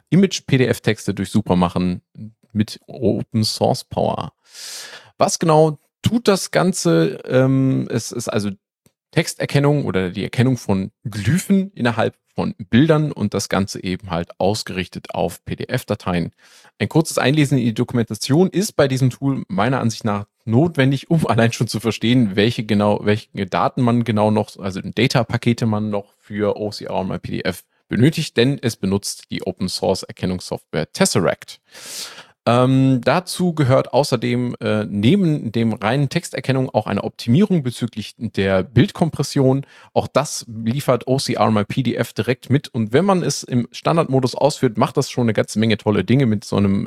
Image-PDF-Texte durchsuchbar machen mit Open Source Power. Was genau tut das Ganze? Es ist also Texterkennung oder die Erkennung von Glyphen innerhalb von Bildern und das Ganze eben halt ausgerichtet auf PDF-Dateien. Ein kurzes Einlesen in die Dokumentation ist bei diesem Tool meiner Ansicht nach notwendig, um allein schon zu verstehen, welche Daten man genau noch, also Data-Pakete man noch für OCR und MyPDF benötigt, denn es benutzt die Open-Source-Erkennungssoftware Tesseract. Dazu gehört außerdem neben dem reinen Texterkennung auch eine Optimierung bezüglich der Bildkompression. Auch das liefert OCR MyPDF direkt mit. Und wenn man es im Standardmodus ausführt, macht das schon eine ganze Menge tolle Dinge mit so einem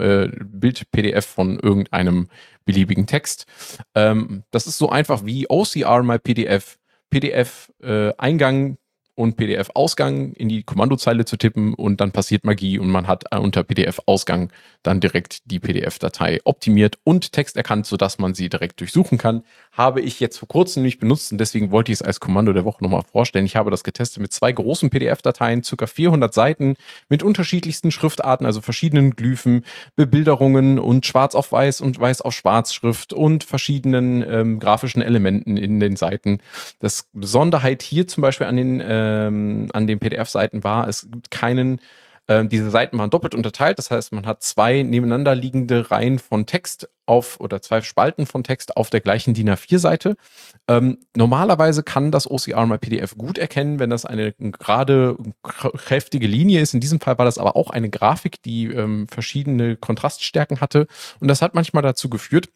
Bild-PDF von irgendeinem beliebigen Text. Das ist so einfach wie OCR MyPDF, PDF-Eingang und PDF-Ausgang in die Kommandozeile zu tippen und dann passiert Magie und man hat unter PDF-Ausgang dann direkt die PDF-Datei optimiert und Text erkannt, sodass man sie direkt durchsuchen kann. Habe ich jetzt vor kurzem nicht benutzt und deswegen wollte ich es als Kommando der Woche nochmal vorstellen. Ich habe das getestet mit 2 großen PDF-Dateien, ca. 400 Seiten mit unterschiedlichsten Schriftarten, also verschiedenen Glyphen, Bebilderungen und Schwarz auf Weiß und Weiß auf Schwarz Schrift und verschiedenen grafischen Elementen in den Seiten. Das Besonderheit hier zum Beispiel an den PDF-Seiten war, es gibt keinen, diese Seiten waren doppelt unterteilt, das heißt, man hat 2 nebeneinander liegende Reihen von Text auf oder 2 Spalten von Text auf der gleichen DIN A4-Seite. Normalerweise kann das OCR MyPDF gut erkennen, wenn das eine gerade kräftige Linie ist. In diesem Fall war das aber auch eine Grafik, die verschiedene Kontraststärken hatte und das hat manchmal dazu geführt,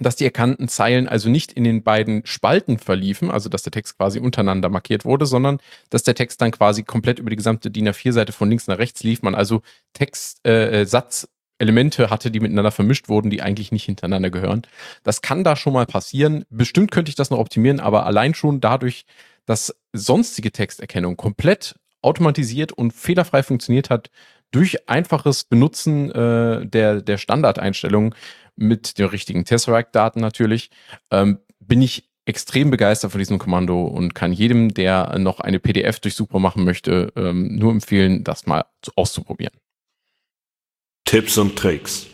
dass die erkannten Zeilen also nicht in den beiden Spalten verliefen, also dass der Text quasi untereinander markiert wurde, sondern dass der Text dann quasi komplett über die gesamte DIN A4-Seite von links nach rechts lief, man also Satzelemente hatte, die miteinander vermischt wurden, die eigentlich nicht hintereinander gehören. Das kann da schon mal passieren. Bestimmt könnte ich das noch optimieren, aber allein schon dadurch, dass sonstige Texterkennung komplett automatisiert und fehlerfrei funktioniert hat, durch einfaches Benutzen der Standardeinstellungen mit den richtigen Tesseract-Daten natürlich, bin ich extrem begeistert von diesem Kommando und kann jedem, der noch eine PDF durchsuchbar machen möchte, nur empfehlen, das mal auszuprobieren. Tipps und Tricks.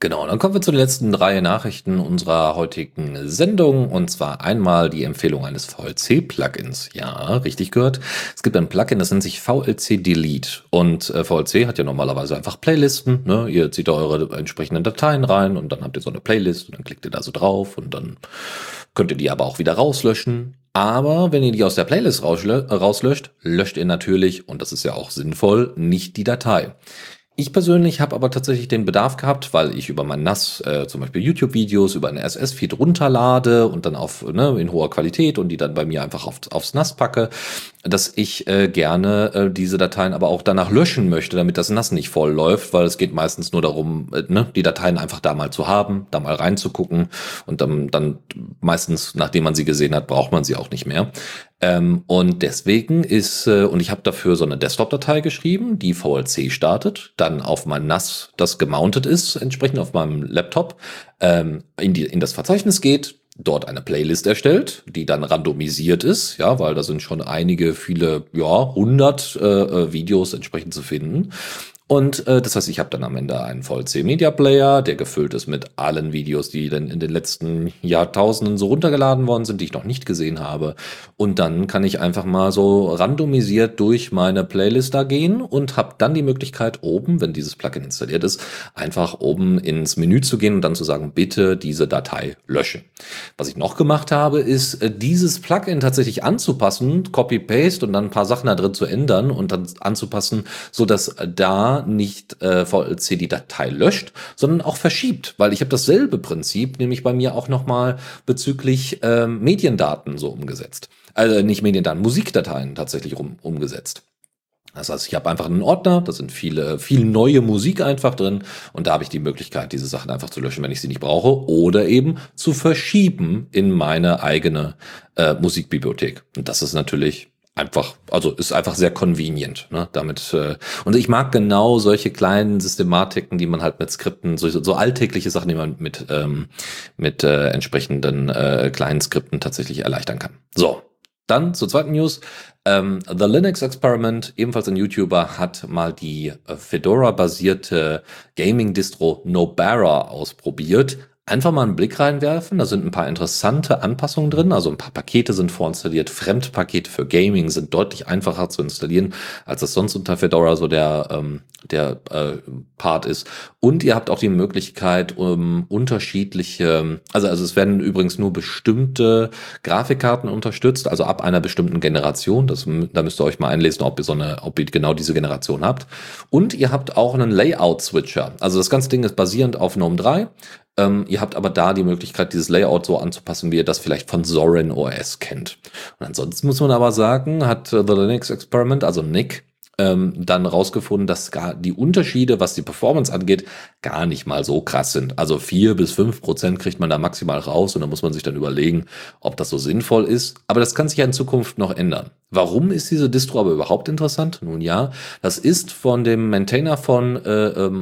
Genau, dann kommen wir zu den letzten 3 Nachrichten unserer heutigen Sendung und zwar einmal die Empfehlung eines VLC-Plugins. Ja, richtig gehört. Es gibt ein Plugin, das nennt sich VLC Delete und VLC hat ja normalerweise einfach Playlisten. Ne? Ihr zieht da eure entsprechenden Dateien rein und dann habt ihr so eine Playlist und dann klickt ihr da so drauf und dann könnt ihr die aber auch wieder rauslöschen. Aber wenn ihr die aus der Playlist rauslöscht, löscht ihr natürlich, und das ist ja auch sinnvoll, nicht die Datei. Ich persönlich habe aber tatsächlich den Bedarf gehabt, weil ich über mein NAS zum Beispiel YouTube-Videos über einen RSS-Feed runterlade und dann auf in hoher Qualität und die dann bei mir einfach aufs NAS packe, dass ich gerne diese Dateien aber auch danach löschen möchte, damit das NAS nicht voll läuft, weil es geht meistens nur darum, die Dateien einfach da mal zu haben, da mal reinzugucken und dann meistens, nachdem man sie gesehen hat, braucht man sie auch nicht mehr. Und deswegen und ich habe dafür so eine Desktop-Datei geschrieben, die VLC startet, dann auf mein NAS, das gemountet ist, entsprechend auf meinem Laptop, in das Verzeichnis geht, dort eine Playlist erstellt, die dann randomisiert ist, ja, weil da sind schon viele 100 Videos entsprechend zu finden. Und das heißt, ich habe dann am Ende einen VLC-Media-Player, der gefüllt ist mit allen Videos, die dann in den letzten Jahrtausenden so runtergeladen worden sind, die ich noch nicht gesehen habe. Und dann kann ich einfach mal so randomisiert durch meine Playlist da gehen und habe dann die Möglichkeit oben, wenn dieses Plugin installiert ist, einfach oben ins Menü zu gehen und dann zu sagen, bitte diese Datei löschen. Was ich noch gemacht habe, ist dieses Plugin tatsächlich anzupassen, Copy-Paste und dann ein paar Sachen da drin zu ändern und dann anzupassen, sodass da nicht VLC die Datei löscht, sondern auch verschiebt, weil ich habe dasselbe Prinzip nämlich bei mir auch nochmal bezüglich Mediendaten so umgesetzt. Also nicht Mediendaten, Musikdateien tatsächlich umgesetzt. Das heißt, ich habe einfach einen Ordner, da sind viel neue Musik einfach drin und da habe ich die Möglichkeit, diese Sachen einfach zu löschen, wenn ich sie nicht brauche oder eben zu verschieben in meine eigene Musikbibliothek. Und das ist natürlich ist einfach sehr convenient, ne? Damit, und ich mag genau solche kleinen Systematiken, die man halt mit Skripten, so alltägliche Sachen, die man mit entsprechenden kleinen Skripten tatsächlich erleichtern kann. So, dann zur zweiten News. The Linux Experiment, ebenfalls ein YouTuber, hat mal die Fedora-basierte Gaming-Distro Nobara ausprobiert. Einfach mal einen Blick reinwerfen, da sind ein paar interessante Anpassungen drin, also ein paar Pakete sind vorinstalliert, Fremdpakete für Gaming sind deutlich einfacher zu installieren, als das sonst unter Fedora so der Part ist. Und ihr habt auch die Möglichkeit, unterschiedliche, also es werden übrigens nur bestimmte Grafikkarten unterstützt, also ab einer bestimmten Generation, da müsst ihr euch mal einlesen, ob ihr genau diese Generation habt. Und ihr habt auch einen Layout-Switcher, also das ganze Ding ist basierend auf GNOME 3, ihr habt aber da die Möglichkeit, dieses Layout so anzupassen, wie ihr das vielleicht von Zorin OS kennt. Und ansonsten muss man aber sagen, hat The Linux Experiment, also Nick, dann rausgefunden, dass gar die Unterschiede, was die Performance angeht, gar nicht mal so krass sind. Also 4-5% kriegt man da maximal raus und da muss man sich dann überlegen, ob das so sinnvoll ist. Aber das kann sich ja in Zukunft noch ändern. Warum ist diese Distro aber überhaupt interessant? Nun ja, das ist von dem Maintainer von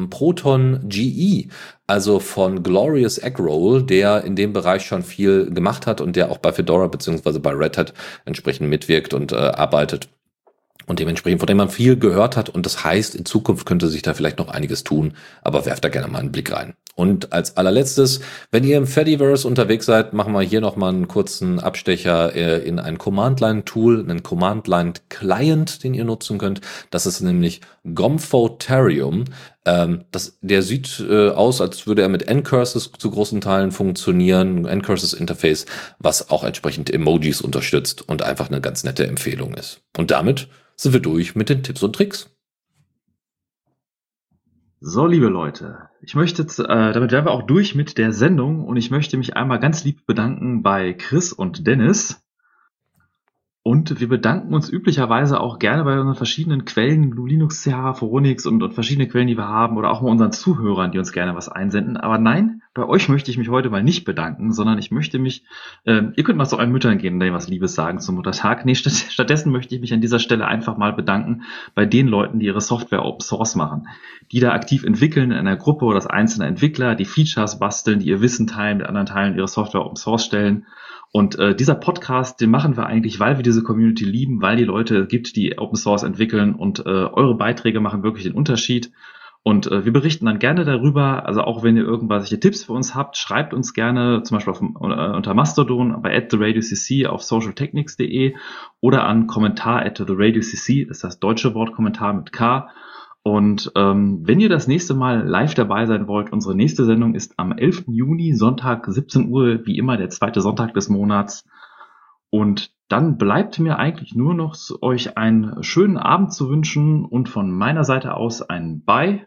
ProtonGE, also von Glorious Eggroll, der in dem Bereich schon viel gemacht hat und der auch bei Fedora bzw. bei Red Hat entsprechend mitwirkt und arbeitet. Und dementsprechend, von dem man viel gehört hat. Und das heißt, in Zukunft könnte sich da vielleicht noch einiges tun. Aber werft da gerne mal einen Blick rein. Und als allerletztes, wenn ihr im Fediverse unterwegs seid, machen wir hier nochmal einen kurzen Abstecher in ein Command-Line-Tool, einen Command-Line-Client, den ihr nutzen könnt. Das ist nämlich Gomphoterium. Der sieht aus, als würde er mit N-Curses zu großen Teilen funktionieren, N-Curses-Interface, was auch entsprechend Emojis unterstützt und einfach eine ganz nette Empfehlung ist. Und damit sind wir durch mit den Tipps und Tricks. So, liebe Leute, ich möchte damit wären wir auch durch mit der Sendung und ich möchte mich einmal ganz lieb bedanken bei Chris und Dennis. Und wir bedanken uns üblicherweise auch gerne bei unseren verschiedenen Quellen, Blue Linux, CH, Foronix und verschiedene Quellen, die wir haben, oder auch mal unseren Zuhörern, die uns gerne was einsenden. Aber nein, bei euch möchte ich mich heute mal nicht bedanken, sondern ich möchte mich, ihr könnt mal zu euren Müttern gehen und denen was Liebes sagen zum Muttertag. Nee, stattdessen möchte ich mich an dieser Stelle einfach mal bedanken bei den Leuten, die ihre Software Open Source machen, die da aktiv entwickeln in einer Gruppe oder als einzelne Entwickler, die Features basteln, die ihr Wissen teilen, mit anderen Teilen ihre Software Open Source stellen. Und dieser Podcast, den machen wir eigentlich, weil wir diese Community lieben, weil die Leute gibt, die Open Source entwickeln und eure Beiträge machen wirklich den Unterschied. Und wir berichten dann gerne darüber, also auch wenn ihr irgendwelche Tipps für uns habt, schreibt uns gerne zum Beispiel unter Mastodon, bei @theradiocc auf socialtechnics.de oder an Kommentar @theradiocc, das ist das deutsche Wort Kommentar mit K. Und wenn ihr das nächste Mal live dabei sein wollt, unsere nächste Sendung ist am 11. Juni, Sonntag, 17 Uhr, wie immer der zweite Sonntag des Monats. Und dann bleibt mir eigentlich nur noch, euch einen schönen Abend zu wünschen und von meiner Seite aus ein Bye.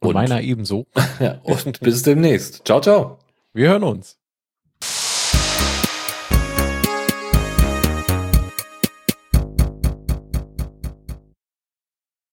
Und meiner ebenso. Und bis demnächst. Ciao, ciao. Wir hören uns.